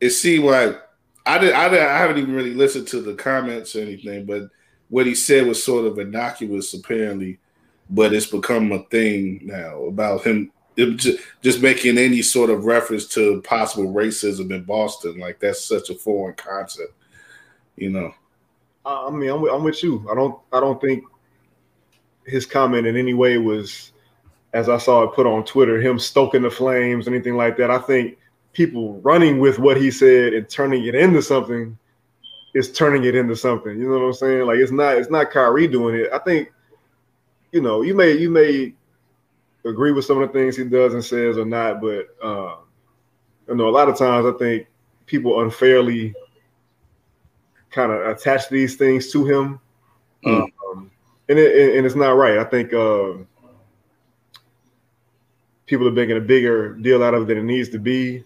it seemed like I, did, I, did, I haven't even really listened to the comments or anything, but what he said was sort of innocuous apparently, but it's become a thing now about him just making any sort of reference to possible racism in Boston. Like, that's such a foreign concept, you know. I mean, I'm with, I'm with you. I don't I don't think his comment in any way was, as I saw it put on Twitter, him stoking the flames, anything like that. I think people running with what he said and turning it into something is turning it into something. You know what I'm saying? Like, it's not it's not Kyrie doing it. I think, you know, you may you may – agree with some of the things he does and says or not, but uh, you know, a lot of times I think people unfairly kind of attach these things to him, mm. um, and it, and it's not right. I think uh, people are making a bigger deal out of it than it needs to be.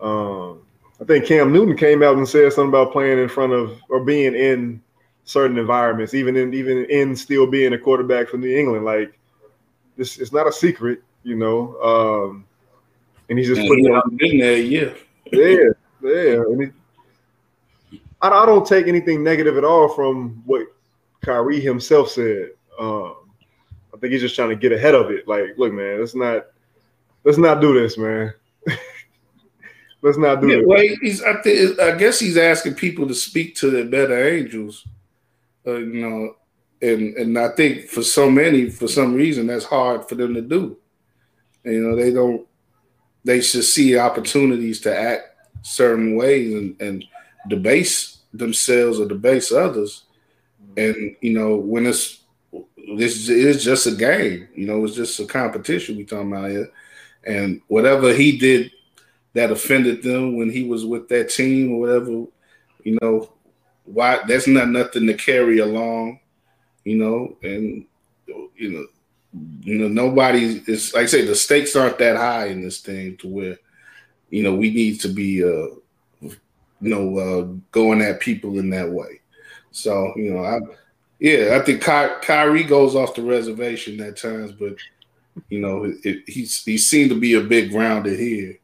Um, I think Cam Newton came out and said something about playing in front of or being in certain environments, even in even in still being a quarterback for New England, like. It's, it's not a secret, you know. Um, and he's just putting it out there. Yeah, yeah, yeah. I mean, I, I don't take anything negative at all from what Kyrie himself said. Um, I think he's just trying to get ahead of it. Like, look, man, let's not let's not do this, man. let's not do yeah, this. Well, he's, I, think, I guess he's asking people to speak to their better angels, uh, you know. And and I think for so many, for some reason, that's hard for them to do. And, you know, they don't. They should see opportunities to act certain ways and, and debase themselves or debase others. And you know, when it's this is just a game. You know, it's just a competition we talking about here. And whatever he did that offended them when he was with that team or whatever, you know, why that's not nothing to carry along. You know, and you know, you know, nobody is like I say the stakes aren't that high in this thing to where, you know, we need to be, uh, you know, uh, going at people in that way. So you know, I, yeah, I think Ky- Kyrie goes off the reservation at times, but you know, it, it, he's he seemed to be a bit grounded here,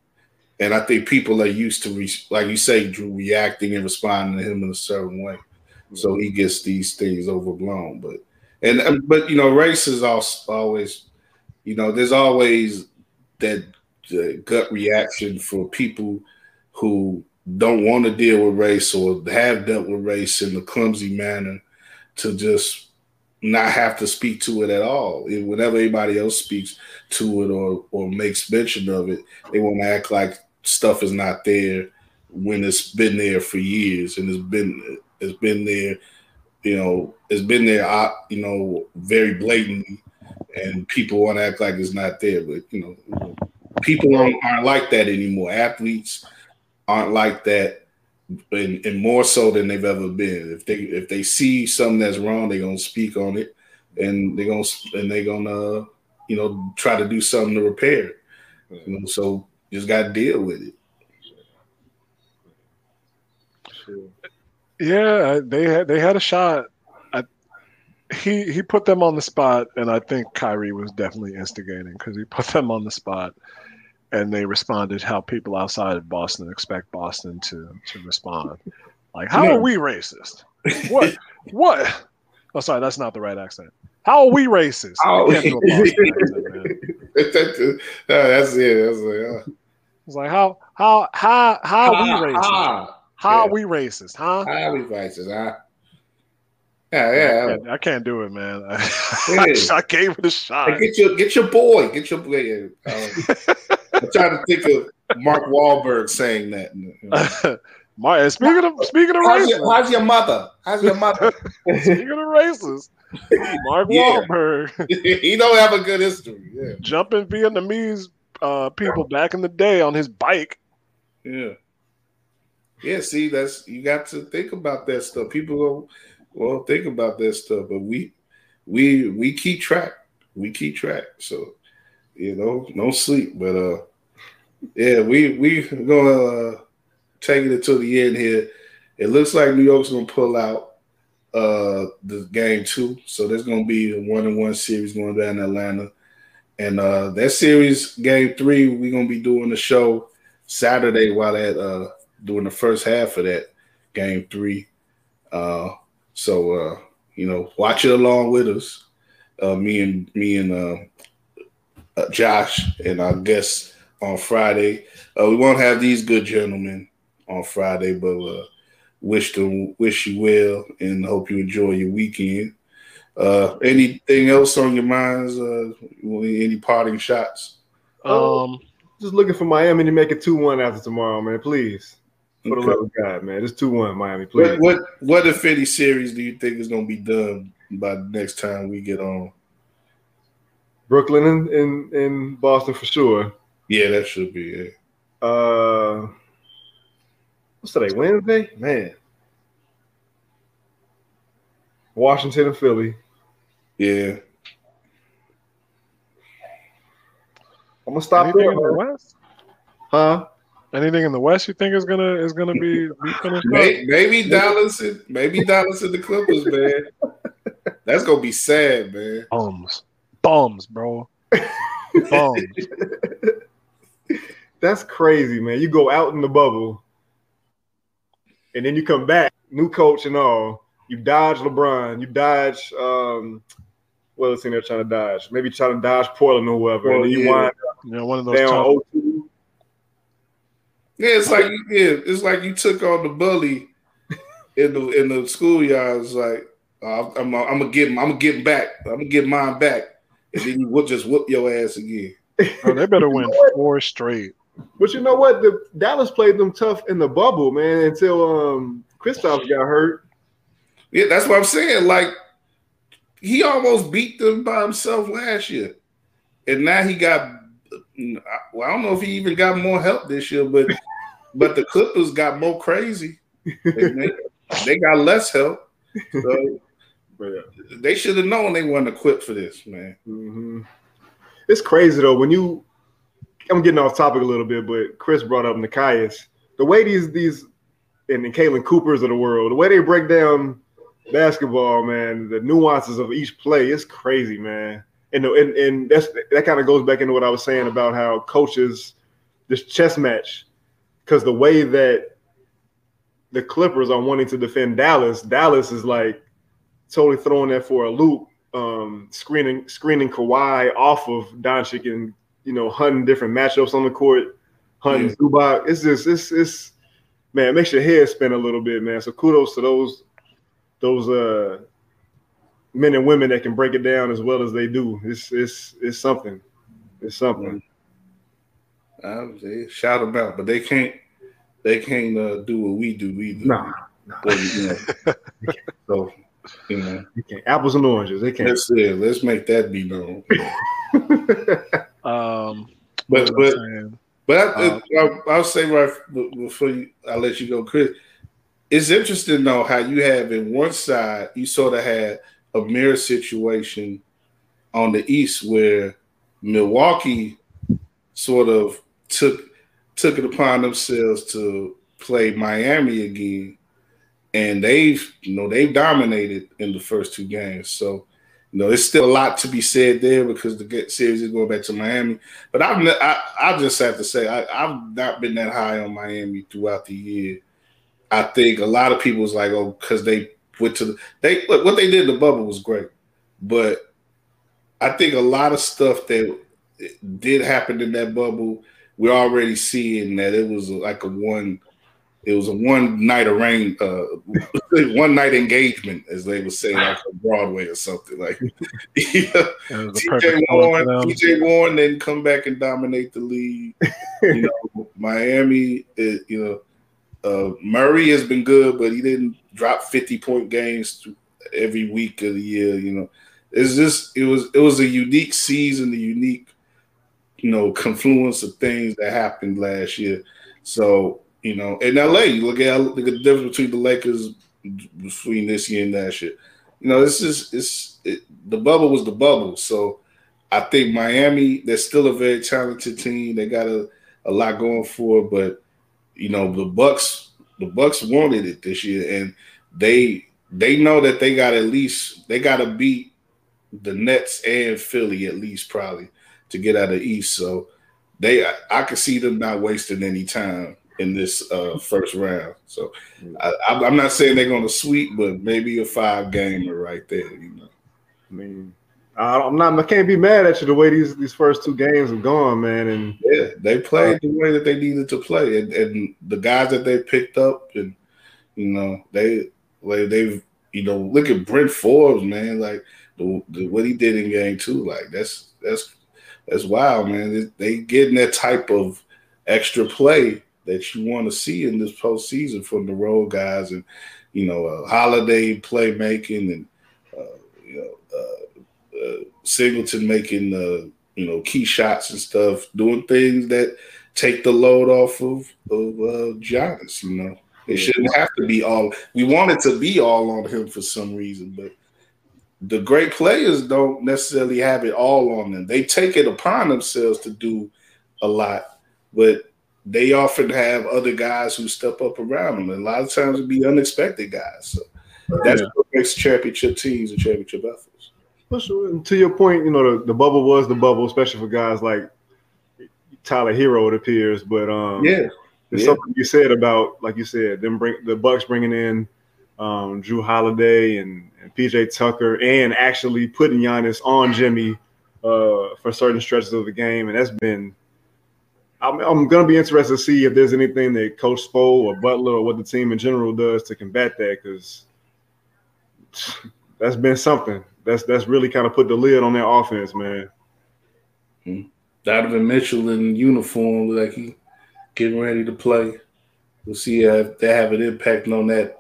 and I think people are used to re- like you say, Drew, reacting and responding to him in a certain way. So he gets these things overblown, but and but you know, race is also always, you know, there's always that uh, gut reaction for people who don't want to deal with race or have dealt with race in a clumsy manner to just not have to speak to it at all. And whenever anybody else speaks to it or or makes mention of it, they want to act like stuff is not there when it's been there for years and it's been. It's been there, you know, it's been there, you know, very blatantly, and people want to act like it's not there. But, you know, people aren't, aren't like that anymore. Athletes aren't like that, and, and more so than they've ever been. If they if they see something that's wrong, they're going to speak on it, and they're going to, and they're going to, you know, try to do something to repair it. You know, so you just got to deal with it. Sure. Yeah, they had they had a shot. I, he he put them on the spot, and I think Kyrie was definitely instigating because he put them on the spot. And they responded how people outside of Boston expect Boston to, to respond. Like, how are we racist? What? What? Oh, sorry, that's not the right accent. How are we racist? Oh. I can't do a Boston accent, man. that's, no, that's it. That's like, uh, it's like, how how how how are we racist? Ah, how are yeah. we racist? Huh? How are we racist? Huh? Yeah, yeah. I can't, I can't do it, man. I, I, I gave it a shot. Hey, get your get your boy. Get your boy. Um, I'm trying to think of Mark Wahlberg saying that. You know? My, speaking of speaking of how's races, your, how's your mother? How's your mother? Speaking of races, Mark yeah. Wahlberg. He don't have a good history. Yeah. Jumping Vietnamese uh, people back in the day on his bike. Yeah. Yeah. See, that's you got to think about that stuff. People will, will think about that stuff, but we we we keep track. We keep track. So you know, no sleep. But uh, yeah, we we gonna. Uh, Taking it to the end here, it looks like New York's going to pull out uh, the game two. So there's going to be a one-on-one series going down in Atlanta. And uh, that series, game three, we're going to be doing the show Saturday while that uh, doing the first half of that game three. Uh, so, uh, you know, watch it along with us. Uh, me and me and uh, uh, Josh and our guests on Friday. Uh, we won't have these good gentlemen on Friday, but uh, wish them wish you well and hope you enjoy your weekend. Uh, anything else on your minds? Uh, any parting shots? Um, just looking for Miami to make it two one after tomorrow, man. Please, for okay. the love of God, man, it's two one Miami. Please. What, what what if any series do you think is gonna be done by the next time we get on? Brooklyn and in, in, in Boston for sure. Yeah, that should be it. Uh. What's today, Wednesday? Man. Washington and Philly. Yeah. I'm gonna stop there. In the West? Huh? Anything in the West you think is gonna is gonna be maybe, maybe Dallas and maybe Dallas and the Clippers, man. That's gonna be sad, man. Bums. Bums, bro. Bums. That's crazy, man. You go out in the bubble. And then you come back, new coach and all. You dodge LeBron. You dodge um, – what else in there trying to dodge? Maybe trying to dodge Portland or whoever. Well, and then you yeah. wind up yeah, one of those down top. oh two. Yeah, it's like you, yeah, it's like you took on the bully in the in the schoolyard. It's like, uh, I'm, I'm going to get him. I'm going to get him back. I'm going to get mine back. And then you will just whoop your ass again. Oh, they better win four straight. But you know what? The Dallas played them tough in the bubble, man, until um, Kristaps got hurt. Yeah, that's what I'm saying. Like, he almost beat them by himself last year. And now he got well, – I don't know if he even got more help this year, but but the Clippers got more crazy. They, they got less help. So they should have known they weren't equipped for this, man. Mm-hmm. It's crazy, though, when you – I'm getting off topic a little bit, but Chris brought up Nikias. The way these these and the Kalen Coopers of the world, the way they break down basketball, man, the nuances of each play, it's crazy, man. And and and that's that kind of goes back into what I was saying about how coaches this chess match, because the way that the Clippers are wanting to defend Dallas, Dallas is like totally throwing that for a loop, um, screening screening Kawhi off of Doncic and. You know, hunting different matchups on the court, hunting yeah. Zubac. It's just, it's, it's, man, it makes your head spin a little bit, man. So kudos to those, those uh, men and women that can break it down as well as they do. It's, it's, it's something. It's something. I say shout them out, but they can't, they can't uh, do what we do either. Nah, nah. But, you know, so, you know, you can't. Apples and oranges. They can't. Let's, yeah, let's make that be known. Um, but but but I, I, I'll say right before you, I let you go, Chris. It's interesting though how you have in one side you sort of had a mirror situation on the East where Milwaukee sort of took took it upon themselves to play Miami again, and they've you know they've dominated in the first two games. So You know, there's still a lot to be said there because the series is going back to Miami. But I've ne- I, I just have to say, I, I've not been that high on Miami throughout the year. I think a lot of people was like, oh, because they went to the, they look, what they did in the bubble was great. But I think a lot of stuff that did happen in that bubble, we're already seeing that it was like a one, it was a one night arranged, uh, one night engagement, as they would say, like on Broadway or something. Like yeah. T J Warren, T J Warren didn't come back and dominate the league. You know, Miami, it, you know. Uh, Murray has been good, but he didn't drop fifty-point games every week of the year. You know, it's just it was it was a unique season, a unique, you know, confluence of things that happened last year. So you know, in L A, you look at look at the difference between the Lakers between this year and last year. You know, this is it's it, the bubble was the bubble. So I think Miami, they're still a very talented team. They got a, a lot going for it, but. You know, the Bucks, the Bucks wanted it this year, and they they know that they got at least they got to beat the Nets and Philly at least probably to get out of the East. So they, I, I could see them not wasting any time in this uh, first round. So I, I'm not saying they're going to sweep, but maybe a five gamer right there. You know, I mean. I'm not. I can't be mad at you the way these, these first two games have gone, man. And yeah, they played uh, the way that they needed to play, and, and the guys that they picked up, and you know they like they've you know look at Brent Forbes, man. Like the, the, what he did in game two, like that's that's that's wild, man. They, they getting that type of extra play that you want to see in this postseason from the road guys, and you know uh, Holiday playmaking, and uh, you know. Uh, Uh, Singleton making uh, you know key shots and stuff, doing things that take the load off of of uh, Giannis. You know, it shouldn't have to be all. We want it to be all on him for some reason, but the great players don't necessarily have it all on them. They take it upon themselves to do a lot, but they often have other guys who step up around them. And a lot of times, it'd be unexpected guys. So that's yeah. what makes championship teams and championship efforts. For sure. And to your point, you know, the, the bubble was the bubble, especially for guys like Tyler Hero, it appears. But um, yeah, there's yeah. something you said about, like you said, them bring the Bucks bringing in um, Drew Holiday and, and P J Tucker, and actually putting Giannis on Jimmy uh, for certain stretches of the game, and that's been. I'm, I'm going to be interested to see if there's anything that Coach Spo or Butler or what the team in general does to combat that, because that's been something. That's that's really kind of put the lid on their offense, man. Mm-hmm. Donovan Mitchell in uniform, like he getting ready to play. We'll see if they have an impact on that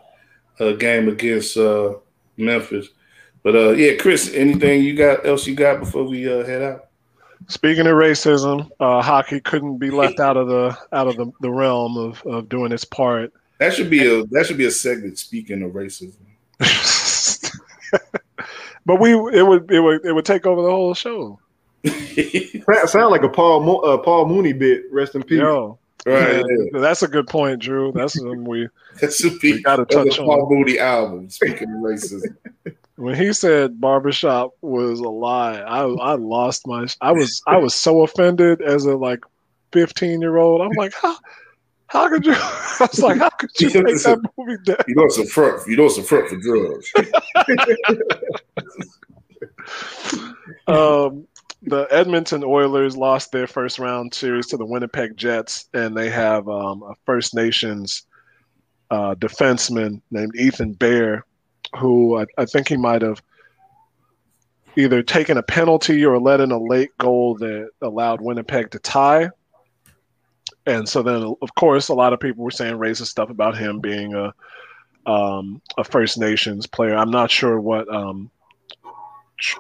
uh, game against uh, Memphis. But uh, yeah, Chris, anything you got else you got before we uh, head out? Speaking of racism, uh, hockey couldn't be left out of the out of the, the realm of, of doing its part. That should be a that should be a segment. Speaking of racism. But we it would it would it would take over the whole show. Sound like a Paul Mo, uh, Paul Mooney bit. Rest in peace. Yo, right, yeah, that's a good point, Drew. That's something we, we got to touch on. Paul Mooney album. Speaking of racism, when he said barbershop was a lie, I I lost my. I was I was so offended as a like fifteen year old. I'm like, how how could you? I was like, how could you make that movie down? You know it's a front. You know it's a front for drugs. um, the Edmonton Oilers lost their first round series to the Winnipeg Jets, and they have um, a First Nations uh, defenseman named Ethan Bear, who I, I think he might have either taken a penalty or let in a late goal that allowed Winnipeg to tie. And so then, of course, a lot of people were saying racist stuff about him being a um, a First Nations player. I'm not sure what um,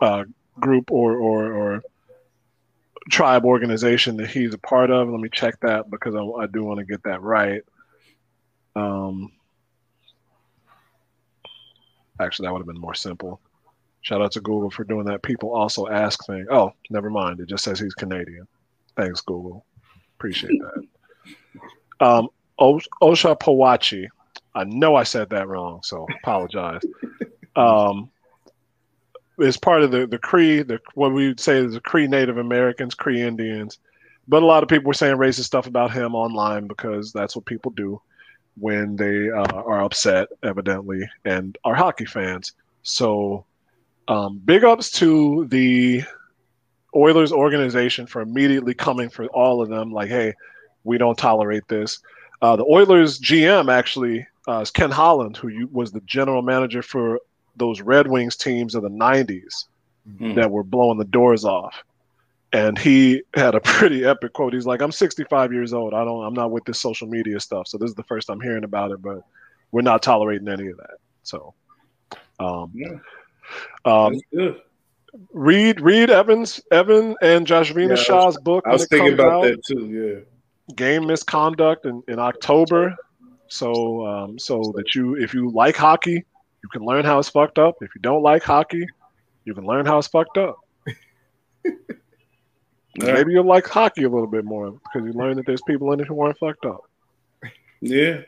uh, group or, or or tribe organization that he's a part of. Let me check that because I, I do want to get that right. Um, actually, that would have been more simple. Shout out to Google for doing that. People also ask things. Oh, never mind. It just says he's Canadian. Thanks, Google. Appreciate that. Um, Osha Powachi. I know I said that wrong, so apologize. Um, is part of the, the Cree, the, what we would say is the Cree Native Americans, Cree Indians. But a lot of people were saying racist stuff about him online because that's what people do when they uh, are upset, evidently, and are hockey fans. So um, big ups to the Oilers organization for immediately coming for all of them. Like, hey, we don't tolerate this. Uh, the Oilers G M actually uh, is Ken Holland, who you, was the general manager for those Red Wings teams of the nineties mm-hmm. that were blowing the doors off. And he had a pretty epic quote. He's like, I'm sixty-five years old. I don't, I'm not with this social media stuff. So this is the first I'm hearing about it, but we're not tolerating any of that. So, um, yeah. um, good. read, read Evans, Evan and Jashvina yeah, Shah's book. I was thinking about out. that too. Yeah. Game Misconduct in, in October. So, um, so that you, if you like hockey, you can learn how it's fucked up. If you don't like hockey, you can learn how it's fucked up. Yeah. Maybe you'll like hockey a little bit more because you learn that there's people in it who aren't fucked up. Yeah.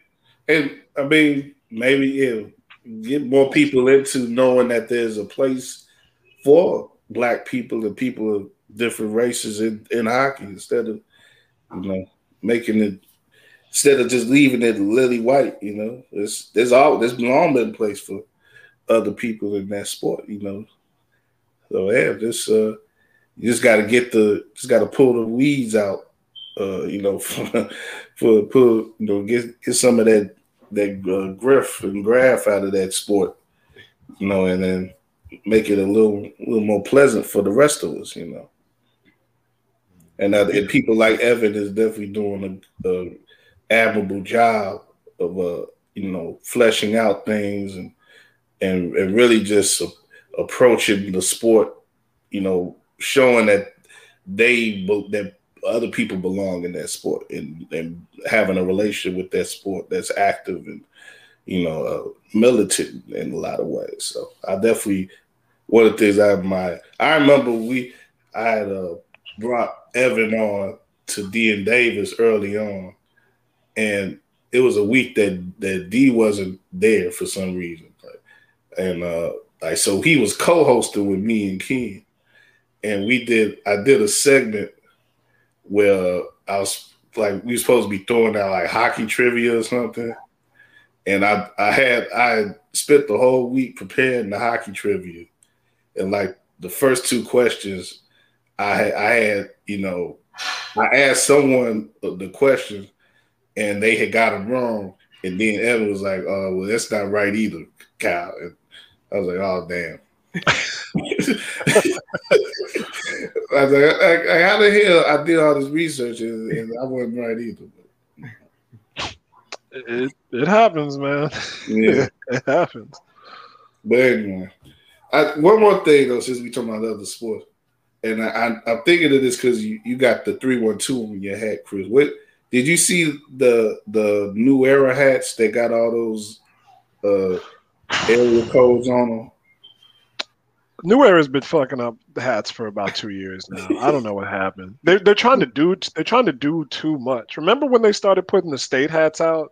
And, I mean, maybe it'll get more people into knowing that there's a place for black people and people of different races in, in hockey instead of, you know, making it, instead of just leaving it lily white, you know. It's, there's all there's long been a place for other people in that sport, you know. So, yeah, this uh, – you just gotta get the, just gotta pull the weeds out, uh, you know, for, for pull, you know, get get some of that that uh, griff and graft out of that sport, you know, and then make it a little little more pleasant for the rest of us, you know. And, uh, and people like Evan is definitely doing a, a admirable job of, uh, you know, fleshing out things and and, and really just approaching the sport, you know. Showing that they that other people belong in that sport and, and having a relationship with that sport that's active and, you know, uh, militant in a lot of ways. So I definitely, one of the things I admire. I remember we I had uh, brought Evan on to D and Davis early on, and it was a week that that D wasn't there for some reason, and uh, like so he was co-hosting with me and Ken. And we did, I did a segment where I was like, we were supposed to be throwing out like hockey trivia or something. And I, I had, I spent the whole week preparing the hockey trivia. And like the first two questions, I had, I had, you know, I asked someone the question and they had got it wrong. And then Evan was like, oh, well, that's not right either, Kyle. And I was like, oh, damn. I was like, I, I, how the hell I did all this research and, and I wasn't right either. It it happens, man. Yeah, it happens. But anyway, I, one more thing though, since we talking about other sports, and I, I, I'm thinking of this because you, you got the three one two on your hat, Chris. What did you see the the new era hats that got all those uh, area codes on them? New Era's been fucking up the hats for about two years now. I don't know what happened. They're they're trying to do they're trying to do too much. Remember when they started putting the state hats out,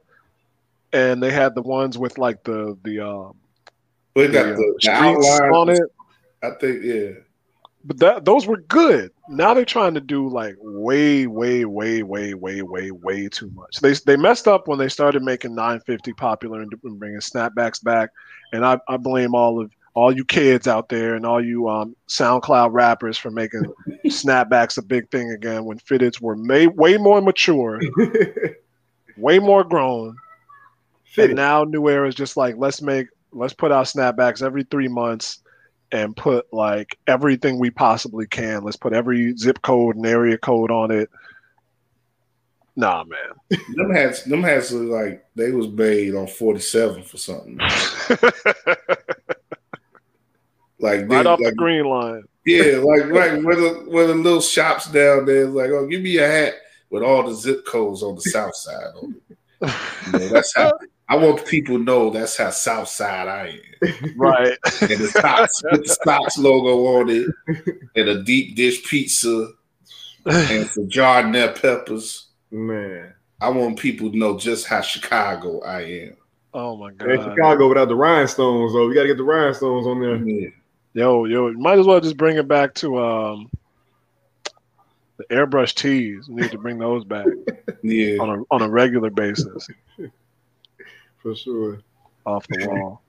and they had the ones with like the the um, we got the, the, the streets outline on it. I think yeah, but that those were good. Now they're trying to do like way way way way way way way too much. They they messed up when they started making nine fifty popular and bringing snapbacks back, and I I blame all of. All you kids out there and all you um, SoundCloud rappers for making snapbacks a big thing again when fitteds were may, way more mature, way more grown. Fitted. And now New Era is just like, let's make, let's put out snapbacks every three months and put like everything we possibly can. Let's put every zip code and area code on it. Nah, man. Them hats, them hats look like they was made on forty-seven for something. Like right they, off like, the green line. Yeah, like like where the where the little shops down there is like, oh, give me a hat with all the zip codes on the south side on it. You know, that's how I want people to know that's how south side I am. Right. And the Sox, the Sox logo on it, and a deep dish pizza and some jardinette peppers. Man. I want people to know just how Chicago I am. Oh my god. And Chicago without the rhinestones, though. We gotta get the rhinestones on there. Yeah. Yo, yo, might as well just bring it back to um, the airbrush tees. We need to bring those back yeah. on a on a regular basis. For sure. Off the wall.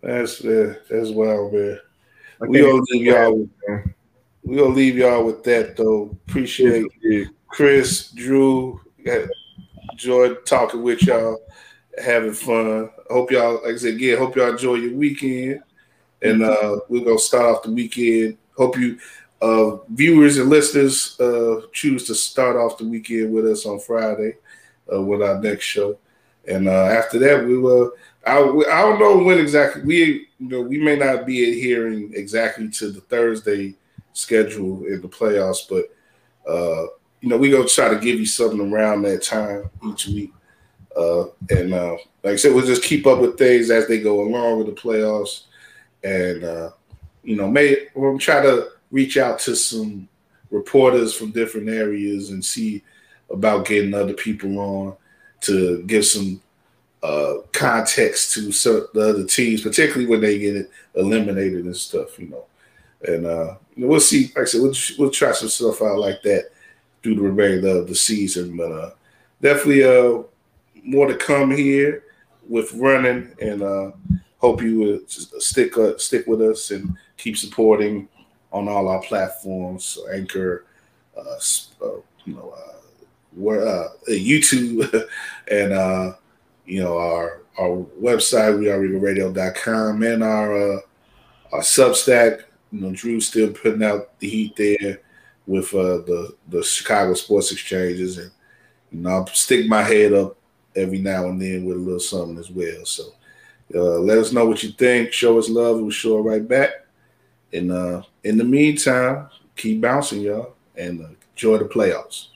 That's uh, that's wild, man. Okay. We gonna leave y'all with, we gonna leave y'all with that though. Appreciate yeah. Chris, Drew, enjoyed talking with y'all, having fun. Hope y'all, like I said again, hope y'all enjoy your weekend. And uh, we're gonna start off the weekend. Hope you uh, viewers and listeners uh, choose to start off the weekend with us on Friday uh, with our next show. And uh, after that, we will. I, I don't know when exactly we you know, we may not be adhering exactly to the Thursday schedule in the playoffs, but uh, you know, we're gonna try to give you something around that time each week. Uh, and uh, like I said, we'll just keep up with things as they go along with the playoffs, and uh, you know, may we'll try to reach out to some reporters from different areas and see about getting other people on to give some Uh, context to certain the other teams, particularly when they get eliminated and stuff, you know. And uh, we'll see. Like I said, we'll, we'll try some stuff out like that through the remainder of the season. But uh, definitely uh, more to come here with running, and uh, hope you would stick uh, stick with us and keep supporting on all our platforms, Anchor, uh, uh, you know, uh, where, uh, YouTube, and uh, you know, our our website, we are regal radio dot com, and our uh, our Substack. You know, Drew's still putting out the heat there with uh, the the Chicago Sports Exchanges, and you know, I'll stick my head up every now and then with a little something as well. So uh, let us know what you think. Show us love. We'll show it right back. And uh, in the meantime, keep bouncing, y'all, and uh, enjoy the playoffs.